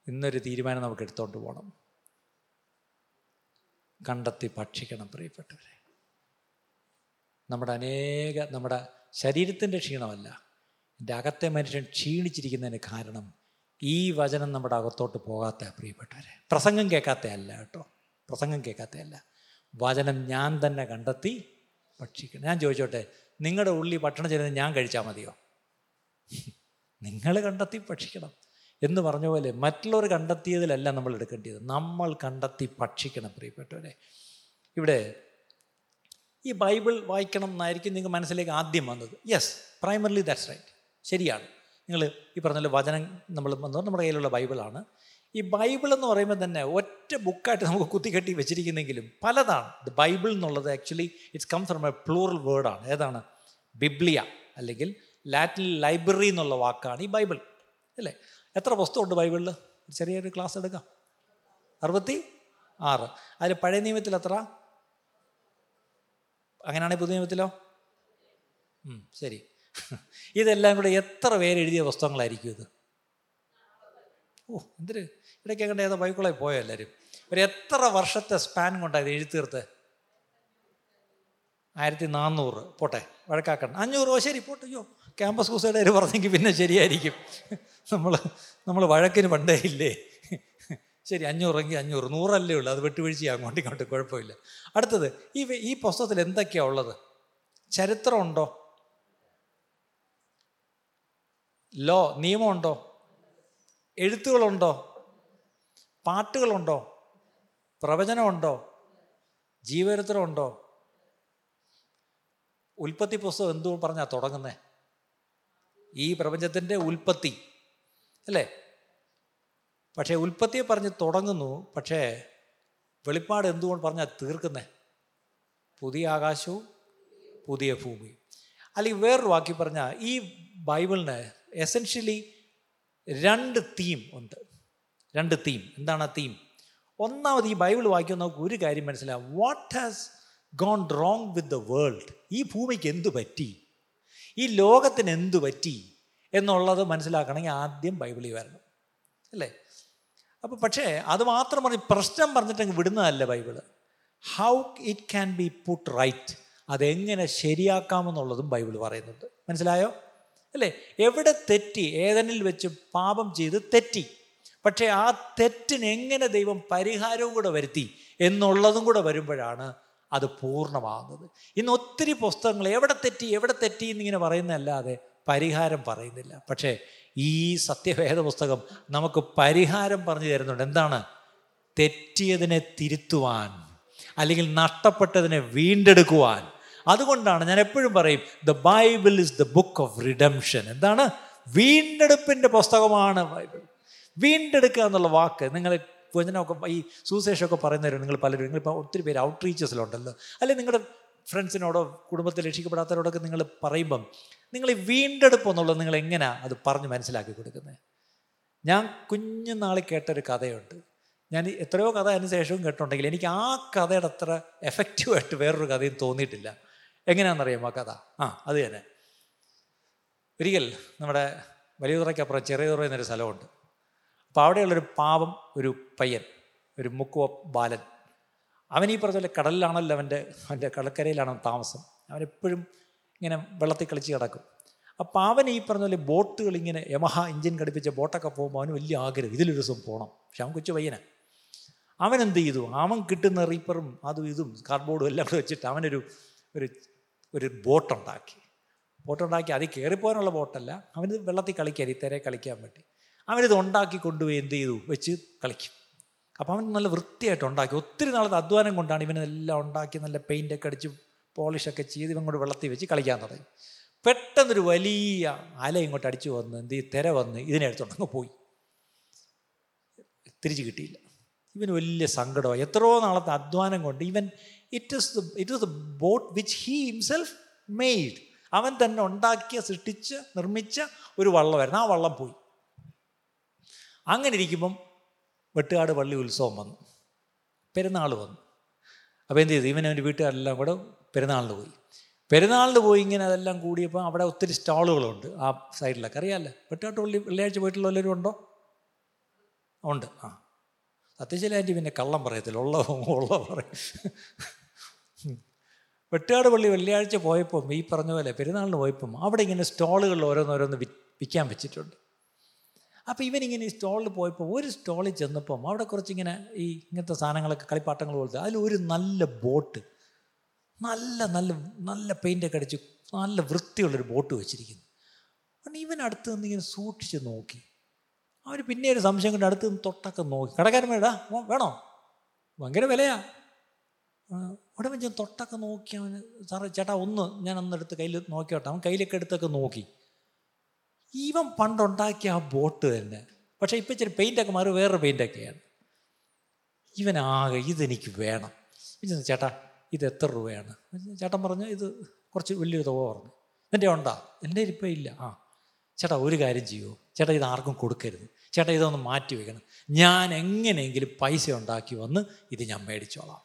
ഇന്നൊരു തീരുമാനം നമുക്ക് എടുത്തുകൊണ്ട് പോകണം, കണ്ടെത്തി ഭക്ഷിക്കണം പ്രിയപ്പെട്ടവരെ. നമ്മുടെ ശരീരത്തിൻ്റെ ക്ഷീണമല്ല, എൻ്റെ അകത്തെ മനുഷ്യൻ ക്ഷീണിച്ചിരിക്കുന്നതിന് കാരണം ഈ വചനം നമ്മുടെ അകത്തോട്ട് പോകാത്ത പ്രിയപ്പെട്ടവരെ. പ്രസംഗം കേൾക്കാത്തയല്ല കേട്ടോ, പ്രസംഗം കേൾക്കാത്തയല്ല, വചനം ഞാൻ തന്നെ കണ്ടെത്തി ഭക്ഷിക്കണം. ഞാൻ ചോദിച്ചോട്ടെ, നിങ്ങളുടെ ഉള്ളി ഭക്ഷണം ചെയ്യുന്നത് ഞാൻ കഴിച്ചാൽ മതിയോ? നിങ്ങൾ കണ്ടെത്തി ഭക്ഷിക്കണം എന്ന് പറഞ്ഞ പോലെ മറ്റുള്ളവർ കണ്ടെത്തിയതിലല്ല നമ്മൾ എടുക്കേണ്ടത്, നമ്മൾ കണ്ടെത്തി ഭക്ഷിക്കണം. പ്രിയപ്പെട്ടവരെ, ഇവിടെ ഈ ബൈബിൾ വായിക്കണം എന്നായിരിക്കും നിങ്ങൾക്ക് മനസ്സിലേക്ക് ആദ്യം വന്നത്. യെസ്, പ്രൈമറിലി ദാറ്റ്സ് റൈറ്റ്, ശരിയാണ്. നിങ്ങൾ ഈ പറഞ്ഞ വചനം നമ്മൾ നമ്മുടെ കയ്യിലുള്ള ബൈബിളാണ്. ഈ ബൈബിൾ എന്ന് പറയുമ്പോൾ തന്നെ ഒറ്റ ബുക്കായിട്ട് നമുക്ക് കുത്തിക്കെട്ടി വെച്ചിരിക്കുന്നെങ്കിലും പലതാണ്. ദ ബൈബിൾ എന്നുള്ളത് actually it's come from a plural വേർഡാണ്. ഏതാണ്? ബിബ്ലിയ, അല്ലെങ്കിൽ ലാറ്റിൻ ലൈബ്രറി എന്നുള്ള വാക്കാണ് ഈ ബൈബിൾ, അല്ലേ? എത്ര പുസ്തകമുണ്ട് ബൈബിളിൽ? ചെറിയൊരു ക്ലാസ് എടുക്കാം. 66. അതിൽ പഴയ നിയമത്തിൽ എത്ര? അങ്ങനെയാണെങ്കിൽ പുതിയ നിയമത്തിലോ? ശരി, ഇതെല്ലാം കൂടെ എത്ര പേര് എഴുതിയ പുസ്തകങ്ങളായിരിക്കും ഇത്? ഓ, എന്തൊരു ഇടയ്ക്ക് കണ്ട ഏതോ ബൈബിളായി പോയോ എല്ലാവരും. ഒരു എത്ര വർഷത്തെ സ്പാൻ കൊണ്ടായിരുന്നു എഴുതി തീർത്ത്? 1400 പോട്ടെ, വഴക്കാക്കണം. 500, ശരി പോട്ടെ. അയ്യോ, ക്യാമ്പസ് കൂസേടേര് പറഞ്ഞെങ്കിൽ പിന്നെ ശരിയായിരിക്കും. നമ്മൾ വഴക്കിന് പണ്ടേ ഇല്ലേ? ശരി, 500 100 ഉള്ളൂ. അത് വെട്ടുവീഴ്ചയാ, അങ്ങോട്ടും ഇങ്ങോട്ടും കുഴപ്പമില്ല. അടുത്തത്, ഈ പുസ്തകത്തിൽ എന്തൊക്കെയാണ് ഉള്ളത്? ചരിത്രമുണ്ടോ? ലോ, നിയമമുണ്ടോ? എഴുത്തുകളുണ്ടോ? പാട്ടുകളുണ്ടോ? പ്രവചനമുണ്ടോ? ജീവചരിത്രമുണ്ടോ? ഉൽപ്പത്തി പുസ്തകം എന്തു പറഞ്ഞാൽ തുടങ്ങുന്നത്? ഈ പ്രപഞ്ചത്തിൻ്റെ ഉൽപ്പത്തി, അല്ലേ? പക്ഷേ ഉൽപ്പത്തിയെ പറഞ്ഞ് തുടങ്ങുന്നു, പക്ഷേ വെളിപ്പാട് എന്തുകൊണ്ട് പറഞ്ഞാൽ തീർക്കുന്നത്? പുതിയ ആകാശവും പുതിയ ഭൂമിയും. അല്ലെങ്കിൽ വേറൊരു വാക്കി പറഞ്ഞാൽ ഈ ബൈബിളിന് എസെൻഷ്യലി 2 തീം ഉണ്ട്. 2 തീം. എന്താണ് ആ തീം? ഒന്നാമത്, ഈ ബൈബിൾ വായിക്കുമ്പോൾ നമുക്ക് ഒരു കാര്യം മനസ്സിലാവും. What has gone wrong with the world? ഈ ഭൂമിക്ക് എന്തു പറ്റി, ഈ ലോകത്തിന് എന്തു പറ്റി എന്നുള്ളത് മനസ്സിലാക്കണമെങ്കിൽ ആദ്യം ബൈബിളിൽ വരണം, അല്ലേ? അപ്പോൾ പക്ഷേ അത് മാത്രം പറഞ്ഞ് പ്രശ്നം പറഞ്ഞിട്ടെങ്കിൽ വിടുന്നതല്ല Bible. How it can be put right, അതെങ്ങനെ ശരിയാക്കാമെന്നുള്ളതും ബൈബിൾ പറയുന്നുണ്ട്. മനസ്സിലായോ? അല്ലേ? എവിടെ തെറ്റി? ഏദനിൽ വെച്ച് പാപം ചെയ്ത് തെറ്റി, പക്ഷേ ആ തെറ്റിനെങ്ങനെ ദൈവം പരിഹാരവും കൂടെ വരുത്തി എന്നുള്ളതും കൂടെ വരുമ്പോഴാണ് അത് പൂർണ്ണമാകുന്നത്. ഇന്ന് ഒത്തിരി പുസ്തകങ്ങൾ എവിടെ തെറ്റി എന്നിങ്ങനെ പറയുന്നതല്ലാതെ പരിഹാരം പറയുന്നില്ല. പക്ഷേ ഈ സത്യവേദ പുസ്തകം നമുക്ക് പരിഹാരം പറഞ്ഞു തരുന്നുണ്ട്. എന്താണ്? തെറ്റിയതിനെ തിരുത്തുവാൻ, അല്ലെങ്കിൽ നഷ്ടപ്പെട്ടതിനെ വീണ്ടെടുക്കുവാൻ. അതുകൊണ്ടാണ് ഞാൻ എപ്പോഴും പറയും, the Bible is the book of redemption. എന്താണ്? വീണ്ടെടുപ്പിൻ്റെ പുസ്തകമാണ് ബൈബിൾ. വീണ്ടെടുക്കുക എന്നുള്ള വാക്ക്, നിങ്ങൾ ഭോജനമൊക്കെ ഈ സുവിശേഷമൊക്കെ പറയുന്നവരും നിങ്ങൾ പലരും, നിങ്ങളിപ്പോൾ ഒത്തിരി പേര് ഔട്ട് റീച്ചസിലുണ്ടല്ലോ, അല്ലെങ്കിൽ നിങ്ങളുടെ ഫ്രണ്ട്സിനോടോ കുടുംബത്തിൽ രക്ഷിക്കപ്പെടാത്തവരോടൊക്കെ നിങ്ങൾ പറയുമ്പം നിങ്ങൾ ഈ വീണ്ടെടുപ്പ് എന്നുള്ളത് നിങ്ങൾ എങ്ങനെയാണ് അത് പറഞ്ഞ് മനസ്സിലാക്കി കൊടുക്കുന്നത്? ഞാൻ കുഞ്ഞുനാളിൽ കേട്ടൊരു കഥയുണ്ട്. ഞാൻ എത്രയോ കഥ അതിന് ശേഷവും കേട്ടിട്ടുണ്ടെങ്കിൽ എനിക്ക് ആ കഥയുടെ അത്ര എഫക്റ്റീവായിട്ട് വേറൊരു കഥയും തോന്നിയിട്ടില്ല. എങ്ങനെയാണെന്നറിയാമോ ആ കഥ? അത് തന്നെ. ഒരിക്കൽ നമ്മുടെ വലിയതുറയ്ക്കപ്പുറം ചെറിയതുറ എന്നൊരു സ്ഥലമുണ്ട്. അപ്പോൾ അവിടെയുള്ളൊരു പാവം ഒരു പയ്യൻ, ഒരു മുക്കുവ ബാലൻ, അവനീ പറഞ്ഞ പോലെ കടലിലാണല്ലോ അവൻ്റെ കടൽക്കരയിലാണ് താമസം. അവനെപ്പോഴും ഇങ്ങനെ വെള്ളത്തിൽ കളിച്ച് കിടക്കും. അപ്പോൾ അവൻ ഈ പറഞ്ഞ പോലെ ബോട്ടുകൾ ഇങ്ങനെ യമഹ എഞ്ചിൻ ഘടിപ്പിച്ച ബോട്ടൊക്കെ പോകുമ്പോൾ അവന് വലിയ ആഗ്രഹം, ഇതിലൊരു ദിവസം പോകണം. പക്ഷെ അവൻ കൊച്ചു പയ്യനാണ്. അവനെന്ത് ചെയ്തു? അവൻ കിട്ടുന്ന റീപ്പറും അതും ഇതും കാർഡ്ബോർഡും എല്ലാം കൂടെ വെച്ചിട്ട് അവനൊരു ഒരു ഒരു ബോട്ടുണ്ടാക്കി. അതിൽ കയറിപ്പോകാനുള്ള ബോട്ടല്ല, അവന് വെള്ളത്തിൽ കളിക്കാൻ, ഈ തിരയെ കളിക്കാൻ വേണ്ടി അവനിത് ഉണ്ടാക്കി കൊണ്ടുപോയി എന്ത് ചെയ്തു വെച്ച് കളിക്കും. അപ്പോൾ അവൻ നല്ല വൃത്തിയായിട്ട് ഉണ്ടാക്കി, ഒത്തിരി നാളത്തെ അധ്വാനം കൊണ്ടാണ് ഇവനെല്ലാം ഉണ്ടാക്കി, നല്ല പെയിൻ്റൊക്കെ അടിച്ച് പോളിഷൊക്കെ ചെയ്ത് ഇവൻ കൊണ്ട് വെള്ളത്തിൽ വെച്ച് കളിക്കാൻ തുടങ്ങി. പെട്ടെന്നൊരു വലിയ അല ഇങ്ങോട്ട് അടിച്ചു വന്ന് എന്ത് ചെയ്യും, തിര വന്ന് ഇതിനെ എടുത്തോണ്ടങ്ങ് പോയി. തിരിച്ചു കിട്ടിയില്ല. ഇവന് വലിയ സങ്കടമായി. എത്രയോ നാളത്തെ അധ്വാനം കൊണ്ട് ഇവൻ it is the boat which he himself made. അവൻ തന്നെ ഉണ്ടാക്കിയ സൃഷ്ടിച്ച് നിർമ്മിച്ച ഒരു വള്ളമായിരുന്നു. ആ വള്ളം പോയി. അങ്ങനെ ഇരിക്കുമ്പം വെട്ടുകാട് പള്ളി ഉത്സവം വന്നു, പെരുന്നാൾ വന്നു. അപ്പോൾ എന്ത് ചെയ്തു? ഇവനവൻ്റെ വീട്ടുകാരെല്ലാം കൂടെ പെരുന്നാളിന് പോയി ഇങ്ങനെ അതെല്ലാം കൂടിയപ്പോൾ അവിടെ ഒത്തിരി സ്റ്റാളുകളുണ്ട് ആ സൈഡിലൊക്കെ, അറിയാമല്ലോ. വെട്ടുകാട്ട് പള്ളി വെള്ളിയാഴ്ച പോയിട്ടുള്ളവരും ഉണ്ടോ? ഉണ്ട്. സത്യശീല ആൻറ്റി പിന്നെ കള്ളം പറയത്തില്ല, ഉള്ള പറയും. വെട്ടുകാട് പള്ളി വെള്ളിയാഴ്ച പോയപ്പം ഈ പറഞ്ഞ പോലെ പെരുന്നാളിന് പോയപ്പം അവിടെ ഇങ്ങനെ സ്റ്റാളുകളിൽ ഓരോന്നോരോന്ന് വിൽക്കാൻ വെച്ചിട്ടുണ്ട്. അപ്പോൾ ഇവനിങ്ങനെ ഈ സ്റ്റോളിൽ പോയപ്പോൾ ഒരു സ്റ്റോളിൽ ചെന്നപ്പം അവിടെ കുറച്ചിങ്ങനെ ഈ ഇങ്ങനത്തെ സാധനങ്ങളൊക്കെ കളിപ്പാട്ടങ്ങൾ പോലത്തെ. അതിലൊരു നല്ല ബോട്ട്, നല്ല നല്ല നല്ല പെയിൻ്റൊക്കെ അടിച്ച് നല്ല വൃത്തിയുള്ളൊരു ബോട്ട് വെച്ചിരിക്കുന്നു. അപ്പം ഇവനടുത്ത് നിന്ന് ഇങ്ങനെ സൂക്ഷിച്ച് നോക്കി. അവർ പിന്നെ ഒരു സംശയം കൊണ്ട് അടുത്ത് നിന്ന് തൊട്ടൊക്കെ നോക്കി. കടക്കാരൻ വേടാ വേണോ, ഭയങ്കര വിലയാണ്. ഉടമ്പൻ ചെന്ന് തൊട്ടൊക്കെ നോക്കി. അവന് സാറേ ചേട്ടാ ഒന്ന് ഞാൻ അന്നെടുത്ത് കയ്യിൽ നോക്കിയോട്ടെ. അവൻ കയ്യിലൊക്കെ എടുത്തൊക്കെ നോക്കി. ഇവൻ പണ്ടുണ്ടാക്കിയ ആ ബോട്ട് തന്നെ, പക്ഷേ ഇപ്പം ഇച്ചിരി പെയിൻ്റൊക്കെ മാറി വേറൊരു പെയിൻ്റൊക്കെയാണ്. ഇവനാകെ ഇതെനിക്ക് വേണം. ചേട്ടാ ഇത് എത്ര രൂപയാണ്? ചേട്ടൻ പറഞ്ഞു ഇത് കുറച്ച് വലിയൊരു തുക പറഞ്ഞു. എൻ്റെ ഉണ്ടാ എൻ്റെ ഇപ്പം ഇല്ല. ആ ചേട്ടാ ഒരു കാര്യം ചെയ്യുമോ, ചേട്ടാ ഇത് ആർക്കും കൊടുക്കരുത്, ചേട്ടാ ഇതൊന്ന് മാറ്റി വയ്ക്കണം, ഞാൻ എങ്ങനെയെങ്കിലും പൈസ ഉണ്ടാക്കി വന്ന് ഇത് ഞാൻ മേടിച്ചോളാം.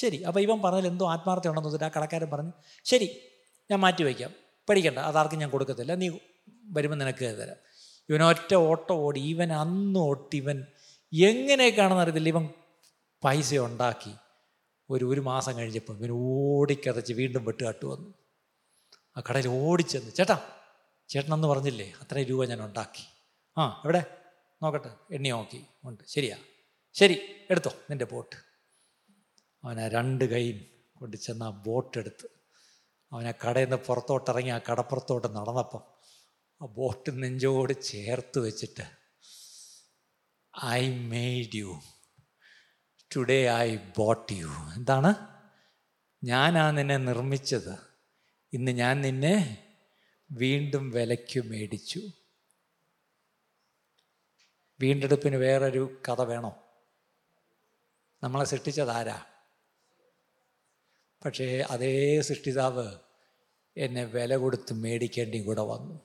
ശരി. അപ്പോൾ ഇവൻ പറഞ്ഞതിൽ എന്തോ ആത്മാർത്ഥം ഉണ്ടെന്ന് വെച്ചിട്ട് ആ കടക്കാരൻ പറഞ്ഞു ശരി ഞാൻ മാറ്റി വയ്ക്കാം, പേടിക്കണ്ട, അതാർക്കും ഞാൻ കൊടുക്കത്തില്ല, നീ വരുമ്പോൾ നിനക്ക് തരാം. ഇവനൊറ്റ ഓട്ടോ ഓടി. ഇവൻ അന്ന് ഓട്ടി ഇവൻ എങ്ങനെയൊക്കെയാണെന്ന് അറിയത്തില്ല, ഇവൻ പൈസ ഉണ്ടാക്കി. ഒരു മാസം കഴിഞ്ഞപ്പോൾ ഇവൻ ഓടിക്കതച്ച് വീണ്ടും വെട്ടുകാട്ട് വന്നു. ആ കടയിൽ ഓടിച്ചെന്ന് ചേട്ടാ ചേട്ടനെന്ന് പറഞ്ഞില്ലേ അത്രയും രൂപ ഞാൻ ഉണ്ടാക്കി, ആ എവിടെ നോക്കട്ടെ, എണ്ണി നോക്കി ഉണ്ട്, ശരിയാ ശരി എടുത്തോ നിൻ്റെ ബോട്ട്. അവനാ രണ്ട് കൈയും കൊണ്ട് ചെന്ന് ആ ബോട്ടെടുത്ത് അവനാ കടയിൽ നിന്ന് പുറത്തോട്ടിറങ്ങി ആ കടപ്പുറത്തോട്ട് നടന്നപ്പം ആ ബോട്ട് നെഞ്ചോട് ചേർത്ത് വെച്ചിട്ട് I made you today I bought you. എന്താണ്? ഞാനാ നിന്നെ നിർമ്മിച്ചത്, ഇന്ന് ഞാൻ നിന്നെ വീണ്ടും വിലയ്ക്ക് മേടിച്ചു. വീണ്ടെടുപ്പിന് വേറൊരു കഥ വേണോ? നമ്മളെ സൃഷ്ടിച്ചതാരാ? പക്ഷേ അതേ സൃഷ്ടിതാവ് എന്നെ വില കൊടുത്ത് മേടിക്കേണ്ടിയും കൂടെ വന്നു.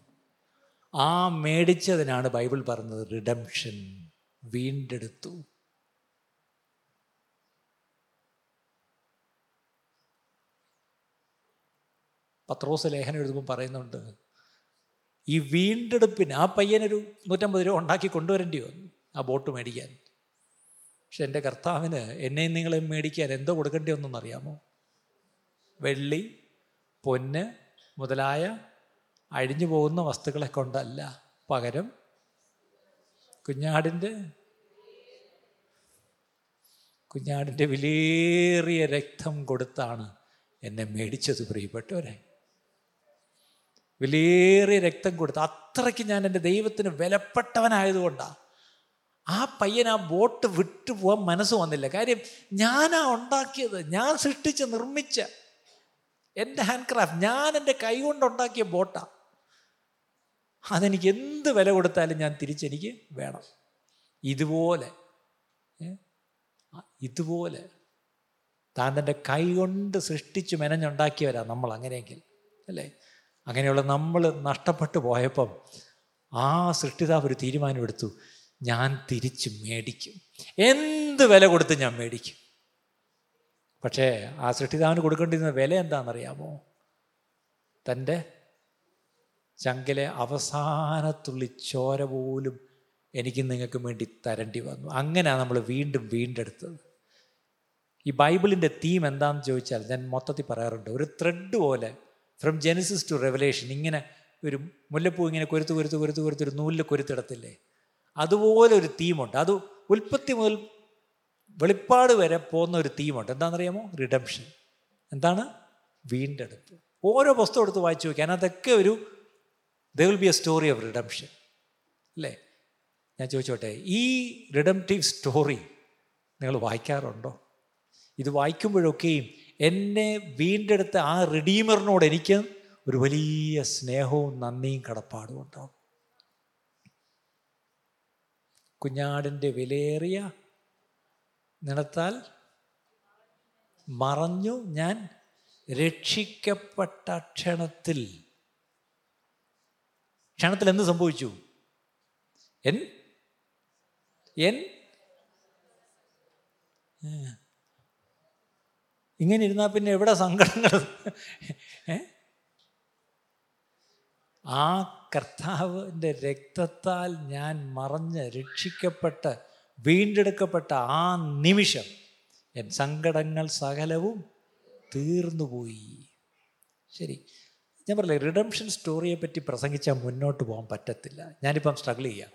ആ മേടിച്ചതിനാണ് ബൈബിൾ പറഞ്ഞത് റിഡംഷൻ, വീണ്ടെടുത്തു. പത്രോസ് ലേഖനം എഴുതുമ്പോൾ പറയുന്നുണ്ട് ഈ വീണ്ടെടുപ്പിന് ആ പയ്യനൊരു 150 രൂപ ഉണ്ടാക്കി കൊണ്ടുവരേണ്ടി വന്നു ആ ബോട്ട് മേടിക്കാൻ. പക്ഷെ എൻ്റെ കർത്താവിന് എന്നെയും നിങ്ങളെ മേടിക്കാൻ എന്തോ കൊടുക്കേണ്ടി വന്നെന്നറിയാമോ? വെള്ളി പൊന്ന് മുതലായ അഴിഞ്ഞു പോകുന്ന വസ്തുക്കളെ കൊണ്ടല്ല, പകരം കുഞ്ഞാടിൻ്റെ വിലയേറിയ രക്തം കൊടുത്താണ് എന്നെ മേടിച്ചത്. പ്രിയപ്പെട്ടവരെ, വിലയേറിയ രക്തം കൊടുത്ത് അത്രയ്ക്ക് ഞാൻ എൻ്റെ ദൈവത്തിന് വിലപ്പെട്ടവനായതുകൊണ്ടാണ് ആ പയ്യൻ ആ ബോട്ട് വിട്ടുപോകാൻ മനസ്സ് വന്നില്ല. കാര്യം ഞാനാ ഉണ്ടാക്കിയത്, ഞാൻ സൃഷ്ടിച്ച് നിർമ്മിച്ച എൻ്റെ ഹാൻഡ് ക്രാഫ്റ്റ്, ഞാൻ എൻ്റെ കൈകൊണ്ടുണ്ടാക്കിയ ബോട്ടാണ്. അതെനിക്ക് എന്ത് വില കൊടുത്താലും ഞാൻ തിരിച്ചെനിക്ക് വേണം. ഇതുപോലെ താൻ തൻ്റെ കൈകൊണ്ട് സൃഷ്ടിച്ച് മെനഞ്ഞുണ്ടാക്കിയവരാ നമ്മൾ. അങ്ങനെയെങ്കിൽ അല്ലേ, അങ്ങനെയുള്ള നമ്മൾ നഷ്ടപ്പെട്ടു പോയപ്പം ആ സൃഷ്ടിതാവ് ഒരു തീരുമാനമെടുത്തു, ഞാൻ തിരിച്ച് മേടിക്കും, എന്ത് വില കൊടുത്ത് ഞാൻ മേടിക്കും. പക്ഷേ ആ സൃഷ്ടിതാവിന് കൊടുക്കേണ്ടിയിരുന്ന വില എന്താണെന്നറിയാമോ? തൻ്റെ ചങ്കിലെ അവസാനത്തുള്ളി ചോര പോലും എനിക്ക് നിങ്ങൾക്കും വേണ്ടി തരേണ്ടി വന്നു. അങ്ങനെയാണ് നമ്മൾ വീണ്ടും വീണ്ടെടുത്തത്. ഈ ബൈബിളിൻ്റെ തീം എന്താണെന്ന് ചോദിച്ചാൽ ഞാൻ മൊത്തത്തിൽ പറയാറുണ്ട്, ഒരു ത്രെഡ് പോലെ ഫ്രം ജെനസിസ് ടു റെവലേഷൻ, ഇങ്ങനെ ഒരു മുല്ലപ്പൂ ഇങ്ങനെ കൊരുത്ത് കൊരുത്ത് കൊരുത്ത് കൊരുത്ത് ഒരു നൂലിൽ കൊരുത്തിടത്തില്ലേ, അതുപോലെ ഒരു തീമുണ്ട്. അത് ഉൽപ്പത്തി മുതൽ വെളിപ്പാട് വരെ പോകുന്ന ഒരു തീമുണ്ട്. എന്താണെന്നറിയാമോ? റിഡംഷൻ. എന്താണ്? വീണ്ടെടുപ്പ്. ഓരോ പുസ്തകം എടുത്ത് വായിച്ചു നോക്കി, അതിനകത്തൊക്കെ ഒരു there will be a story of redemption. അല്ലേ? ഞാൻ ചോദിച്ചോട്ടെ, ഈ റിഡംപ്റ്റീവ് സ്റ്റോറി നിങ്ങൾ വായിക്കാറുണ്ടോ? ഇത് വായിക്കുമ്പോഴൊക്കെയും എന്നെ വീണ്ടെടുത്ത ആ റിഡീമറിനോട് എനിക്ക് ഒരു വലിയ സ്നേഹവും നന്ദിയും കടപ്പാടും ഉണ്ടാവും. കുഞ്ഞാടിൻ്റെ വിലയേറിയ നിണത്താൽ മറഞ്ഞു ഞാൻ രക്ഷിക്കപ്പെട്ട ക്ഷണത്തിൽ എന്ത് സംഭവിച്ചു? ഇങ്ങനെ ഇരുന്നാൽ പിന്നെ എവിടെ സങ്കടങ്ങൾ? ആ കർത്താവിൻ്റെ രക്തത്താൽ ഞാൻ മറഞ്ഞ് രക്ഷിക്കപ്പെട്ട് വീണ്ടെടുക്കപ്പെട്ട ആ നിമിഷം എൻ സങ്കടങ്ങൾ സകലവും തീർന്നുപോയി. ശരി, ഞാൻ പറയില്ലേ റിഡംഷൻ സ്റ്റോറിയെ പറ്റി പ്രസംഗിച്ചാൽ മുന്നോട്ട് പോകാൻ പറ്റത്തില്ല. ഞാനിപ്പം സ്ട്രഗിൾ ചെയ്യുക,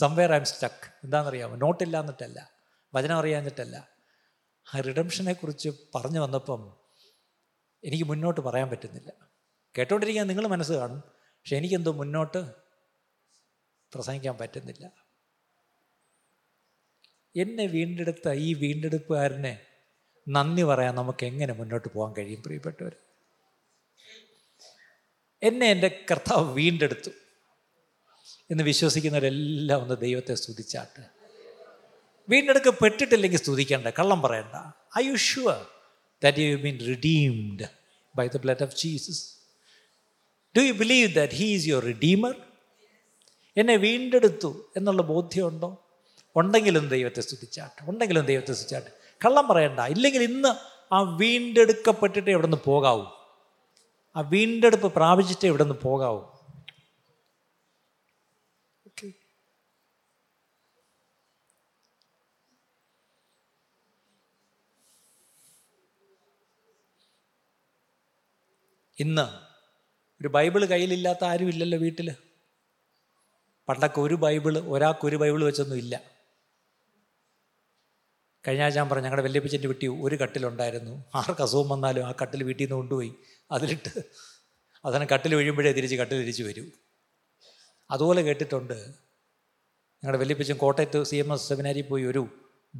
സംവെയർ ഐ എം സ്റ്റക്ക്. എന്താണെന്നറിയാമോ? നോട്ടില്ല എന്നിട്ടല്ല, വചനം അറിയാഞ്ഞിട്ടല്ല. ആ റിഡംഷനെക്കുറിച്ച് പറഞ്ഞു വന്നപ്പം എനിക്ക് മുന്നോട്ട് പറയാൻ പറ്റുന്നില്ല. കേട്ടോണ്ടിരിക്കാൻ നിങ്ങൾ മനസ്സ് കാണും, പക്ഷെ എനിക്കെന്തോ മുന്നോട്ട് പ്രസംഗിക്കാൻ പറ്റുന്നില്ല. എന്നെ വീണ്ടെടുത്ത ഈ വീണ്ടെടുപ്പുകാരനെ നന്ദി പറയാൻ നമുക്ക് എങ്ങനെ മുന്നോട്ട് പോകാൻ കഴിയും പ്രിയപ്പെട്ടവർ? എന്നെ എൻ്റെ കർത്താവ് വീണ്ടെടുത്തു എന്ന് വിശ്വസിക്കുന്നവരെല്ലാം ഒന്ന് ദൈവത്തെ സ്തുതിച്ചാട്ട്. വീണ്ടെടുക്കപ്പെട്ടിട്ടില്ലെങ്കിൽ സ്തുതിക്കേണ്ട, കള്ളം പറയണ്ട. Are you sure that you have been redeemed by the blood of Jesus? Do you believe that he is your redeemer? എന്നെ വീണ്ടെടുത്തു എന്നുള്ള ബോധ്യമുണ്ടോ? ഉണ്ടെങ്കിലും ദൈവത്തെ സ്തുതിച്ചാട്ട്, ഉണ്ടെങ്കിലും ദൈവത്തെ സ്തുതിച്ചാട്ട്. കള്ളം പറയണ്ട. ഇല്ലെങ്കിൽ ഇന്ന് ആ വീണ്ടെടുക്കപ്പെട്ടിട്ട് എവിടെ നിന്ന് പോകാവൂ, ആ വീണ്ടെടുപ്പ് പ്രാപിച്ചിട്ട് എവിടെ നിന്ന് പോകാവൂ. ഇന്ന് ഒരു ബൈബിള് കയ്യിലില്ലാത്ത ആരും ഇല്ലല്ലോ വീട്ടിൽ. പണ്ടൊക്കെ ഒരു ബൈബിള്, ഒരാൾക്കൊരു ബൈബിള് വെച്ചൊന്നും ഇല്ല. കഴിഞ്ഞ ആഴ്ച ഞാൻ പറഞ്ഞു, ഞങ്ങളുടെ വല്യപ്പച്ചൻ്റെ വീട്ടിൽ ഒരു കട്ടിലുണ്ടായിരുന്നു. ആർക്ക് അസുഖം വന്നാലും ആ കട്ടിൽ വീട്ടിൽ നിന്ന് കൊണ്ടുപോയി അതിലിട്ട് അതിനെ കട്ടിൽ വീഴുമ്പോഴേ കട്ടിൽ തിരിച്ച് വരൂ. അതുപോലെ കേട്ടിട്ടുണ്ട്. ഞങ്ങളുടെ വല്യപ്പച്ചൻ കോട്ടയത്ത് CMS സെമിനാരിൽ പോയി ഒരു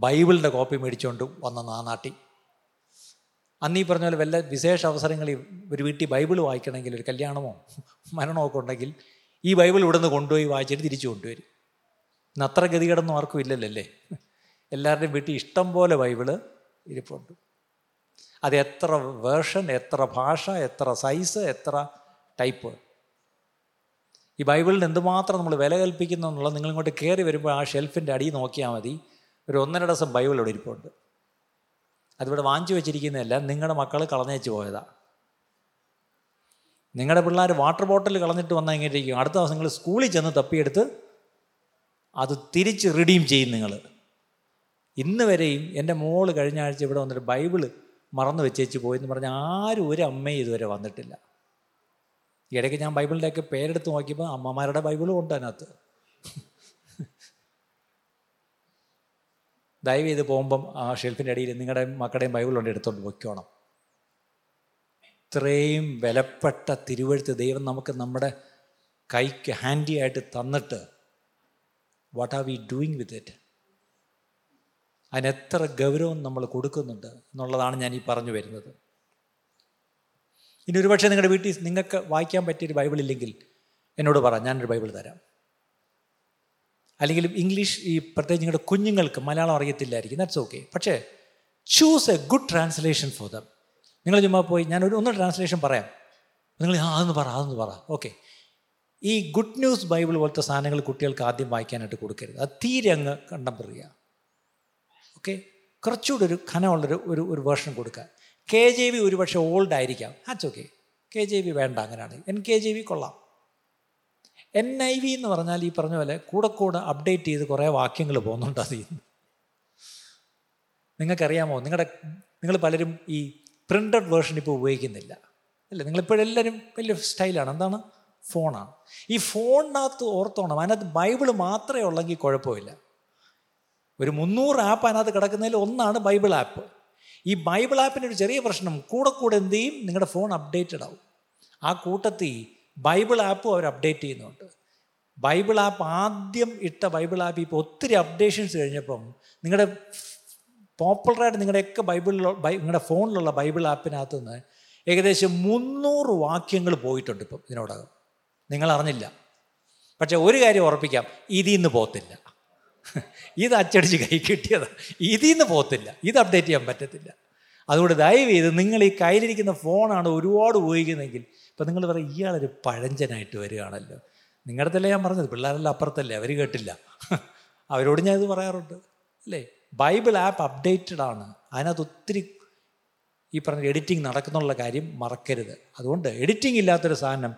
ബൈബിളിൻ്റെ കോപ്പി മേടിച്ചുകൊണ്ട് വന്നെന്ന് ആ നാട്ടിൽ. അന്ന് ഈ പറഞ്ഞ പോലെ വല്ല വിശേഷ അവസരങ്ങളിൽ ഒരു വീട്ടിൽ ബൈബിൾ വായിക്കണമെങ്കിൽ, ഒരു കല്യാണമോ മരണമോ ഒക്കെ ഉണ്ടെങ്കിൽ ഈ ബൈബിൾ ഇവിടെ നിന്ന് കൊണ്ടുപോയി വായിച്ചിട്ട് തിരിച്ചു കൊണ്ടുവരും. ഇന്ന് അത്ര ഗതികേടൊന്നും ആർക്കും ഇല്ലല്ലേ. എല്ലാവരുടെയും വീട്ടിൽ ഇഷ്ടം പോലെ ബൈബിള് ഇരിപ്പുണ്ട്. അത് എത്ര വേർഷൻ, എത്ര ഭാഷ, എത്ര സൈസ്, എത്ര ടൈപ്പ്. ഈ ബൈബിളിന് എന്തുമാത്രം നമ്മൾ വില കൽപ്പിക്കുന്നു എന്നുള്ളത് നിങ്ങളിങ്ങോട്ട് കയറി വരുമ്പോൾ ആ ഷെൽഫിൻ്റെ അടിയിൽ നോക്കിയാൽ മതി. ഒരു 1.5 ഡസൻ ബൈബിൾ ഇവിടെ ഇരിപ്പുണ്ട്. അതിവിടെ വാങ്ങിച്ചു വെച്ചിരിക്കുന്നതല്ല, നിങ്ങളുടെ മക്കൾ കളഞ്ഞേച്ച് പോയതാണ്. നിങ്ങളുടെ പിള്ളേർ വാട്ടർ ബോട്ടിൽ കളഞ്ഞിട്ട് വന്നാൽ ഇങ്ങനെ ഇരിക്കും. അടുത്ത ദിവസം നിങ്ങൾ സ്കൂളിൽ ചെന്ന് തപ്പിയെടുത്ത് അത് തിരിച്ച് റിഡീം ചെയ്യും നിങ്ങൾ. ഇന്ന് വരെയും എൻ്റെ മോള് കഴിഞ്ഞ ആഴ്ച ഇവിടെ വന്നിട്ട് ബൈബിള് മറന്നു വെച്ചേച്ച് പോയെന്ന് പറഞ്ഞാൽ ആരും ഒരു അമ്മയും ഇതുവരെ വന്നിട്ടില്ല. ഇടയ്ക്ക് ഞാൻ ബൈബിളിൻ്റെയൊക്കെ പേരെടുത്ത് നോക്കിയപ്പോൾ അമ്മമാരുടെ ബൈബിളും ഉണ്ട് അതിനകത്ത്. ദയവ് ചെയ്ത് പോകുമ്പം ആ ഷെൽഫിൻ്റെ അടിയിൽ നിങ്ങളുടെ മക്കളുടെയും ബൈബിളുകൊണ്ട് എടുത്തുകൊണ്ട് വയ്ക്കണം. ഇത്രയും വിലപ്പെട്ട തിരുവെഴുത്ത് ദൈവം നമുക്ക് നമ്മുടെ കൈക്ക് ഹാൻഡി ആയിട്ട് തന്നിട്ട് what are we doing with it? അതിനെത്ര ഗൗരവം നമ്മൾ കൊടുക്കുന്നുണ്ട് എന്നുള്ളതാണ് ഞാൻ ഈ പറഞ്ഞു വരുന്നത്. ഇനി ഒരുപക്ഷെ നിങ്ങളുടെ വീട്ടിൽ നിങ്ങൾക്ക് വായിക്കാൻ പറ്റിയൊരു ബൈബിൾ ഇല്ലെങ്കിൽ എന്നോട് പറ, ഞാനൊരു ബൈബിൾ തരാം. അല്ലെങ്കിൽ ഇംഗ്ലീഷ്, ഈ പ്രത്യേകിച്ച് നിങ്ങളുടെ കുഞ്ഞുങ്ങൾക്ക് മലയാളം അറിയത്തില്ലായിരിക്കും, ദാറ്റ്സ് ഓക്കെ. പക്ഷേ choose a good translation for them. നിങ്ങൾ ചുമ്മാ പോയി ഞാൻ ഒന്ന് ട്രാൻസ്ലേഷൻ പറയാം, നിങ്ങൾ അതൊന്ന് പറ ഓക്കെ. ഈ ഗുഡ് ന്യൂസ് ബൈബിൾ പോലത്തെ സാധനങ്ങൾ കുട്ടികൾക്ക് ആദ്യം വായിക്കാനായിട്ട് കൊടുക്കരുത്. അത് തീരെ അങ്ങ് കണ്ടംപറയുക. ഓക്കെ, കുറച്ചുകൂടെ ഒരു ഖനമുള്ളൊരു ഒരു വേർഷൻ കൊടുക്കുക. KJV ഒരുപക്ഷെ ഓൾഡ് ആയിരിക്കാം, ദാറ്റ്സ് ഓക്കെ. KJV വേണ്ട, അങ്ങനെയാണ്. NKJV കൊള്ളാം. NIV എന്ന് പറഞ്ഞാൽ ഈ പറഞ്ഞ പോലെ കൂടെ അപ്ഡേറ്റ് ചെയ്ത് കുറേ വാക്യങ്ങൾ പോകുന്നുണ്ട്. അതിൽ നിങ്ങൾക്കറിയാമോ, നിങ്ങൾ പലരും ഈ പ്രിൻ്റഡ് വേർഷൻ ഇപ്പോൾ ഉപയോഗിക്കുന്നില്ല അല്ലേ? നിങ്ങളിപ്പോഴെല്ലാവരും വലിയ സ്റ്റൈലാണ്, എന്താണ്, ഫോണാണ്. ഈ ഫോണിനകത്ത് ഓർത്തോണം, അതിനകത്ത് ബൈബിള് മാത്രമേ ഉള്ളെങ്കിൽ കുഴപ്പമില്ല. ഒരു 300 ആപ്പ് അതിനകത്ത് കിടക്കുന്നതിൽ ഒന്നാണ് ബൈബിൾ ആപ്പ്. ഈ ബൈബിൾ ആപ്പിൻ്റെ ഒരു ചെറിയ പ്രശ്നം, കൂടെ എന്ത് ചെയ്യും, നിങ്ങളുടെ ഫോൺ അപ്ഡേറ്റഡ് ആവും. ആ കൂട്ടത്തിൽ ബൈബിൾ ആപ്പും അവർ അപ്ഡേറ്റ് ചെയ്യുന്നുണ്ട്. ബൈബിൾ ആപ്പ്, ആദ്യം ഇട്ട ബൈബിൾ ആപ്പ് ഇപ്പോൾ ഒത്തിരി അപ്ഡേഷൻസ് കഴിഞ്ഞപ്പം നിങ്ങളുടെ പോപ്പുലറായിട്ട് നിങ്ങളുടെയൊക്കെ നിങ്ങളുടെ ഫോണിലുള്ള ബൈബിൾ ആപ്പിനകത്തു നിന്ന് ഏകദേശം 300 വാക്യങ്ങൾ പോയിട്ടുണ്ട് ഇപ്പം ഇതിനോടകം. നിങ്ങളറിഞ്ഞില്ല, പക്ഷേ ഒരു കാര്യം ഉറപ്പിക്കാം, ഇതിൽ നിന്ന് പോകത്തില്ല. ഇത് അച്ചടിച്ച് കൈ കിട്ടിയതാണ്, ഇതിൽ നിന്ന് പോകത്തില്ല, ഇത് അപ്ഡേറ്റ് ചെയ്യാൻ പറ്റത്തില്ല. അതുകൊണ്ട് ദയവ് ചെയ്ത് നിങ്ങൾ ഈ കയ്യിലിരിക്കുന്ന ഫോണാണ് ഒരുപാട് ഉപയോഗിക്കുന്നതെങ്കിൽ, ഇപ്പം നിങ്ങൾ പറയും ഇയാളൊരു പഴഞ്ചനായിട്ട് വരികയാണല്ലോ. നിങ്ങളുടെ തന്നെ ഞാൻ പറഞ്ഞത്, പിള്ളേരെല്ലാം അപ്പുറത്തല്ലേ, അവർ കേട്ടില്ല. അവരോട് ഞാൻ ഇത് പറയാറുണ്ട് അല്ലേ, ബൈബിൾ ആപ്പ് അപ്ഡേറ്റഡ് ആണ്. അതിനകത്ത് ഒത്തിരി ഈ പറഞ്ഞ എഡിറ്റിംഗ് നടക്കുന്നുള്ള കാര്യം മറക്കരുത്. അതുകൊണ്ട് എഡിറ്റിംഗ് ഇല്ലാത്തൊരു സാധനം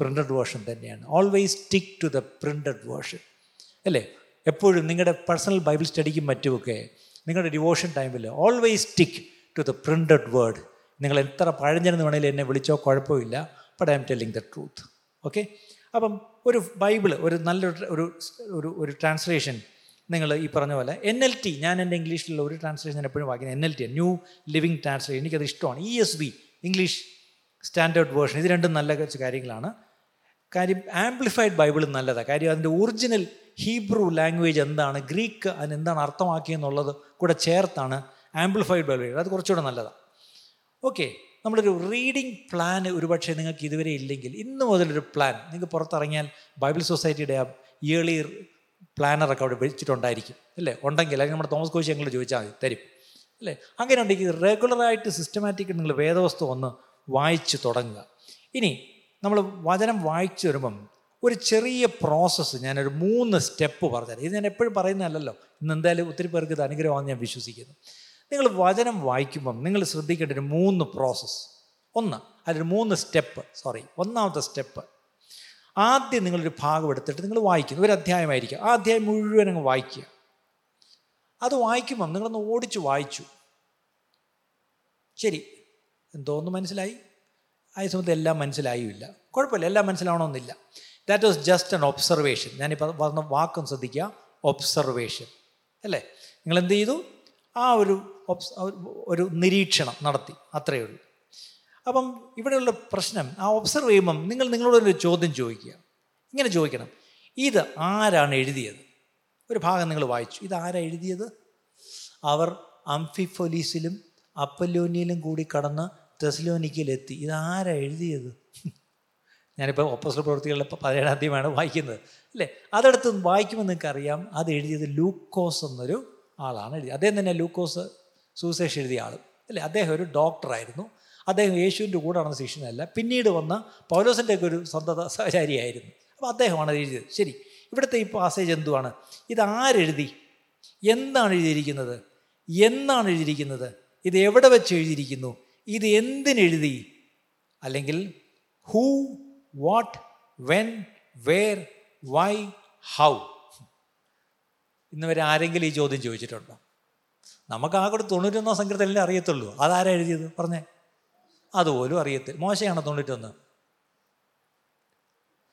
പ്രിൻ്റഡ് വേർഷൻ തന്നെയാണ്. Always stick to the printed version അല്ലേ. എപ്പോഴും നിങ്ങളുടെ പേഴ്സണൽ ബൈബിൾ സ്റ്റഡിക്കും മറ്റുമൊക്കെ നിങ്ങളുടെ ഡിവോഷൻ ടൈമിൽ always stick to the printed word. നിങ്ങൾ എത്ര പഴഞ്ചനെന്ന് വേണമെങ്കിലും എന്നെ വിളിച്ചോ, കുഴപ്പമില്ല. But I M telling the truth. Okay, അപ്പം ഒരു ബൈബിള് ഒരു നല്ലൊരു ഒരു ഒരു ട്രാൻസ്ലേഷൻ നിങ്ങൾ ഈ പറഞ്ഞ പോലെ NLT, ഞാൻ എൻ്റെ ഇംഗ്ലീഷിലുള്ള ഒരു ട്രാൻസ്ലേഷൻ എപ്പോഴും വായിക്കുന്നത് NLT, ന്യൂ ലിവിങ് ട്രാൻസ്ലേഷൻ, എനിക്കത് ഇഷ്ടമാണ്. ESV, ഇംഗ്ലീഷ് സ്റ്റാൻഡേർഡ് വേർഷൻ, ഇത് രണ്ടും നല്ല കുറച്ച് കാര്യങ്ങളാണ്. കാര്യം ആംപ്ലിഫൈഡ് ബൈബിൾ നല്ലതാണ്. കാര്യം അതിൻ്റെ ഒറിജിനൽ ഹീബ്രു ലാംഗ്വേജ് എന്താണ്, ഗ്രീക്ക് അതിനെന്താണ് അർത്ഥമാക്കിയെന്നുള്ളത് കൂടെ ചേർത്താണ് ആംപ്ലിഫൈഡ് ബൈബിൾ, അത് കുറച്ചുകൂടെ നല്ലതാണ്. ഓക്കെ, നമ്മളൊരു റീഡിംഗ് പ്ലാൻ ഒരുപക്ഷെ നിങ്ങൾക്ക് ഇതുവരെ ഇല്ലെങ്കിൽ ഇന്ന് മുതലൊരു പ്ലാൻ, നിങ്ങൾക്ക് പുറത്തിറങ്ങിയാൽ ബൈബിൾ സൊസൈറ്റിയുടെ ആ ഇയർലി പ്ലാനറൊക്കെ അവിടെ വെച്ചിട്ടുണ്ടായിരിക്കും അല്ലേ, ഉണ്ടെങ്കിൽ അല്ലെങ്കിൽ നമ്മുടെ തോമസ് കോശി ഞങ്ങൾ ചോദിച്ചാൽ മതി തരും അല്ലേ. അങ്ങനെ ഉണ്ടെങ്കിൽ റെഗുലറായിട്ട് സിസ്റ്റമാറ്റിക് നിങ്ങൾ വേദവസ്തു ഒന്ന് വായിച്ച് തുടങ്ങുക. ഇനി നമ്മൾ വചനം വായിച്ചു വരുമ്പം ഒരു ചെറിയ പ്രോസസ്സ്, ഞാനൊരു 3 സ്റ്റെപ്പ് പറഞ്ഞുതരാം. ഇത് ഞാൻ എപ്പോഴും പറയുന്നതല്ലോ, ഇന്ന് എന്തായാലും ഒത്തിരി പേർക്ക് ഇത് അനുഗ്രഹമാണെന്ന് ഞാൻ വിശ്വസിക്കുന്നു. നിങ്ങൾ വചനം വായിക്കുമ്പം നിങ്ങൾ ശ്രദ്ധിക്കേണ്ട ഒരു 3 പ്രോസസ്സ്, അതിൽ 3 സ്റ്റെപ്പ്, ഒന്നാമത്തെ സ്റ്റെപ്പ്, ആദ്യം നിങ്ങളൊരു ഭാഗം എടുത്തിട്ട് നിങ്ങൾ വായിക്കുന്നു, ഒരു അധ്യായമായിരിക്കും, ആ അധ്യായം മുഴുവൻ അങ്ങ് വായിക്കുക. അത് വായിക്കുമ്പം നിങ്ങളൊന്ന് ഓടിച്ച് വായിച്ചു, ശരി എന്തോന്ന് മനസ്സിലായി, ആ സമയത്ത് എല്ലാം മനസ്സിലായില്ല, കുഴപ്പമില്ല, എല്ലാം മനസ്സിലാവണമെന്നില്ല. That was just an observation. ഞാനിപ്പോൾ പറഞ്ഞ വാക്കും ശ്രദ്ധിക്കുക, ഒബ്സർവേഷൻ അല്ലേ. നിങ്ങളെന്ത് ചെയ്തു, ആ ഒരു നിരീക്ഷണം നടത്തി, അത്രയേ ഉള്ളൂ. അപ്പം ഇവിടെയുള്ള പ്രശ്നം, ആ ഒബ്സർവ് ചെയ്യുമ്പം നിങ്ങൾ നിങ്ങളോടൊരു ചോദ്യം ചോദിക്കുക, ഇങ്ങനെ ചോദിക്കണം, ഇത് ആരാണ് എഴുതിയത്? ഒരു ഭാഗം നിങ്ങൾ വായിച്ചു, ഇത് ആരാണ് എഴുതിയത്? അവർ അംഫിഫൊലീസിലും അപ്പല്ലോനിയിലും കൂടി കടന്ന് തെസ്സലോനിക്കയിലെത്തി, ഇത് ആരാണ് എഴുതിയത്? ഞാനിപ്പോൾ അപ്പോസ്തല പ്രവൃത്തികളിലെ 17 അധ്യായമാണ് വായിക്കുന്നത് അല്ലേ. അതെടുത്ത് വായിക്കുമ്പോൾ നിങ്ങൾക്കറിയാം അത് എഴുതിയത് ലൂക്കോസ് എന്നൊരു ആളാണ് എഴുതിയത്. അദ്ദേഹം തന്നെ ലൂക്കോസ് സുവിശേഷം എഴുതിയ ആൾ അല്ലേ. അദ്ദേഹം ഒരു ഡോക്ടറായിരുന്നു. അദ്ദേഹം യേശുവിൻ്റെ കൂടെ നടന്ന ശിഷ്യനല്ല, പിന്നീട് വന്ന പൗലോസിൻ്റെ ഒക്കെ ഒരു സന്തത സഹചാരിയായിരുന്നു. അപ്പോൾ അദ്ദേഹമാണ് എഴുതിയത്. ശരി, ഇവിടുത്തെ ഈ പാസേജ് എന്തുവാണ്? ഇത് ആരെഴുതി, എന്താണ് എഴുതിയിരിക്കുന്നത്, എന്നാണ് എഴുതിയിരിക്കുന്നത്, ഇത് എവിടെ വെച്ച് എഴുതിയിരിക്കുന്നു, ഇത് എന്തിനെഴുതി, അല്ലെങ്കിൽ who, what, when, where, why, how. ഇന്ന് വരെ ആരെങ്കിലും ഈ ചോദ്യം ചോദിച്ചിട്ടുണ്ടോ? നമുക്ക് ആകെ 91 സങ്കീർത്തനമല്ലേ അറിയത്തുള്ളൂ. അതാരാ എഴുതിയത് പറഞ്ഞേ? അതുപോലും അറിയത്തില്ല. മോശയാണോ 91?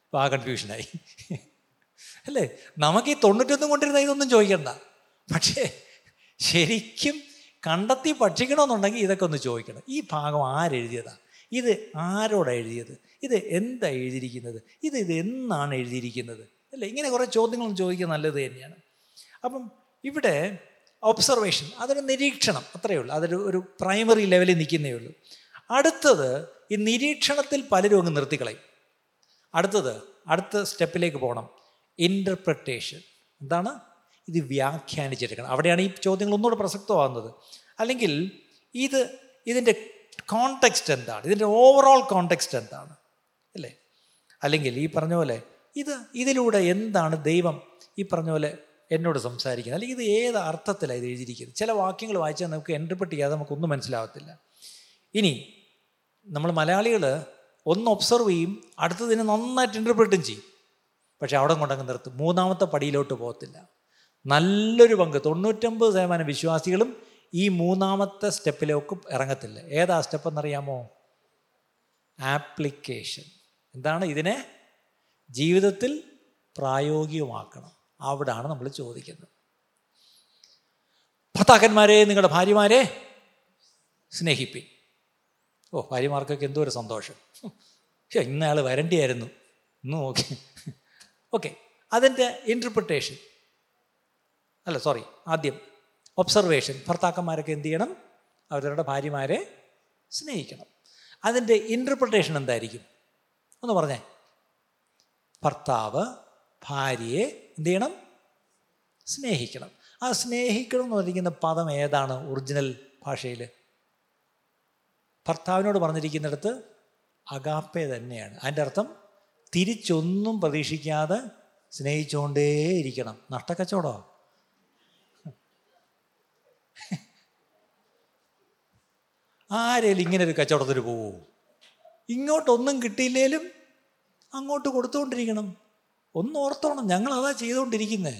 അപ്പോൾ ആ കൺഫ്യൂഷനായി അല്ലേ. നമുക്ക് ഈ 91 കൊണ്ടിരുന്ന ഇതൊന്നും ചോദിക്കണ്ട. പക്ഷേ ശരിക്കും കണ്ടെത്തി ഭക്ഷിക്കണമെന്നുണ്ടെങ്കിൽ ഇതൊക്കെ ഒന്ന് ചോദിക്കണം. ഈ ഭാഗം ആരെഴുതിയതാണ്, ഇത് ആരോടാണ് എഴുതിയത്, ഇത് എന്താ എഴുതിയിരിക്കുന്നത്, ഇത് എന്നാണ് എഴുതിയിരിക്കുന്നത് അല്ലേ. ഇങ്ങനെ കുറേ ചോദ്യങ്ങളും ചോദിക്കുക, നല്ലത് തന്നെയാണ്. അപ്പം ഇവിടെ ഒബ്സർവേഷൻ, അതൊരു നിരീക്ഷണം, അത്രയേ ഉള്ളൂ. അതൊരു പ്രൈമറി ലെവലിൽ നിൽക്കുന്നേ ഉള്ളൂ. അടുത്തത് ഈ നിരീക്ഷണത്തിൽ പലരും അങ്ങ് നിർത്തിക്കളയും. അടുത്ത സ്റ്റെപ്പിലേക്ക് പോകണം, ഇൻ്റർപ്രിട്ടേഷൻ. എന്താണ് ഇത്? വ്യാഖ്യാനിച്ചെടുക്കണം. അവിടെയാണ് ഈ ചോദ്യങ്ങൾ ഒന്നുകൂടെ പ്രസക്തമാകുന്നത്. അല്ലെങ്കിൽ ഇതിൻ്റെ കോണ്ടെക്സ്റ്റ് എന്താണ്, ഇതിൻ്റെ ഓവറോൾ കോണ്ടെക്സ്റ്റ് എന്താണ് അല്ലേ. അല്ലെങ്കിൽ ഈ പറഞ്ഞ പോലെ ഇതിലൂടെ എന്താണ് ദൈവം ഈ പറഞ്ഞ പോലെ എന്നോട് സംസാരിക്കുന്നത്, അല്ലെങ്കിൽ ഇത് ഏത് അർത്ഥത്തിലാണ് ഇത് എഴുതിയിരിക്കുന്നത്. ചില വാക്യങ്ങൾ വായിച്ചാൽ നമുക്ക് ഇൻ്റർപ്രിട്ട് ചെയ്യാതെ നമുക്കൊന്നും മനസ്സിലാവത്തില്ല. ഇനി നമ്മൾ മലയാളികൾ ഒന്ന് ഒബ്സർവ് ചെയ്യും, അടുത്തതിനെ നന്നായിട്ട് ഇൻ്റർപ്രിറ്റും ചെയ്യും. പക്ഷേ അവിടെ കൊണ്ടങ്ങ് നിർത്തും, മൂന്നാമത്തെ പടിയിലോട്ട് പോകത്തില്ല. നല്ലൊരു പങ്ക് 99% വിശ്വാസികളും ഈ മൂന്നാമത്തെ സ്റ്റെപ്പിലേക്ക് ഇറങ്ങത്തില്ല. ഏതാ സ്റ്റെപ്പ് എന്നറിയാമോ? ആപ്ലിക്കേഷൻ. എന്താണ്? ഇതിനെ ജീവിതത്തിൽ പ്രായോഗികമാക്കണം. അവിടാണ് നമ്മൾ ചോദിക്കുന്നത്. ഭർത്താക്കന്മാരെ നിങ്ങളുടെ ഭാര്യമാരെ സ്നേഹിപ്പിൻ. ഓ, ഭാര്യമാർക്കൊക്കെ എന്തോ ഒരു സന്തോഷം, പക്ഷേ ഇന്നയാൾ വരണ്ടിയായിരുന്നു ഇന്ന് നോക്കി. ഓക്കെ, അതിൻ്റെ ഇൻ്റർപ്രിട്ടേഷൻ അല്ല, സോറി, ആദ്യം ഒബ്സർവേഷൻ. ഭർത്താക്കന്മാരൊക്കെ എന്ത് ചെയ്യണം? അവരുടെ ഭാര്യമാരെ സ്നേഹിക്കണം. അതിൻ്റെ ഇൻ്റർപ്രിട്ടേഷൻ എന്തായിരിക്കും ഒന്ന് പറഞ്ഞേ. ഭർത്താവ് ഭാര്യയെ എന്ത് ചെയ്യണം? സ്നേഹിക്കണം. ആ സ്നേഹിക്കണം എന്ന് പറഞ്ഞിരിക്കുന്ന പദം ഏതാണ് ഒറിജിനൽ ഭാഷയിൽ? ഭർത്താവിനോട് പറഞ്ഞിരിക്കുന്നിടത്ത് അഗാപ്പെ തന്നെയാണ്. അതിൻ്റെ അർത്ഥം തിരിച്ചൊന്നും പ്രതീക്ഷിക്കാതെ സ്നേഹിച്ചുകൊണ്ടേയിരിക്കണം. നഷ്ടക്കച്ചവടോ? ആരേലും ഇങ്ങനെ ഒരു കച്ചവടത്തിന് പോവൂ? ഇങ്ങോട്ടൊന്നും കിട്ടിയില്ലേലും അങ്ങോട്ട് കൊടുത്തുകൊണ്ടിരിക്കണം. ഒന്ന് ഓർത്തോണം, ഞങ്ങളതാ ചെയ്തുകൊണ്ടിരിക്കുന്നത്.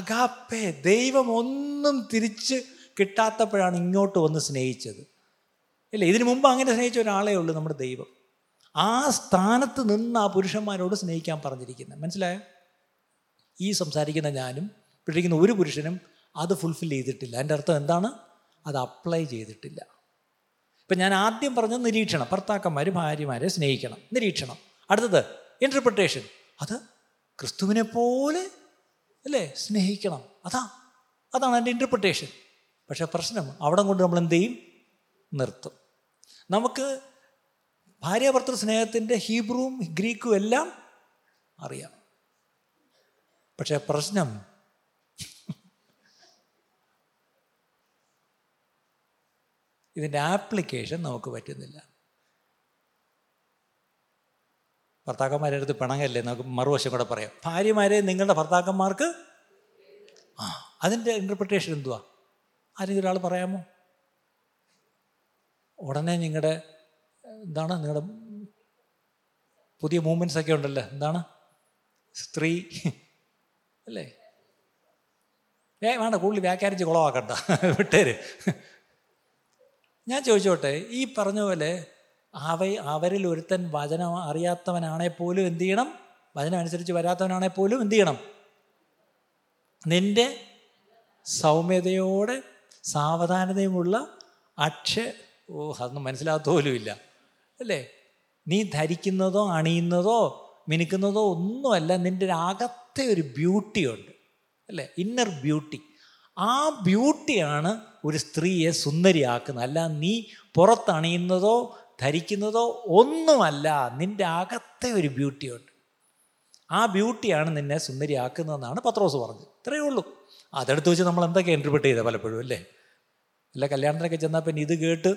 അഗാപ്പേ, ദൈവം ഒന്നും തിരിച്ച് കിട്ടാത്തപ്പോഴാണ് ഇങ്ങോട്ട് വന്ന് സ്നേഹിച്ചത്. ഇല്ല, ഇതിനു മുമ്പ് അങ്ങനെ സ്നേഹിച്ച ഒരാളേ ഉള്ളൂ നമ്മുടെ ദൈവം. ആ സ്ഥാനത്ത് നിന്ന് ആ പുരുഷന്മാരോട് സ്നേഹിക്കാൻ പറഞ്ഞിരിക്കുന്നത് മനസ്സിലായോ? ഈ സംസാരിക്കുന്ന ഞാനും പിടിക്കുന്ന ഒരു പുരുഷനും അത് ഫുൾഫിൽ ചെയ്തിട്ടില്ല. എൻ്റെ അർത്ഥം എന്താണ്? അത് അപ്ലൈ ചെയ്തിട്ടില്ല. ഇപ്പം ഞാൻ ആദ്യം പറഞ്ഞത് നിരീക്ഷണം, ഭർത്താക്കന്മാർ ഭാര്യമാരെ സ്നേഹിക്കണം, നിരീക്ഷണം. അടുത്തത് ഇൻ്റർപ്രിട്ടേഷൻ, അത് ക്രിസ്തുവിനെ പോലെ അല്ലേ സ്നേഹിക്കണം. അതാണ് എൻ്റെ ഇൻ്റർപ്രിട്ടേഷൻ. പക്ഷേ പ്രശ്നം അവിടെ കൊണ്ട് നമ്മൾ എന്ത് ചെയ്യും? നിർത്തും. നമുക്ക് ഭാര്യാഭർത്തൃ സ്നേഹത്തിൻ്റെ ഹീബ്രുവും ഗ്രീക്കും എല്ലാം അറിയാം. പക്ഷേ പ്രശ്നം ഇതിൻ്റെ ആപ്ലിക്കേഷൻ നമുക്ക് പറ്റുന്നില്ല. ഭർത്താക്കന്മാരെ അടുത്ത് പിണങ്ങല്ലേ, നമുക്ക് മറുവശം കൂടെ പറയാം. ഭാര്യമാരെ നിങ്ങളുടെ ഭർത്താക്കന്മാർക്ക് അതിൻ്റെ ഇൻ്റർപ്രിട്ടേഷൻ എന്തുവാ? ആരെങ്കിലും ഒരാൾ പറയാമോ? ഉടനെ നിങ്ങളുടെ എന്താണ്, നിങ്ങളുടെ പുതിയ മൂവ്മെൻറ്റ്സ് ഒക്കെ ഉണ്ടല്ലോ, എന്താണ് സ്ത്രീ അല്ലേ, വേണ്ട കൂടുതൽ വ്യാഖ്യാനിച്ച് കുളവാക്കണ്ട, വിട്ടേര്. ഞാൻ ചോദിച്ചോട്ടെ, ഈ പറഞ്ഞ പോലെ അവരിൽ ഒരുത്തൻ വചനം അറിയാത്തവനാണെ പോലും എന്ത് ചെയ്യണം? വചനം അനുസരിച്ച് വരാത്തവനാണെ പോലും എന്ത് ചെയ്യണം? നിന്റെ സൗമ്യതയോടെ സാവധാനതയുമുള്ള അതൊന്നും മനസ്സിലാകത്ത പോലുമില്ല അല്ലേ, നീ ധരിക്കുന്നതോ അണിയുന്നതോ മിനുക്കുന്നതോ ഒന്നുമല്ല, നിൻ്റെ അകത്തെ ഒരു ബ്യൂട്ടിയുണ്ട് അല്ലേ, ഇന്നർ ബ്യൂട്ടി. ആ ബ്യൂട്ടിയാണ് ഒരു സ്ത്രീയെ സുന്ദരിയാക്കുന്നത്. അല്ല നീ പുറത്തണിയുന്നതോ ധരിക്കുന്നതോ ഒന്നുമല്ല, നിൻ്റെ അകത്തെ ഒരു ബ്യൂട്ടിയുണ്ട്. ആ ബ്യൂട്ടിയാണ് നിന്നെ സുന്ദരിയാക്കുന്നതെന്നാണ് പത്രോസ് പറഞ്ഞത്. ഇത്രയേ ഉള്ളൂ. അതെടുത്ത് വെച്ച് നമ്മൾ എന്തൊക്കെ ഇൻ്റർപ്രിറ്റ് ചെയ്താൽ പലപ്പോഴും അല്ലേ, അല്ല കല്യാണത്തിനൊക്കെ ചെന്നാൽ പിന്നെ ഇത് കേട്ട്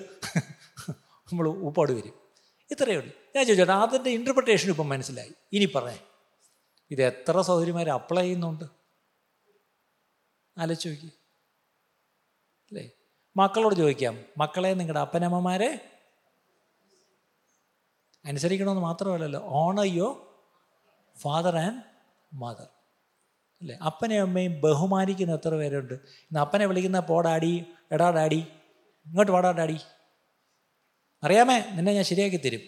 നമ്മൾ ഉപ്പാട് വരും. ഇത്രയേ ഉള്ളൂ. ഞാൻ ചോദിച്ചോട്ടെ, അതിൻ്റെ ഇൻ്റർപ്രിട്ടേഷൻ ഇപ്പം മനസ്സിലായി. ഇനി പറഞ്ഞേ, ഇത് എത്ര സഹോദരിമാർ അപ്ലൈ ചെയ്യുന്നുണ്ട്? ആലോചിച്ച് നോക്കി അല്ലേ. മക്കളോട് ചോദിക്കാം, മക്കളെ നിങ്ങളുടെ അപ്പനമ്മമാരെ അനുസരിക്കണമെന്ന് മാത്രമല്ലല്ലോ, honour your father and mother അല്ലേ. അപ്പനെയും അമ്മയും ബഹുമാനിക്കുന്ന എത്ര പേരുണ്ട്? ഇന്ന് അപ്പനെ വിളിക്കുന്ന പോടാടി, എടാ ഡാഡി, ഇങ്ങോട്ട് വാടാ ഡാഡി, അറിയാമേ നിന്നെ ഞാൻ ശരിയാക്കി തരും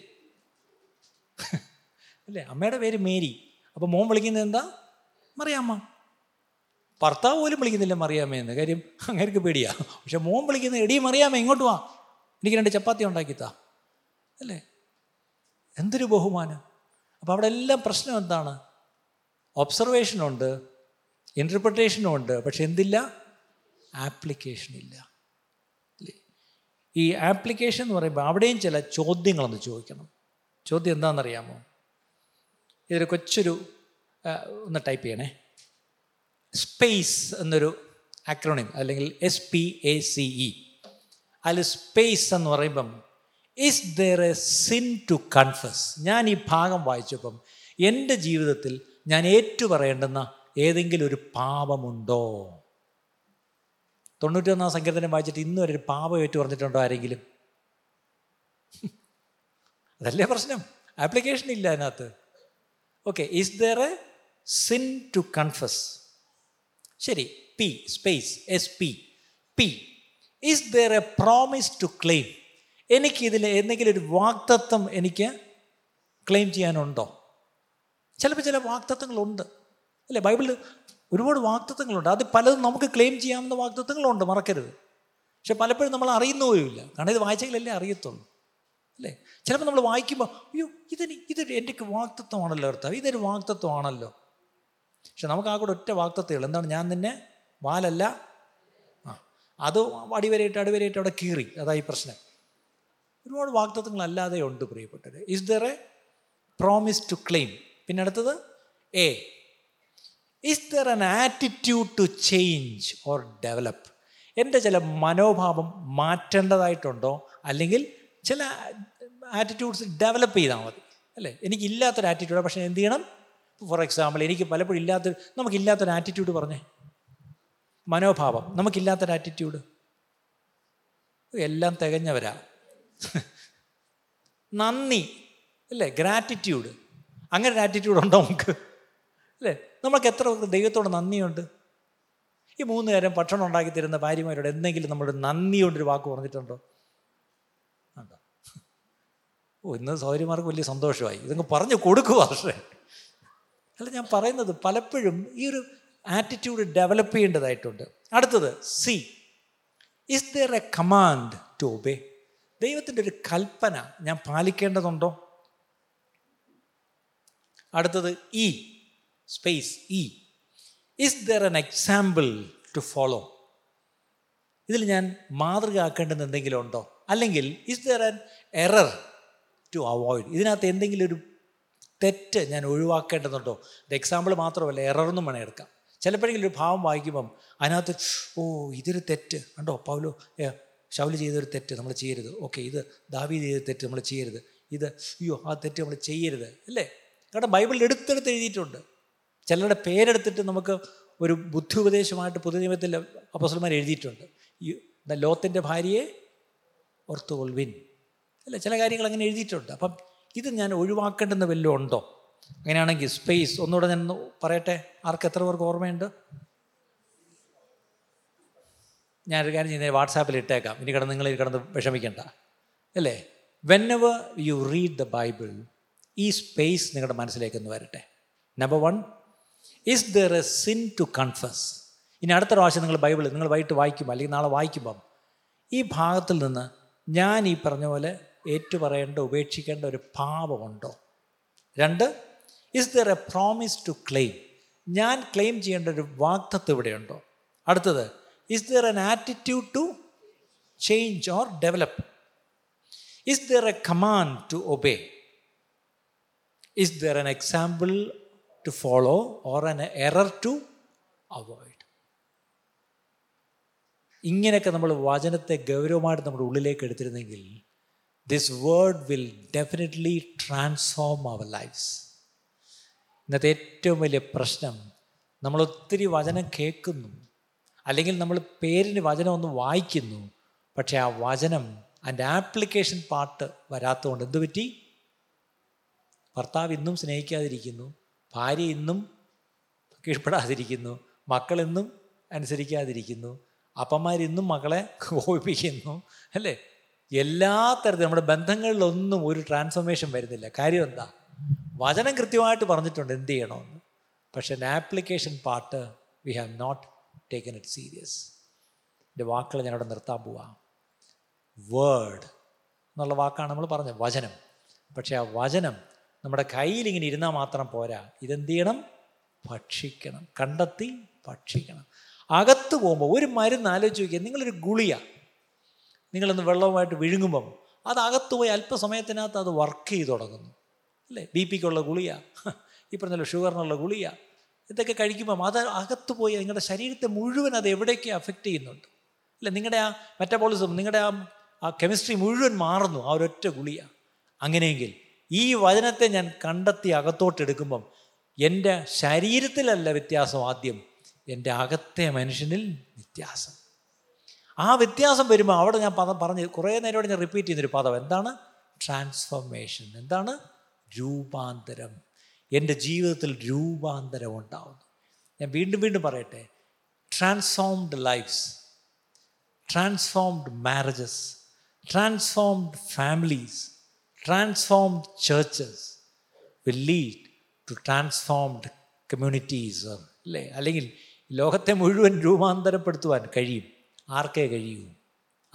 അല്ലേ. അമ്മയുടെ പേര് മേരി, അപ്പോൾ മോൻ വിളിക്കുന്നത് എന്താ? മറിയാമ്മ. ഭർത്താവ് പോലും വിളിക്കുന്നില്ല മറിയാമ്മയെന്ന്, കാര്യം അങ്ങേർക്ക് പേടിയാ. പക്ഷെ മോൻ വിളിക്കുന്നത് എടി മറിയാമ്മ ഇങ്ങോട്ട് വാ, എനിക്ക് രണ്ട് ചപ്പാത്തി ഉണ്ടാക്കിത്താ അല്ലേ. എന്തൊരു ബഹുമാനം! അപ്പോൾ അവിടെ എല്ലാം പ്രശ്നം എന്താണ്? ഒബ്സർവേഷനുണ്ട്, ഇൻ്റർപ്രിട്ടേഷനുണ്ട്, പക്ഷെ എന്തില്ല? ആപ്ലിക്കേഷനില്ല അല്ലേ. ഈ ആപ്ലിക്കേഷൻ എന്ന് പറയുമ്പോൾ അവിടെയും ചില ചോദ്യങ്ങളൊന്ന് ചോദിക്കണം. ചോദ്യം എന്താണെന്നറിയാമോ? ഇതൊരു കൊച്ചൊരു ഒന്ന് ടൈപ്പ് ചെയ്യണേ. സ്പേസ് എന്നൊരു ആക്രോണിം, അല്ലെങ്കിൽ SPACE. അതിൽ സ്പേസ് എന്ന് പറയുമ്പം is there a sin to confuse. ഞാൻ ഈ ഭാഗം വായിച്ചപ്പം എൻ്റെ ജീവിതത്തിൽ ഞാൻ ഏറ്റുപറയേണ്ടുന്ന ഏതെങ്കിലും ഒരു പാപമുണ്ടോ? 91 സങ്കീർത്തനം വായിച്ചിട്ട് ഇന്ന് വരെ ഒരു പാപം ഏറ്റു പറഞ്ഞിട്ടുണ്ടോ ആരെങ്കിലും? അതല്ലേ പ്രശ്നം, ആപ്ലിക്കേഷൻ ഇല്ല അതിനകത്ത്. Okay, is there a sin to confuse. ശരി, P space SPP. Is there a promise to claim? എനിക്കിതിൽ എന്തെങ്കിലും ഒരു വാഗ്ദത്തം എനിക്ക് ക്ലെയിം ചെയ്യാനുണ്ടോ? ചിലപ്പോൾ ചില വാഗ്ദത്തങ്ങളുണ്ട് അല്ലേ, ബൈബിളിൽ ഒരുപാട് വാഗ്ദത്തങ്ങളുണ്ട്. അത് പലതും നമുക്ക് ക്ലെയിം ചെയ്യാവുന്ന വാഗ്ദത്തങ്ങളുണ്ട്, മറക്കരുത്. പക്ഷെ പലപ്പോഴും നമ്മൾ അറിയുന്ന പോലുമില്ല, കാരണം ഇത് വായിച്ചെങ്കിലല്ലേ അറിയത്തുള്ളൂ അല്ലേ. ചിലപ്പോൾ നമ്മൾ വായിക്കുമ്പോൾ അയ്യോ ഇത് എൻ്റെ വാഗ്ദത്തമാണല്ലോ കർത്താവ്, ഇതൊരു വാഗ്ദത്തമാണല്ലോ. പക്ഷെ നമുക്ക് ആ കൂടെ ഒറ്റ വാഗ്ദത്തമുള്ളൂ, എന്താണ്? ഞാൻ നിന്നെ വാലല്ല അത് അടിവരയിട്ട് അവിടെ കീറി, അതായി പ്രശ്നം. ഒരുപാട് വാഗ്ദത്തങ്ങളല്ലാതെ ഉണ്ട് പ്രിയപ്പെട്ടത്. Is there a promise to claim? പിന്നെ അടുത്തത് A, is there an attitude to change or develop? എൻ്റെ ചില മനോഭാവം മാറ്റേണ്ടതായിട്ടുണ്ടോ, അല്ലെങ്കിൽ ചില ആറ്റിറ്റ്യൂഡ്സ് ഡെവലപ്പ് ചെയ്താൽ മതി അല്ലേ. എനിക്കില്ലാത്തൊരു ആറ്റിറ്റ്യൂഡ്, പക്ഷേ എന്ത് ചെയ്യണം? ഫോർ എക്സാമ്പിൾ, എനിക്ക് പലപ്പോഴും നമുക്കില്ലാത്തൊരു ആറ്റിറ്റ്യൂഡ് പറഞ്ഞേ, മനോഭാവം നമുക്കില്ലാത്തൊരു ആറ്റിറ്റ്യൂഡ്. എല്ലാം തികഞ്ഞവരാ, നന്ദി അല്ലേ, ഗ്രാറ്റിറ്റ്യൂഡ്, അങ്ങനെ ഒരു ആറ്റിറ്റ്യൂഡ് ഉണ്ടോ നമുക്ക് അല്ലേ? നമ്മൾക്ക് എത്ര ദൈവത്തോട് നന്ദിയുണ്ട്? ഈ 3 നേരം ഭക്ഷണം ഉണ്ടാക്കി തരുന്ന ഭാര്യമാരോട് എന്തെങ്കിലും നമ്മളൊരു നന്ദിയോണ്ടൊരു വാക്ക് പറഞ്ഞിട്ടുണ്ടോ? എന്താ ഇന്ന് സൗകര്യമാർക്ക് വലിയ സന്തോഷമായി ഇതൊക്കെ പറഞ്ഞു കൊടുക്കുക. പക്ഷേ അല്ല ഞാൻ പറയുന്നത് പലപ്പോഴും ഈ ഒരു ആറ്റിറ്റ്യൂഡ് ഡെവലപ്പ് ചെയ്യേണ്ടതായിട്ടുണ്ട്. അടുത്തത് C, is there a command to obey? ദൈവത്തിൻ്റെ ഒരു കൽപ്പന ഞാൻ പാലിക്കേണ്ടതുണ്ടോ? അടുത്തത് E, space E, is there an example to follow? ഇതിൽ ഞാൻ മാതൃക ആക്കേണ്ടത് എന്തെങ്കിലും ഉണ്ടോ? അല്ലെങ്കിൽ is there an error to avoid? ഇതിനകത്ത് എന്തെങ്കിലും ഒരു തെറ്റ് ഞാൻ ഒഴിവാക്കേണ്ടതുണ്ടോ? അത് എക്സാമ്പിൾ മാത്രമല്ല, എററൊന്നും വേണേൽ എടുക്കാം. ചിലപ്പോഴെങ്കിലും ഒരു ഭാവം വായിക്കുമ്പം അതിനകത്ത് ഓ ഇതൊരു തെറ്റ് കണ്ടോ, പൗലോ ശൗല് ചെയ്തൊരു തെറ്റ് നമ്മൾ ചെയ്യരുത്, ഓക്കെ ഇത് ദാവീദ് ചെയ്ത തെറ്റ് നമ്മൾ ചെയ്യരുത്, ഇത് അയ്യോ ആ തെറ്റ് നമ്മൾ ചെയ്യരുത് അല്ലേ. കാരണം ബൈബിളിൽ എടുത്തെടുത്ത് എഴുതിയിട്ടുണ്ട്. ചിലരുടെ പേരെടുത്തിട്ട് നമുക്ക് ഒരു ബുദ്ധി ഉപദേശമായിട്ട് പുതുനിയമത്തിൽ അപ്പോസ്തലന്മാർ എഴുതിയിട്ടുണ്ട്. ലോത്തിൻ്റെ ഭാര്യയെ ഓർത്തുകൊള്ളുവിൻ അല്ലേ, ചില കാര്യങ്ങൾ അങ്ങനെ എഴുതിയിട്ടുണ്ട്. അപ്പം ഇത് ഞാൻ ഒഴിവാക്കേണ്ടെന്ന് വല്ലതും ഉണ്ടോ? അങ്ങനെയാണെങ്കിൽ സ്പേസ് ഒന്നുകൂടെ ഞാൻ പറയട്ടെ. ആർക്ക് എത്ര പേർക്ക് ഓർമ്മയുണ്ട്? ഞാനൊരു കാര്യം ചെയ്യുന്നത് വാട്സാപ്പിൽ ഇട്ടേക്കാം, ഇനി കിടന്ന് നിങ്ങൾ കിടന്ന് വിഷമിക്കണ്ട അല്ലേ. Whenever you read the Bible, ഈ സ്പേസ് നിങ്ങളുടെ മനസ്സിലേക്കൊന്ന് വരട്ടെ. Number one, is there a sin to confuse? ഇനി അടുത്ത പ്രാവശ്യം നിങ്ങൾ ബൈബിൾ നിങ്ങൾ വൈകിട്ട് വായിക്കുമ്പോൾ അല്ലെങ്കിൽ നാളെ വായിക്കുമ്പം ഈ ഭാഗത്തിൽ നിന്ന് ഞാൻ ഈ പറഞ്ഞ പോലെ ഏറ്റുപറയേണ്ട ഉപേക്ഷിക്കേണ്ട ഒരു പാപമുണ്ടോ? രണ്ട്, is there a promise to claim? ഞാൻ ക്ലെയിം ചെയ്യേണ്ട ഒരു വാഗ്ദത്തം ഇവിടെയുണ്ടോ? അടുത്തത്, is there an attitude to change or develop? Is there a command to obey? Is there an example to follow or an error to avoid? ഇങ്ങനെയൊക്കെ നമ്മൾ വചനത്തെ ഗൗരവമായിട്ട് നമ്മുടെ ഉള്ളിലേക്ക് എടുത്തിരുന്നെങ്കിൽ this word will definitely transform our lives. ഇന്നത്തെ ഏറ്റവും വലിയ പ്രശ്നം, നമ്മളൊത്തിരി വചനം കേൾക്കുന്നു, അല്ലെങ്കിൽ നമ്മൾ പേരിന് വചനം ഒന്ന് വായിക്കുന്നു, പക്ഷേ ആ വചനം അതിൻ്റെ ആപ്ലിക്കേഷൻ പാർട്ട് വരാത്തതുകൊണ്ട് എന്തു പറ്റി? ഭർത്താവ് ഇന്നും സ്നേഹിക്കാതിരിക്കുന്നു, ഭാര്യ ഇന്നും കീഴ്പ്പെടാതിരിക്കുന്നു, മക്കളിന്നും അനുസരിക്കാതിരിക്കുന്നു, അപ്പന്മാരിന്നും മക്കളെ കോപിപ്പിക്കുന്നു അല്ലേ. എല്ലാ തരത്തിലും നമ്മുടെ ബന്ധങ്ങളിലൊന്നും ഒരു ട്രാൻസ്ഫോർമേഷൻ വരുന്നില്ല. കാര്യം എന്താ? വചനം കൃത്യമായിട്ട് പറഞ്ഞിട്ടുണ്ട് എന്ത് ചെയ്യണമെന്ന്, പക്ഷേ എൻ്റെ application part we have not taken it serious. എൻ്റെ വാക്കുകൾ ഞാനവിടെ നിർത്താൻ പോവാം. വേർഡ് എന്നുള്ള വാക്കാണ് നമ്മൾ പറഞ്ഞത്, വചനം. പക്ഷേ ആ വചനം നമ്മുടെ കയ്യിലിങ്ങനെ ഇരുന്നാൽ മാത്രം പോരാ, ഇതെന്ത് ചെയ്യണം? ഭക്ഷിക്കണം, കണ്ടെത്തി ഭക്ഷിക്കണം. അകത്ത് പോകുമ്പോൾ ഒരു മരുന്ന് ആലോചിച്ച് നോക്കിയാൽ, നിങ്ങളൊരു ഗുളിക നിങ്ങളൊന്ന് വെള്ളവുമായിട്ട് വിഴുങ്ങുമ്പം അത് അകത്ത് പോയി അല്പസമയത്തിനകത്ത് അത് വർക്ക് ചെയ്ത് തുടങ്ങുന്നു അല്ലേ. ബി പിക്കുള്ള ഗുളിക, ഈ പറഞ്ഞല്ലോ ഷുഗറിനുള്ള ഗുളിക, ഇതൊക്കെ കഴിക്കുമ്പം അത് അകത്ത് പോയി നിങ്ങളുടെ ശരീരത്തെ മുഴുവൻ അത് എവിടേക്ക് അഫക്റ്റ് ചെയ്യുന്നുണ്ട് അല്ലേ. നിങ്ങളുടെ ആ മെറ്റബോളിസം, നിങ്ങളുടെ ആ കെമിസ്ട്രി മുഴുവൻ മാറുന്നു ആ ഒരൊറ്റ ഗുളിക. അങ്ങനെയെങ്കിൽ ഈ വചനത്തെ ഞാൻ കണ്ടെത്തി അകത്തോട്ടെടുക്കുമ്പം എൻ്റെ ശരീരത്തിലല്ല വ്യത്യാസം, ആദ്യം എൻ്റെ അകത്തെ മനുഷ്യനിൽ വ്യത്യാസം. ആ വ്യത്യാസം വരുമ്പോൾ അവിടെ ഞാൻ പദം പറഞ്ഞ് കുറേ നേരമോടെ ഞാൻ റിപ്പീറ്റ് ചെയ്യുന്നൊരു പദം എന്താണ്? ട്രാൻസ്ഫോർമേഷൻ. എന്താണ്? രൂപാന്തരം. എൻ്റെ ജീവിതത്തിൽ രൂപാന്തരം ഉണ്ടാവുന്നു. ഞാൻ വീണ്ടും വീണ്ടും പറയട്ടെ, transformed lives, transformed marriages, transformed families, transformed churches will lead to transformed communities അല്ലേ. അല്ലെങ്കിൽ ലോകത്തെ മുഴുവൻ രൂപാന്തരപ്പെടുത്തുവാൻ കഴിയും. ആർക്കേ കഴിയൂ?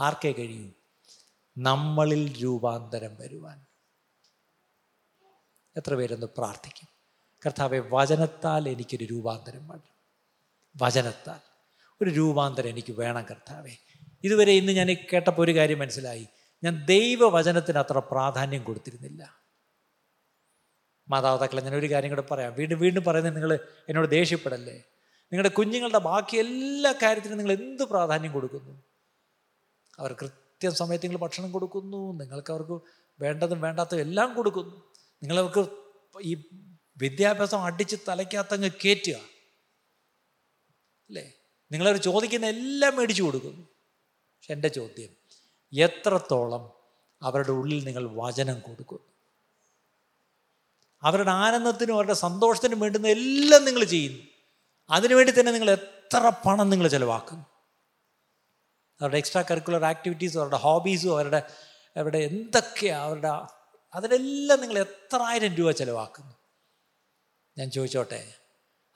ആർക്കേ കഴിയൂ? നമ്മളിൽ രൂപാന്തരം വരുവാൻ. എത്ര പേരൊന്ന് പ്രാർത്ഥിക്കും, കർത്താവേ വചനത്താൽ എനിക്കൊരു രൂപാന്തരം വേണം, വചനത്താൽ ഒരു രൂപാന്തരം എനിക്ക് വേണം കർത്താവേ. ഇതുവരെ ഇന്ന് ഞാൻ കേട്ടപ്പോൾ ഒരു കാര്യം മനസ്സിലായി, ഞാൻ ദൈവവചനത്തിന് അത്ര പ്രാധാന്യം കൊടുത്തിരുന്നില്ല. മാതാപിതാക്കളെ ഞാൻ ഒരു കാര്യം കൂടെ പറയാം, വീണ്ടും വീണ്ടും പറയുന്നത് നിങ്ങൾ എന്നോട് ദേഷ്യപ്പെടല്ലേ. നിങ്ങളുടെ കുഞ്ഞുങ്ങളുടെ ബാക്കി എല്ലാ കാര്യത്തിനും നിങ്ങൾ എന്ത് പ്രാധാന്യം കൊടുക്കുന്നു? അവർ കൃത്യം സമയത്ത് നിങ്ങൾ ഭക്ഷണം കൊടുക്കുന്നു, നിങ്ങൾക്ക് അവർക്ക് വേണ്ടതും വേണ്ടാത്തതും എല്ലാം കൊടുക്കുന്നു, നിങ്ങളവർക്ക് ഈ വിദ്യാഭ്യാസം അടിച്ച് തലയ്ക്കകത്തങ്ങ് കയറ്റുക അല്ലേ, നിങ്ങളവർ ചോദിക്കുന്ന എല്ലാം മേടിച്ചു കൊടുക്കുന്നു. പക്ഷെ എൻ്റെ ചോദ്യം, എത്രത്തോളം അവരുടെ ഉള്ളിൽ നിങ്ങൾ വചനം കൊടുക്കുന്നു? അവരുടെ ആനന്ദത്തിനും അവരുടെ സന്തോഷത്തിനും വേണ്ടുന്ന എല്ലാം നിങ്ങൾ ചെയ്യുന്നു, അതിനുവേണ്ടി തന്നെ നിങ്ങൾ എത്ര പണം നിങ്ങൾ ചിലവാക്കുന്നു? അവരുടെ എക്സ്ട്രാ കരിക്കുലർ ആക്ടിവിറ്റീസും അവരുടെ ഹോബീസും അവരുടെ അവിടെ എന്തൊക്കെയാണ് അവരുടെ, അതിനെല്ലാം നിങ്ങൾ എത്ര ആയിരം രൂപ ചിലവാക്കുന്നു? ഞാൻ ചോദിച്ചോട്ടെ,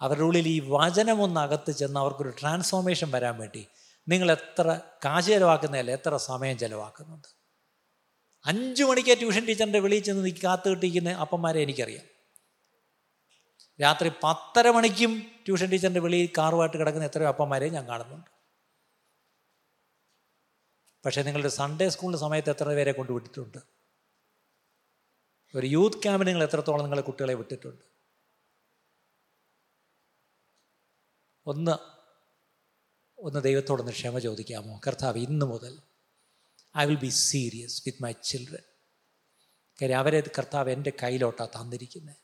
അവരുടെ ഉള്ളിൽ ഈ വചനമൊന്നകത്ത് ചെന്ന് അവർക്കൊരു ട്രാൻസ്ഫോർമേഷൻ വരാൻ വേണ്ടി നിങ്ങൾ എത്ര കാശ് ചിലവാക്കുന്നതല്ല, എത്ര സമയം ചിലവാക്കുന്നുണ്ട്? 5 മണിക്ക് ട്യൂഷൻ ടീച്ചറിൻ്റെ വെളിയിൽ ചെന്ന് കാത്തു കിട്ടിക്കുന്ന അപ്പന്മാരെ എനിക്കറിയാം. രാത്രി 10:30 ട്യൂഷൻ ടീച്ചറിൻ്റെ വെളിയിൽ കാറുമായിട്ട് കിടക്കുന്ന എത്രയോ അപ്പന്മാരെ ഞാൻ കാണുന്നുണ്ട്. പക്ഷേ നിങ്ങളുടെ സൺഡേ സ്കൂളിൻ്റെ സമയത്ത് എത്ര പേരെ കൊണ്ട് വിട്ടിട്ടുണ്ട്? ഒരു യൂത്ത് ക്യാമ്പിൽ നിങ്ങൾ എത്രത്തോളം നിങ്ങളുടെ കുട്ടികളെ വിട്ടിട്ടുണ്ട്? ഒന്ന് ദൈവത്തോടൊന്ന് ക്ഷമ ചോദിക്കാമോ? കർത്താവ്, ഇന്നു മുതൽ I will be serious with my children. കാര്യം അവരെ കർത്താവ് എൻ്റെ കയ്യിലോട്ടാണ് തന്നിരിക്കുന്നത്.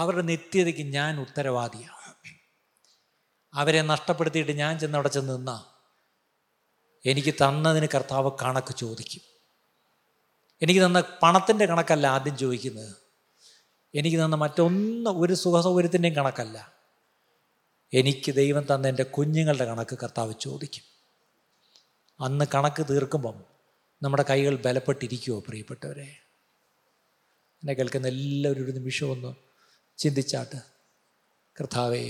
അവരുടെ നിത്യതയ്ക്ക് ഞാൻ ഉത്തരവാദിയാണ്. അവരെ നഷ്ടപ്പെടുത്തിയിട്ട് ഞാൻ ചെന്നവിടെ ചെന്ന് നിന്നാ എനിക്ക് തന്നതിന് കർത്താവ് കണക്ക് ചോദിക്കും. എനിക്ക് തന്ന പണത്തിൻ്റെ കണക്കല്ല ആദ്യം ചോദിക്കുന്നത്, എനിക്ക് തന്ന മറ്റൊന്ന് ഒരു സുഖസൗകര്യത്തിൻ്റെയും കണക്കല്ല, എനിക്ക് ദൈവം തന്ന എൻ്റെ കുഞ്ഞുങ്ങളുടെ കണക്ക് കർത്താവ് ചോദിക്കും. അന്ന് കണക്ക് തീർക്കുമ്പം നമ്മുടെ കൈകൾ ബലപ്പെട്ടിരിക്കുമോ പ്രിയപ്പെട്ടവരെ? എന്നെ കേൾക്കുന്ന എല്ലാവരും ഒരു നിമിഷമൊന്ന് ചിന്തിച്ചാട്ട്, കർത്താവേ,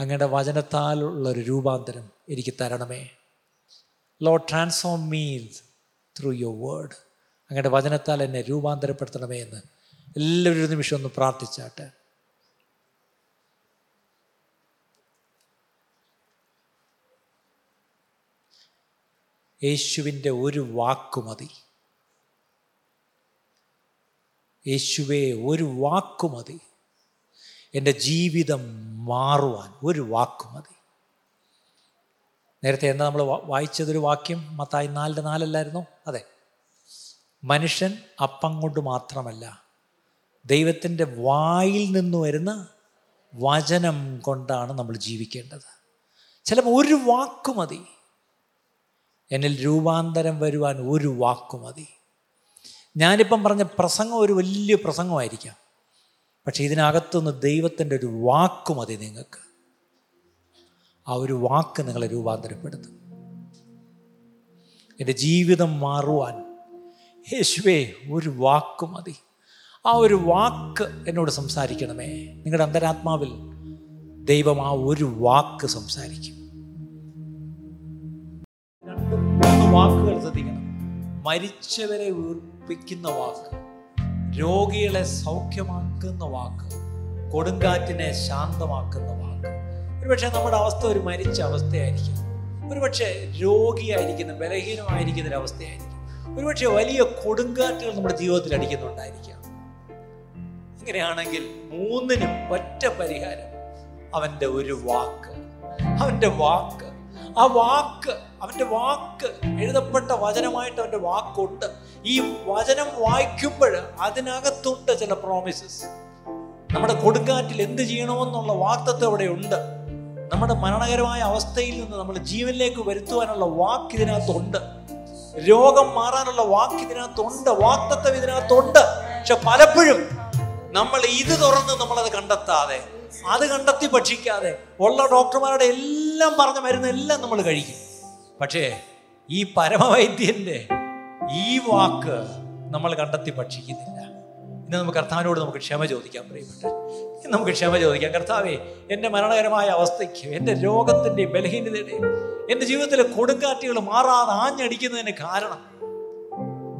അങ്ങയുടെ വചനത്താലുള്ളൊരു രൂപാന്തരം എനിക്ക് തരണമേ. Lord, transform me through your word. അങ്ങയുടെ വചനത്താൽ എന്നെ രൂപാന്തരപ്പെടുത്തണമേ എന്ന് എല്ലാവരും ഒരു നിമിഷം ഒന്ന് പ്രാർത്ഥിച്ചാട്ട്. യേശുവിൻ്റെ ഒരു വാക്കുമതി. യേശുവേ, ഒരു വാക്കുമതി എൻ്റെ ജീവിതം മാറുവാൻ. ഒരു വാക്കുമതി. നേരത്തെ എന്താ നമ്മൾ വായിച്ചതൊരു വാക്യം? മത്തായി 4:4 അല്ലായിരുന്നോ? അതെ, മനുഷ്യൻ അപ്പം കൊണ്ട് മാത്രമല്ല, ദൈവത്തിൻ്റെ വായിൽ നിന്ന് വരുന്ന വചനം കൊണ്ടാണ് നമ്മൾ ജീവിക്കേണ്ടത്. ചിലപ്പോൾ ഒരു വാക്കുമതി. എന്നിൽ രൂപാന്തരം വരുവാൻ ഒരു വാക്കുമതി. ഞാനിപ്പം പറഞ്ഞ പ്രസംഗം ഒരു വലിയ പ്രസംഗമായിരിക്കാം, പക്ഷെ ഇതിനകത്തുനിന്ന് ദൈവത്തിൻ്റെ ഒരു വാക്കുമതി നിങ്ങൾക്ക്. ആ ഒരു വാക്ക് നിങ്ങളെ രൂപാന്തരപ്പെടുത്തും. എൻ്റെ ജീവിതം മാറുവാൻ യേശുവേ ഒരു വാക്കുമതി. ആ ഒരു വാക്ക് എന്നോട് സംസാരിക്കണമേ. നിങ്ങളുടെ അന്തരാത്മാവിൽ ദൈവം ആ ഒരു വാക്ക് സംസാരിക്കും. 2-3 വാക്കുകൾ ശ്രദ്ധിക്കണം. മരിച്ചവരെ ഉയർപ്പിക്കുന്ന വാക്ക്, രോഗികളെ സൗഖ്യമാക്കുന്ന വാക്ക്, കൊടുങ്കാറ്റിനെ ശാന്തമാക്കുന്ന വാക്ക്. ഒരുപക്ഷെ നമ്മുടെ അവസ്ഥ ഒരു മരിച്ച അവസ്ഥയായിരിക്കും, ഒരുപക്ഷെ രോഗിയായിരിക്കുന്ന ബലഹീനമായിരിക്കുന്ന ഒരവസ്ഥയായിരിക്കും, ഒരുപക്ഷെ വലിയ കൊടുങ്കാറ്റുകൾ നമ്മുടെ ജീവിതത്തിൽ അടിക്കുന്നുണ്ടായിരിക്കാം. ഇങ്ങനെയാണെങ്കിൽ 3നും ഒറ്റ പരിഹാരം, അവൻ്റെ ഒരു വാക്ക്. അവൻ്റെ വാക്ക്, ആ വാക്ക്, അവൻ്റെ വാക്ക് എഴുതപ്പെട്ട വചനമായിട്ട് അവൻ്റെ വാക്കുണ്ട്. ഈ വചനം വായിക്കുമ്പോൾ അതിനകത്തുണ്ട് ചില പ്രോമിസസ്. നമ്മുടെ കൊടുങ്കാറ്റിൽ എന്ത് ചെയ്യണമെന്നുള്ള വാക്തത്വം അവിടെ ഉണ്ട്. നമ്മുടെ മരണകരമായ അവസ്ഥയിൽ നിന്ന് നമ്മൾ ജീവനിലേക്ക് വരുത്തുവാനുള്ള വാക്ക് ഇതിനകത്തുണ്ട്. രോഗം മാറാനുള്ള വാക്ക് ഇതിനകത്തുണ്ട്. വാക്തത്വം ഇതിനകത്തുണ്ട്. പക്ഷെ പലപ്പോഴും നമ്മൾ ഇത് തുറന്ന് നമ്മളത് കണ്ടെത്താതെ, അത് കണ്ടെത്തി ഭക്ഷിക്കാതെ, ഉള്ള ഡോക്ടർമാരുടെ എല്ലാം പറഞ്ഞ മരുന്നെല്ലാം നമ്മൾ കഴിക്കും. പക്ഷേ ഈ പരമവൈദ്യൻ്റെ ഈ വാക്ക് നമ്മൾ കണ്ടെത്തി ഭക്ഷിക്കുന്നില്ല. ഇന്ന് നമുക്ക് കർത്താവിനോട് നമുക്ക് ക്ഷമ ചോദിക്കാം പ്രിയപ്പെട്ടെ. നമുക്ക് ക്ഷമ ചോദിക്കാം. കർത്താവേ, എൻ്റെ മരണകരമായ അവസ്ഥയ്ക്ക്, എൻ്റെ രോഗത്തിൻ്റെയും ബലഹീനതയുടെയും എൻ്റെ ജീവിതത്തിലെ കൊടുങ്കാറ്റുകൾ മാറാതെ ആഞ്ഞടിക്കുന്നതിന് കാരണം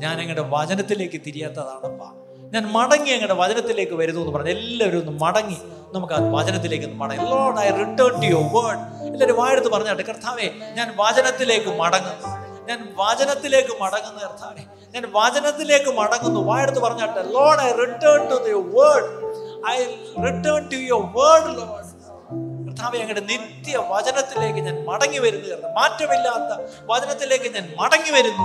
ഞാൻ അങ്ങയുടെ വചനത്തിലേക്ക് തിരിയാത്തതാണപ്പാ. ഞാൻ മടങ്ങി അങ്ങയുടെ വചനത്തിലേക്ക് വരുന്നു എന്ന് പറഞ്ഞു. എല്ലാവരും ഒന്ന് മടങ്ങി, നമുക്ക് ആ വചനത്തിലേക്ക് ഒന്ന് മടങ്ങി. Lord, I return to your word. എല്ലാവരും വായെടുത്ത് പറഞ്ഞാട്ടെ, കർത്താവേ, ഞാൻ വചനത്തിലേക്ക് മടങ്ങുന്നു, ഞാൻ വചനത്തിലേക്ക് മടങ്ങുന്നു. കർത്താവേ, ഞാൻ വചനത്തിലേക്ക് മടങ്ങുന്നു. വായെടുത്ത് പറഞ്ഞാട്ടെ, Lord, I return to your word. I return to your word Lord. കർത്താവേ, അങ്ങയുടെ നിത്യ വചനത്തിലേക്ക് ഞാൻ മടങ്ങി വരുന്നു. മാറ്റമില്ലാത്ത വചനത്തിലേക്ക് ഞാൻ മടങ്ങി വരുന്നു.